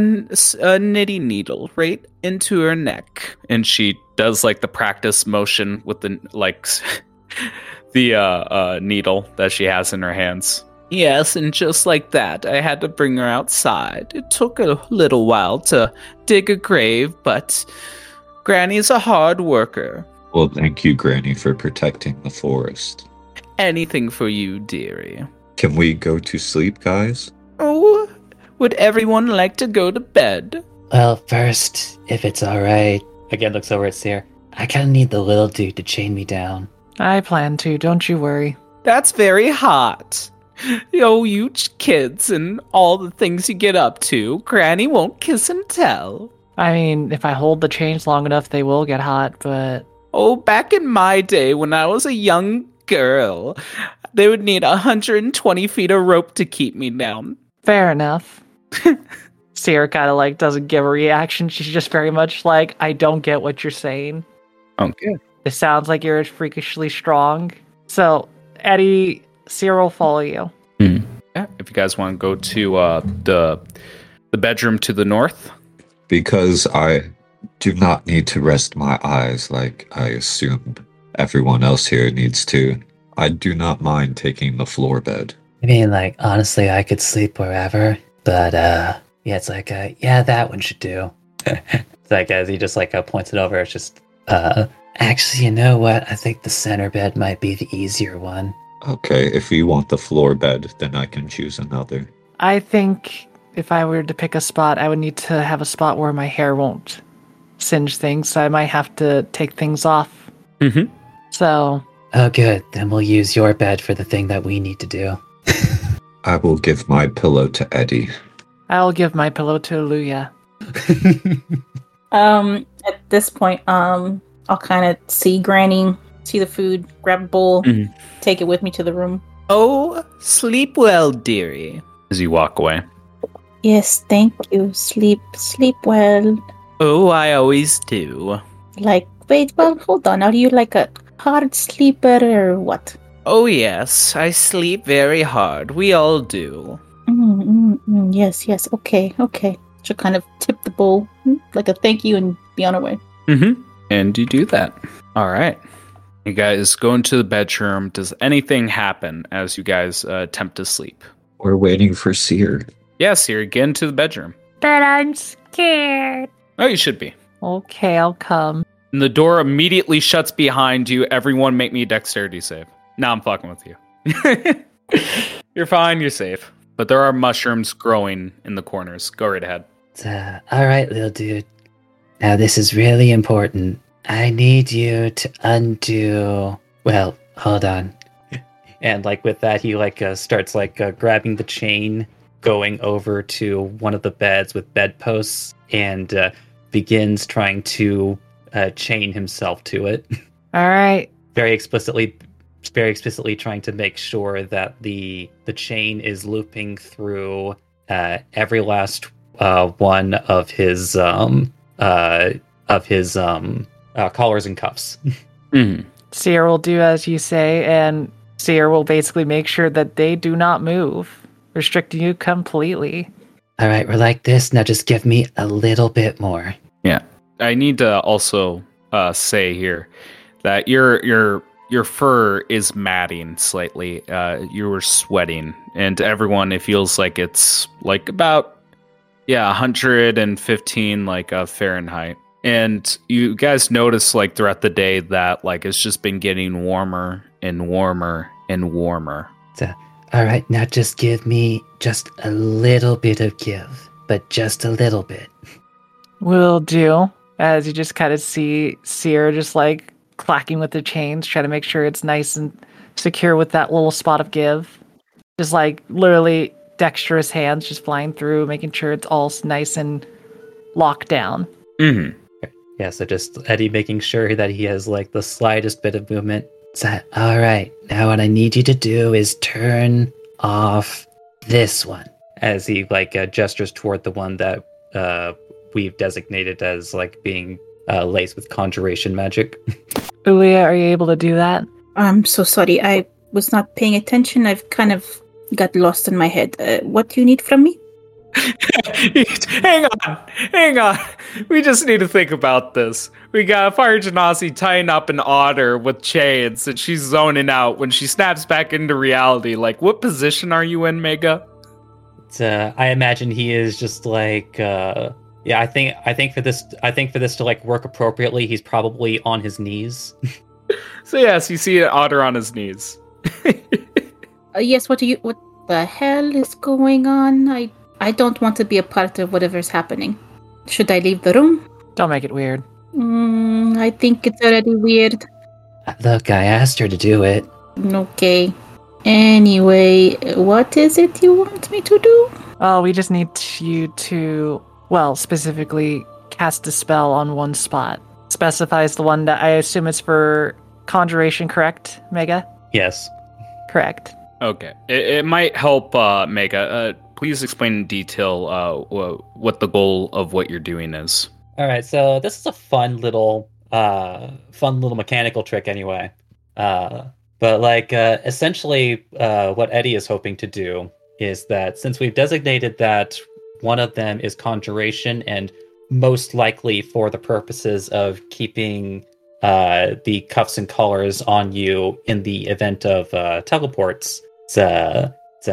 knitting needle right into her neck. And she does, like, the practice motion with the, like... The needle that she has in her hands. Yes, and just like that, I had to bring her outside. It took a little while to dig a grave, but Granny's a hard worker. Well, thank you, Granny, for protecting the forest. Anything for you, dearie. Can we go to sleep, guys? Oh, would everyone like to go to bed? Well, first, if it's all right, again looks over at Seer, I kind of need the little dude to chain me down. I plan to, don't you worry. That's very hot. Oh, you kids and all the things you get up to. Granny won't kiss and tell. I mean, if I hold the chains long enough, they will get hot, but... Oh, back in my day, when I was a young girl, they would need 120 feet of rope to keep me down. Fair enough. Sierra kind of, like, doesn't give a reaction. She's just very much like, I don't get what you're saying. Okay. It sounds like you're freakishly strong. So, Eddie, Cyril, follow you. Mm. Yeah, if you guys want to go to the bedroom to the north. Because I do not need to rest my eyes like I assume everyone else here needs to. I do not mind taking the floor bed. I mean, like, honestly, I could sleep wherever. But, yeah, it's like, that one should do. It's like, as he just, like, points it over, it's just... Actually, you know what? I think the center bed might be the easier one. Okay, if you want the floor bed, then I can choose another. I think if I were to pick a spot, I would need to have a spot where my hair won't singe things, so I might have to take things off. Mm-hmm. So... Oh, good. Then we'll use your bed for the thing that we need to do. I will give my pillow to Eddie. I'll give my pillow to Luya. At this point, I'll kind of see Granny, see the food, grab a bowl, take it with me to the room. Oh, sleep well, dearie. As you walk away. Yes, thank you. Sleep well. Oh, I always do. Like, wait, well, hold on. Are you like a hard sleeper or what? Oh, yes. I sleep very hard. We all do. Yes. Okay. She'll kind of tip the bowl like a thank you and be on her way. Mm-hmm. And you do that. All right. You guys go into the bedroom. Does anything happen as you guys attempt to sleep? We're waiting for Seer. Yeah, Seer, get into the bedroom. But I'm scared. Oh, you should be. Okay, I'll come. And the door immediately shuts behind you. Everyone make me a dexterity save. Nah, I'm fucking with you. You're fine, you're safe. But there are mushrooms growing in the corners. Go right ahead. All right, little dude. Now this is really important. I need you to undo... Well, hold on. And with that, he starts grabbing the chain, going over to one of the beds with bedposts, and begins trying to chain himself to it. All right. Very explicitly trying to make sure that the chain is looping through every last one of his collars and cuffs. Mm-hmm. Seer will do as you say, and Seer will basically make sure that they do not move, restricting you completely. All right, we're like this now. Just give me a little bit more. Yeah, I need to also say here that your fur is matting slightly. You were sweating, and to everyone, it feels like it's about 115 Fahrenheit. And you guys notice throughout the day that it's just been getting warmer and warmer and warmer. So, all right, now just give me just a little bit of give, but just a little bit. Will do. As you just kind of see Seer just clacking with the chains, trying to make sure it's nice and secure with that little spot of give. Just literally dexterous hands just flying through, making sure it's all nice and locked down. Mm-hmm. Yeah, so just Eddie making sure that he has the slightest bit of movement. So, all right, now what I need you to do is turn off this one. As he gestures toward the one that we've designated as being laced with conjuration magic. Aaliyah, are you able to do that? I'm so sorry. I was not paying attention. I've kind of got lost in my head. What do you need from me? Hang on. We just need to think about this. We got Fire Genasi tying up an otter with chains and she's zoning out when she snaps back into reality. What position are you in, Mega? I imagine he is just I think for this to work appropriately, he's probably on his knees. So yes, you see an otter on his knees. Yes, what the hell is going on? I don't want to be a part of whatever's happening. Should I leave the room? Don't make it weird. I think it's already weird. Look, I asked her to do it. Okay. Anyway, what is it you want me to do? Oh, we just need you to, specifically cast a spell on one spot. Specifies the one that I assume is for conjuration, correct, Mega? Yes. Correct. Okay. It might help Mega... Please explain in detail what the goal of what you're doing is. All right, so this is a fun little mechanical trick, anyway. But essentially, what Eddie is hoping to do is that since we've designated that one of them is conjuration, and most likely for the purposes of keeping the cuffs and collars on you in the event of teleports,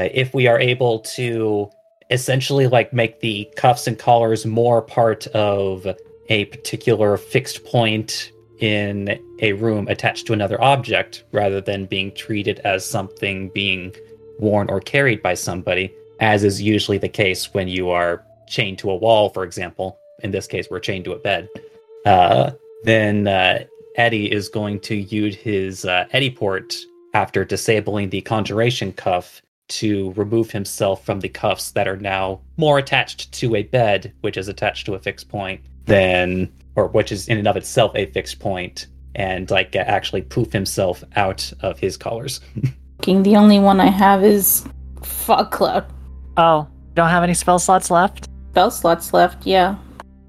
if we are able to essentially make the cuffs and collars more part of a particular fixed point in a room attached to another object, rather than being treated as something being worn or carried by somebody, as is usually the case when you are chained to a wall, for example. In this case, we're chained to a bed. Then Eddie is going to use his Eddie port after disabling the conjuration cuff to remove himself from the cuffs that are now more attached to a bed, which is attached to a fixed point, which is in and of itself a fixed point, and actually poof himself out of his collars. The only one I have is Fog Cloud. Oh, don't have any spell slots left? Spell slots left, yeah.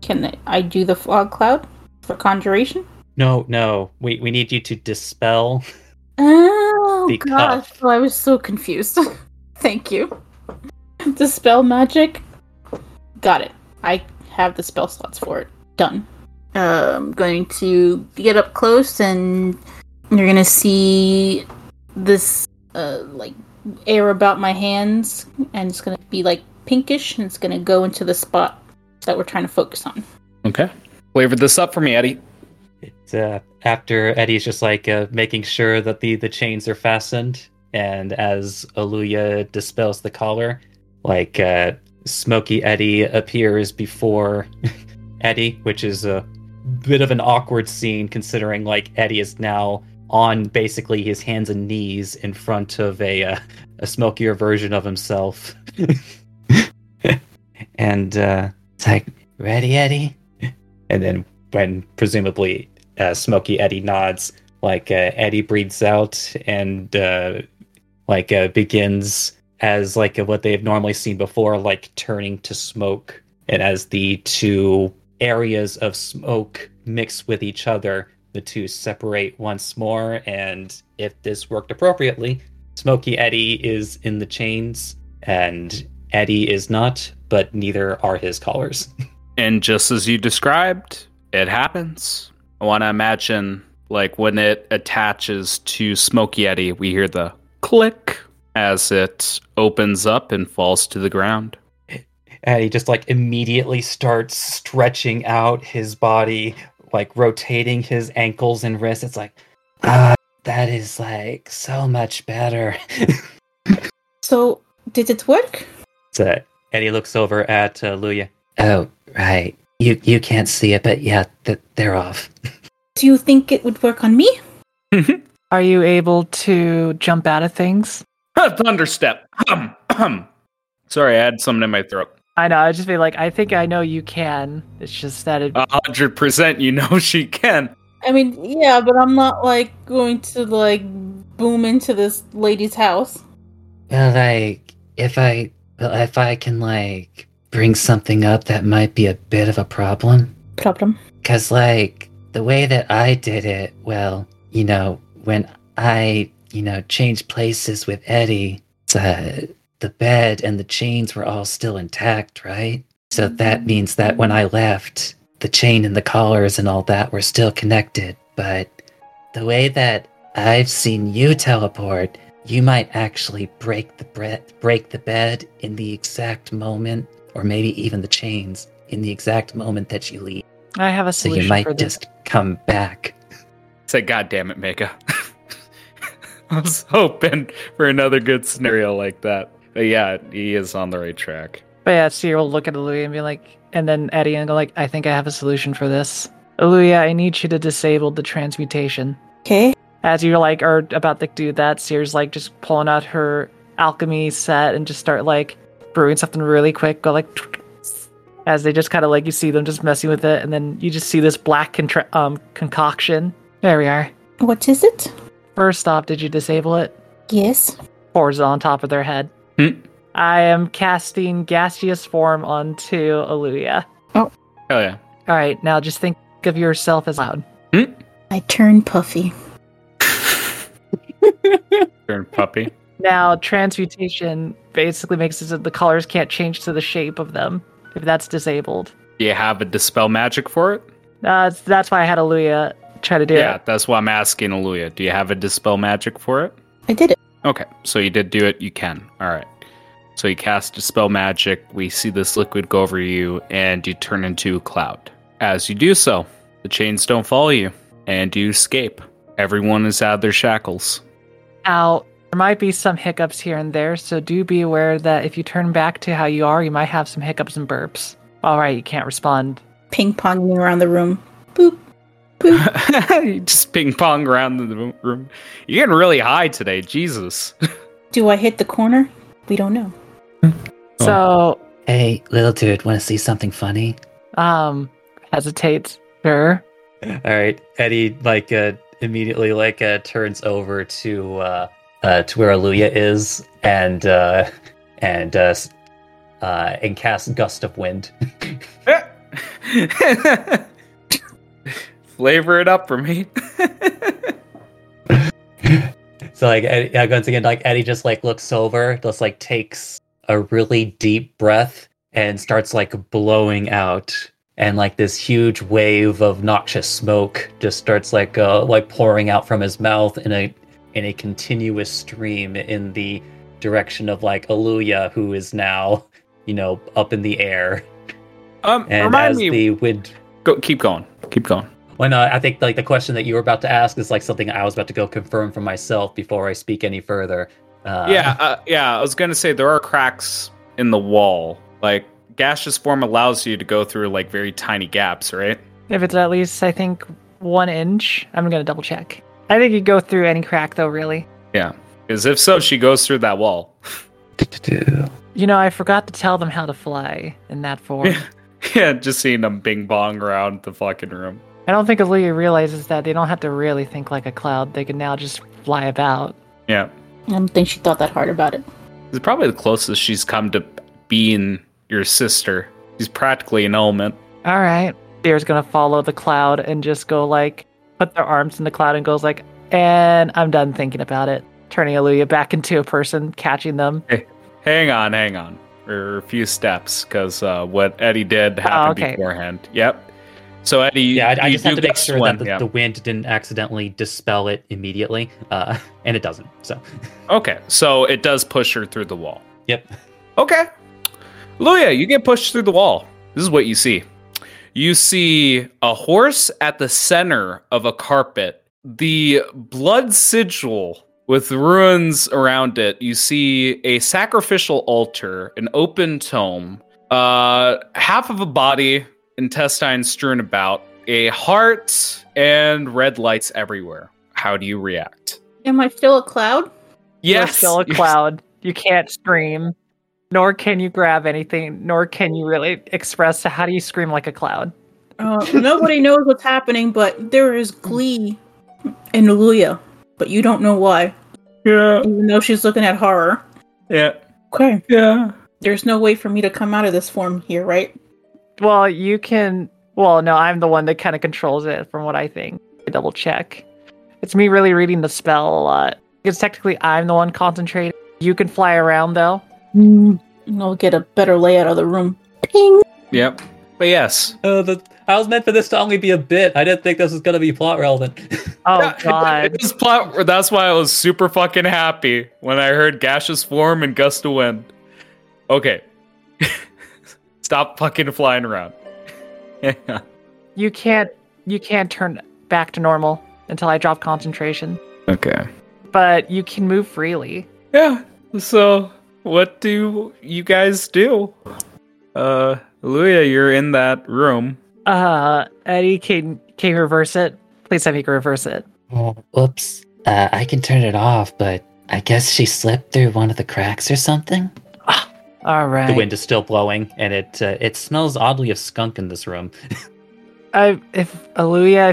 Can I do the Fog Cloud for conjuration? No. We need you to dispel... Oh, gosh. Well, I was so confused. Thank you. Dispel magic. Got it. I have the spell slots for it. Done. I'm going to get up close, and you're going to see this, like, air about my hands, and it's going to be, like, pinkish, and it's going to go into the spot that we're trying to focus on. Okay. Flavor this up for me, Eddie. It's, after Eddie's just, like, making sure that the chains are fastened, and as Aaliyah dispels the collar, like, Smoky Eddie appears before Eddie, which is a bit of an awkward scene considering, like, Eddie is now on basically his hands and knees in front of a smokier version of himself. And it's like, ready, Eddie? And then when presumably Smoky Eddie nods, like, Eddie breathes out and begins as, like, what they have normally seen before, like, turning to smoke. And as the two areas of smoke mix with each other, the two separate once more, and if this worked appropriately, Smoky Eddie is in the chains, and Eddie is not, but neither are his collars. And just as you described, it happens. I want to imagine, like, when it attaches to Smoky Eddie, we hear the click as it opens up and falls to the ground. And he just, like, immediately starts stretching out his body, like, rotating his ankles and wrists. It's like, that is, like, so much better. So, did it work? So, and he looks over at Luya. Oh, right. You can't see it, but yeah, they're off. Do you think it would work on me? Are you able to jump out of things? Thunderstep. Sorry, I had something in my throat. I know, I'd just be like, I think I know you can. It's just that it... 100% you know she can. I mean, yeah, but I'm not, like, going to, like, boom into this lady's house. Well, like, if I can, like, bring something up, that might be a bit of a problem. Problem? Because, like, the way that I did it, well, you know, when I, you know, changed places with Eddie, the bed and the chains were all still intact, right? So that means that when I left, the chain and the collars and all that were still connected. But the way that I've seen you teleport, you might actually break the bed in the exact moment, or maybe even the chains in the exact moment that you leave. I have a solution. So you might for this. Just come back. Say, God damn it, Mega. I was hoping for another good scenario like that. But yeah, he is on the right track. But yeah, Seer will look at Aaliyah and be like, and then Eddie and go like, I think I have a solution for this. Aaliyah, I need you to disable the transmutation. Okay. As you're like, are about to do that, Seer's like just pulling out her alchemy set and just start like brewing something really quick, go like, as they just kind of like, you see them just messing with it, and then you just see this black concoction. There we are. What is it? First off, did you disable it? Yes. Pours on top of their head. I am casting gaseous form onto Aaliyah. Oh. Hell yeah. All right, now just think of yourself as loud. I turn puffy. Turn puppy. Now, transmutation basically makes it so the colors can't change to the shape of them if that's disabled. Do you have a dispel magic for it? That's why I had Aaliyah try to do it. Yeah, that's why I'm asking Aaliyah. Do you have a dispel magic for it? I did it. Okay, so you did do it. You can. All right. So you cast Dispel Magic, we see this liquid go over you, and you turn into a cloud. As you do so, the chains don't follow you, and you escape. Everyone is out of their shackles. Now, there might be some hiccups here and there, so do be aware that if you turn back to how you are, you might have some hiccups and burps. All right, you can't respond. Ping-ponging around the room. Boop. You just ping-pong around the room. You're getting really high today, Jesus. Do I hit the corner? We don't know. So... Hey, little dude, want to see something funny? Hesitates. Sure. Alright, Eddie, like, immediately, like, turns over to where Aaliyah is, and casts Gust of Wind. Flavor it up for me. So, like, Eddie, once again, like, Eddie just, like, looks over, just, like, takes a really deep breath and starts like blowing out, and like this huge wave of noxious smoke just starts like pouring out from his mouth in a continuous stream in the direction of like Aaliyah, who is now, you know, up in the air. And remind as me, the wind keep going. Well, no, I think like the question that you were about to ask is like something I was about to go confirm for myself before I speak any further. I was gonna say there are cracks in the wall. Like gaseous form allows you to go through like very tiny gaps, right? If it's at least, I think, 1 inch. I'm gonna double check. I think you go through any crack though, really. Yeah, because if so, she goes through that wall. You know, I forgot to tell them how to fly in that form. Yeah, just seeing them bing bong around the fucking room. I don't think Aaliyah realizes that they don't have to really think like a cloud. They can now just fly about. Yeah. I don't think she thought that hard about it. It's probably the closest she's come to being your sister. She's practically an element. All right. Deer's going to follow the cloud and just go like, put their arms in the cloud and goes like, and I'm done thinking about it. Turning Aaliyah back into a person, catching them. Hey, hang on. Or a few steps, because what Eddie did happened beforehand. Yep. So Eddie, I just have to make sure that the wind didn't accidentally dispel it immediately, and it doesn't. So, okay, so it does push her through the wall. Yep. Okay, Luya, you get pushed through the wall. This is what you see. You see a horse at the center of a carpet. The blood sigil with ruins around it. You see a sacrificial altar, an open tomb, half of a body. Intestines strewn about, a heart, and red lights everywhere. How do you react? Am I still a cloud? Yes. You're still a cloud. You can't scream, nor can you grab anything, nor can you really express how do you scream like a cloud. Nobody knows what's happening, but there is glee in Luya, but you don't know why. Yeah. Even though she's looking at horror. Yeah. Okay. Yeah. There's no way for me to come out of this form here, right? Well, you can... Well, no, I'm the one that kind of controls it from what I think. I double check. It's me really reading the spell a lot. Because technically I'm the one concentrating. You can fly around, though. I'll get a better layout of the room. Ping! Yep. But yes. I was meant for this to only be a bit. I didn't think this was going to be plot relevant. Oh, God. It was plot... That's why I was super fucking happy when I heard Gaseous Form and Gust of Wind. Okay. Stop fucking flying around. Yeah. You can't turn back to normal until I drop concentration. Okay. But you can move freely. Yeah. So what do you guys do? Luya, you're in that room. Eddie, can you reverse it? Please have me reverse it. Oh, oops. I can turn it off, but I guess she slipped through one of the cracks or something. All right. The wind is still blowing, and it smells oddly of skunk in this room. If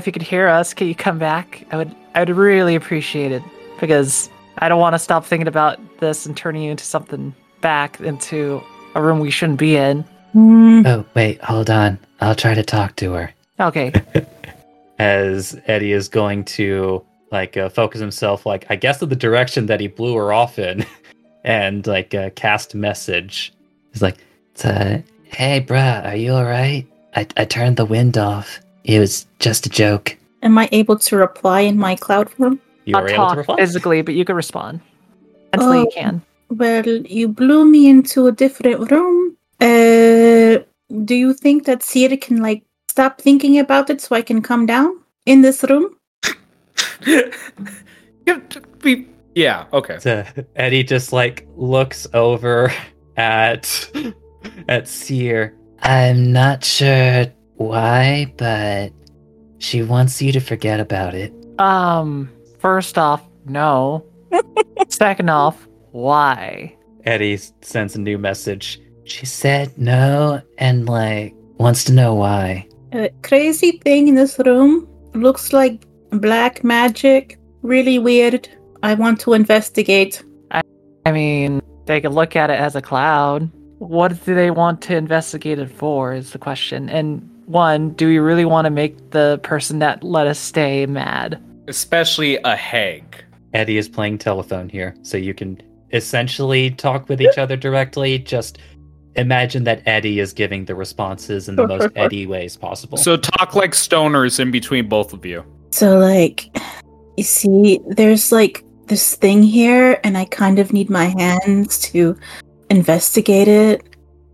you could hear us, can you come back? I would really appreciate it, because I don't want to stop thinking about this and turning you into something back into a room we shouldn't be in. Oh, wait, hold on. I'll try to talk to her. Okay. As Eddie is going to focus himself, I guess, in the direction that he blew her off in. And cast message. He's like, "Hey, bruh, are you all right? I turned the wind off. It was just a joke." Am I able to reply in my cloud form? You are able to reply physically, but you can respond. Until you can. Well, you blew me into a different room. Do you think that Seer can stop thinking about it so I can come down in this room? Yeah, okay. So Eddie just looks over at Seer. I'm not sure why, but she wants you to forget about it. First off, no. Second off, why? Eddie sends a new message. She said no and wants to know why. A crazy thing in this room. Looks like black magic. Really weird. I want to investigate. I mean, they could look at it as a cloud. What do they want to investigate it for is the question. And one, do we really want to make the person that let us stay mad? Especially a hag. Eddie is playing telephone here, so you can essentially talk with each other directly. Just imagine that Eddie is giving the responses in the most Eddie ways possible. So talk like stoners in between both of you. So like, you see, there's like this thing here, and I kind of need my hands to investigate it,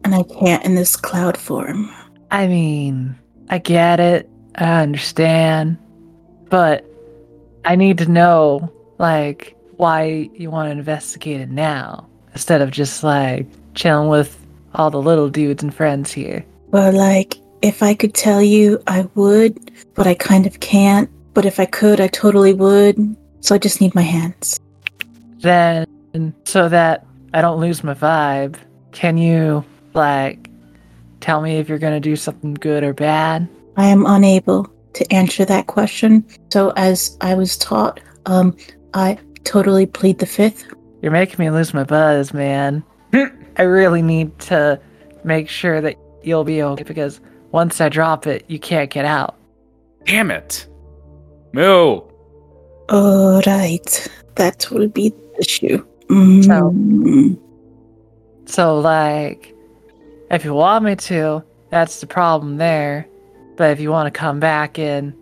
and I can't in this cloud form. I mean, I get it. I understand. But I need to know, like, why you want to investigate it now instead of just, like, chilling with all the little dudes and friends here. Well, like, if I could tell you, I would, but I kind of can't. But if I could, I totally would. So I just need my hands. Then, so that I don't lose my vibe, can you, like, tell me if you're going to do something good or bad? I am unable to answer that question. So as I was taught, I totally plead the fifth. You're making me lose my buzz, man. I really need to make sure that you'll be okay, because once I drop it, you can't get out. Damn it. Moo. All right. That will be the issue. Mm. So, like, if you want me to, that's the problem there. But if you want to come back and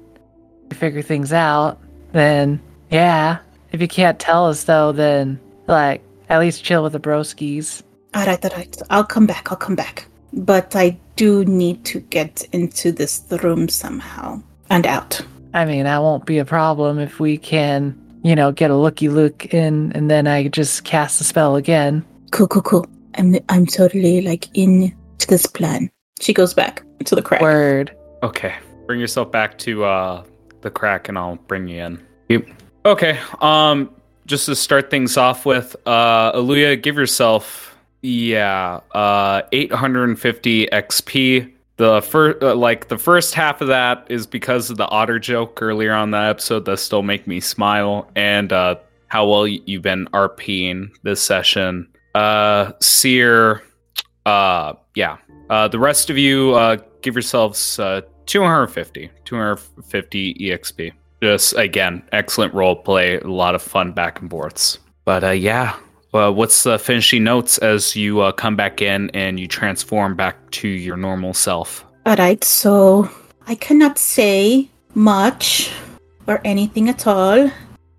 figure things out, then yeah. If you can't tell us though, then like at least chill with the broskies. Alright. I'll come back. But I do need to get into this room somehow and out. I mean, that won't be a problem if we can, you know, get a looky look in, and then I just cast the spell again. Cool. I'm totally like into this plan. She goes back to the crack. Word. Okay. Bring yourself back to the crack and I'll bring you in. Yep. Okay. Just to start things off with, Aaliyah, give yourself 850 XP. The first half of that is because of the otter joke earlier on the episode that still make me smile, and how well you've been RPing this session. Seer, the rest of you, give yourselves 250 EXP. Just, again, excellent role play, a lot of fun back and forths. But what's the finishing notes as you come back in and you transform back to your normal self? All right, so I cannot say much or anything at all,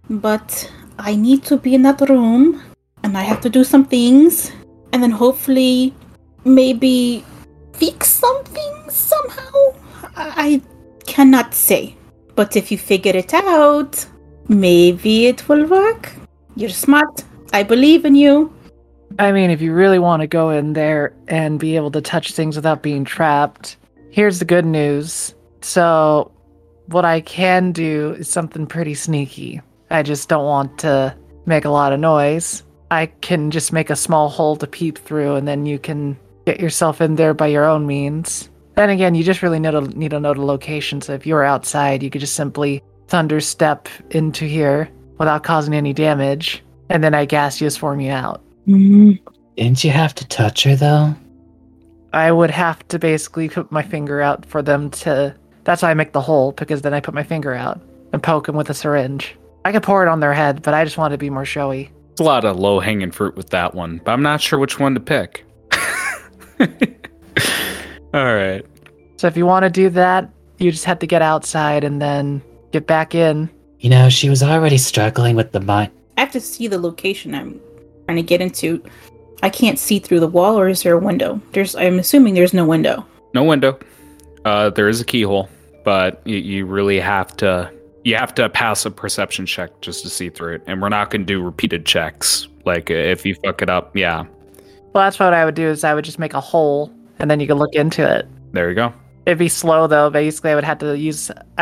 but I need to be in that room, and I have to do some things, and then hopefully maybe fix something somehow? I cannot say. But if you figure it out, maybe it will work. You're smart. I believe in you. I mean, if you really want to go in there and be able to touch things without being trapped, here's the good news. So what I can do is something pretty sneaky. I just don't want to make a lot of noise. I can just make a small hole to peep through, and then you can get yourself in there by your own means. Then again, you just really need to know the location, so if you're outside, you could just simply thunder step into here without causing any damage, and then I gaseous form you out. Mm-hmm. Didn't you have to touch her, though? I would have to basically put my finger out for them to... That's why I make the hole, because then I put my finger out and poke them with a syringe. I could pour it on their head, but I just wanted to be more showy. It's a lot of low-hanging fruit with that one, but I'm not sure which one to pick. Alright. So if you want to do that, you just have to get outside and then get back in. You know, she was already struggling with the mind. I have to see the location I'm trying to get into. I can't see through the wall, or is there a window? I'm assuming there's no window. No window. There is a keyhole, but you really have to... You have to pass a perception check just to see through it. And we're not going to do repeated checks. Like, if you fuck it up, yeah. Well, that's what I would do, is I would just make a hole, and then you can look into it. There you go. It'd be slow, though. Basically, I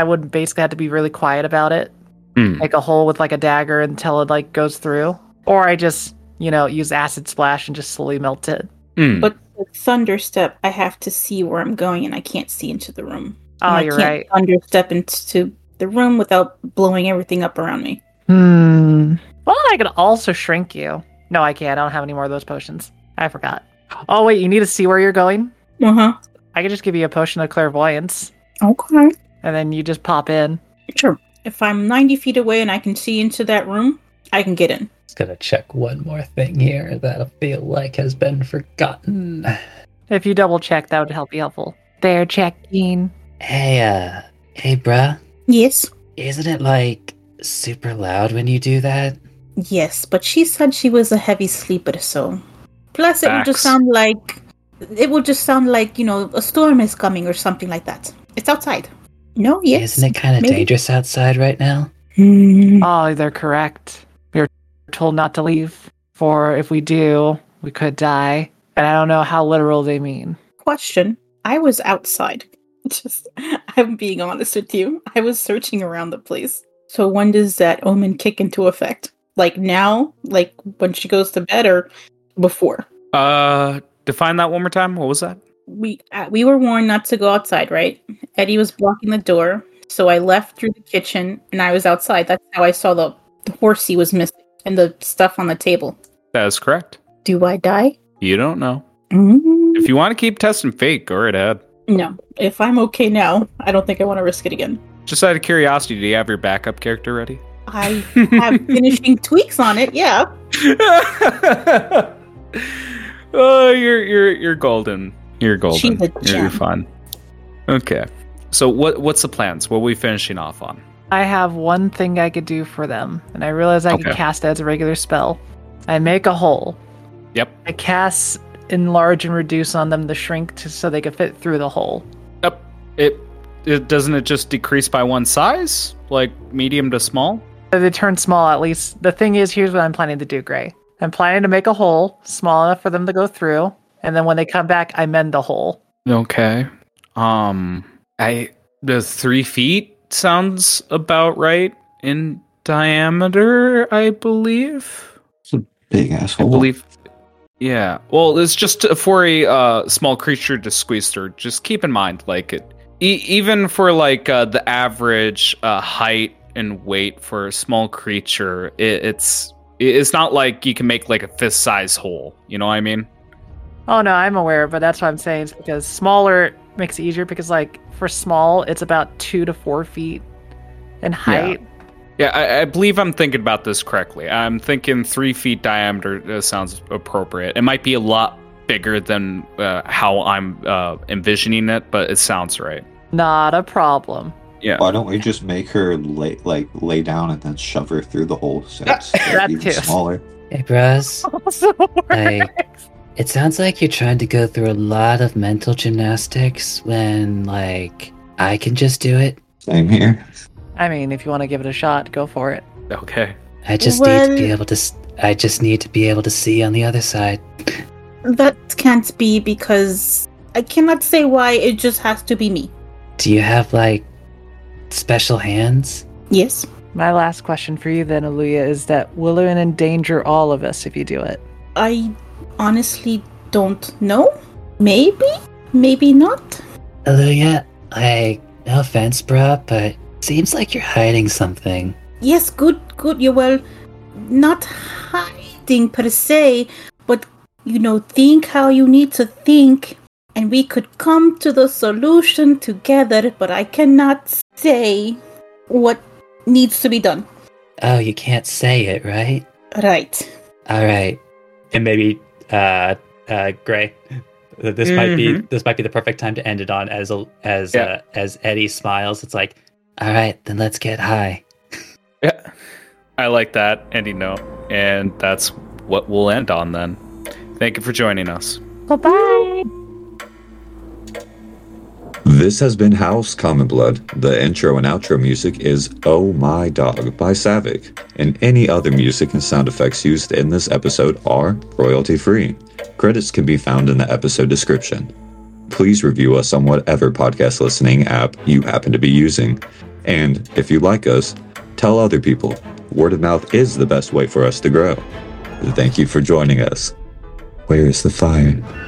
would basically have to be really quiet about it. Mm. Make a hole with, like, a dagger until it, like, goes through. Or I just, you know, use acid splash and just slowly melt it. Mm. But with thunder step, I have to see where I'm going, and I can't see into the room. Oh, you're right. Thunder step into... the room without blowing everything up around me. Well, I could also shrink you. No, I can't. I don't have any more of those potions. I forgot. Oh, wait, you need to see where you're going? Uh-huh. I could just give you a potion of clairvoyance. Okay. And then you just pop in. Sure. If I'm 90 feet away and I can see into that room, I can get in. Just gonna check one more thing here that I feel like has been forgotten. If you double check, that would be helpful. They're checking. Hey, bruh. Yes? Isn't it, like, super loud when you do that? Yes, but she said she was a heavy sleeper, so... Plus, it would just sound like... It would just sound like, you know, a storm is coming or something like that. It's outside. No, yes. Isn't it kind of dangerous outside right now? Oh, they're correct. We were told not to leave, for if we do, we could die. And I don't know how literal they mean. Question. I was outside. I'm being honest with you. I was searching around the place. So when does that omen kick into effect? Like now? Like when she goes to bed or before? Define that one more time. What was that? We were warned not to go outside, right? Eddie was blocking the door, so I left through the kitchen, and I was outside. That's how I saw the horse he was missing and the stuff on the table. That is correct. Do I die? You don't know. Mm-hmm. If you want to keep testing fate, go right ahead. No. If I'm okay now, I don't think I want to risk it again. Just out of curiosity, do you have your backup character ready? I have finishing tweaks on it, yeah. Oh, you're golden. You're golden. You're fine. Okay. So what's the plans? What are we finishing off on? I have one thing I could do for them, and I realize I can cast it as a regular spell. I make a hole. Yep. I cast enlarge and reduce on them to shrink so they could fit through the hole. Yep. It doesn't it just decrease by one size? Like medium to small? They turn small at least. The thing is, here's what I'm planning to do, Gray. I'm planning to make a hole small enough for them to go through, and then when they come back, I mend the hole. Okay. The 3 feet sounds about right in diameter, I believe. It's a big asshole. I believe. Yeah. Well, it's just for a small creature to squeeze through. Just keep in mind, like it, even for like the average height and weight for a small creature, it's not like you can make like a fist-size hole. You know what I mean? Oh, no, I'm aware, but that's what I'm saying. It's because smaller makes it easier because, like, for small, it's about 2 to 4 feet in height. Yeah, I believe I'm thinking about this correctly. I'm thinking 3 feet diameter sounds appropriate. It might be a lot bigger than how I'm envisioning it, but it sounds right. Not a problem. Yeah. Why don't we just make her lay down and then shove her through the hole so it's even smaller? Hey, bros. It sounds like you're trying to go through a lot of mental gymnastics when, like, I can just do it. Same here. I mean, if you want to give it a shot, go for it. Okay. I just need to be able to see on the other side. That can't be because I cannot say why. It just has to be me. Do you have, like, special hands? Yes. My last question for you then, Aaliyah, is that will it endanger all of us if you do it? I honestly don't know. Maybe? Maybe not? Aaliyah, no offense, bruh, but seems like you're hiding something. Yes, good. You're not hiding per se, but, you know, think how you need to think, and we could come to the solution together, but I cannot say what needs to be done. Oh, you can't say it, right? Right. All right. And maybe, Gray, this might be the perfect time to end it on as Eddie smiles. It's like, all right, then let's get high. Yeah, I like that ending note, and that's what we'll end on then. Thank you for joining us. Bye-bye. This has been House Common Blood. The intro and outro music is Oh My Dog by Savick, and any other music and sound effects used in this episode are royalty-free. Credits can be found in the episode description. Please review us on whatever podcast listening app you happen to be using. And if you like us, tell other people. Word of mouth is the best way for us to grow. Thank you for joining us. Where is the fire?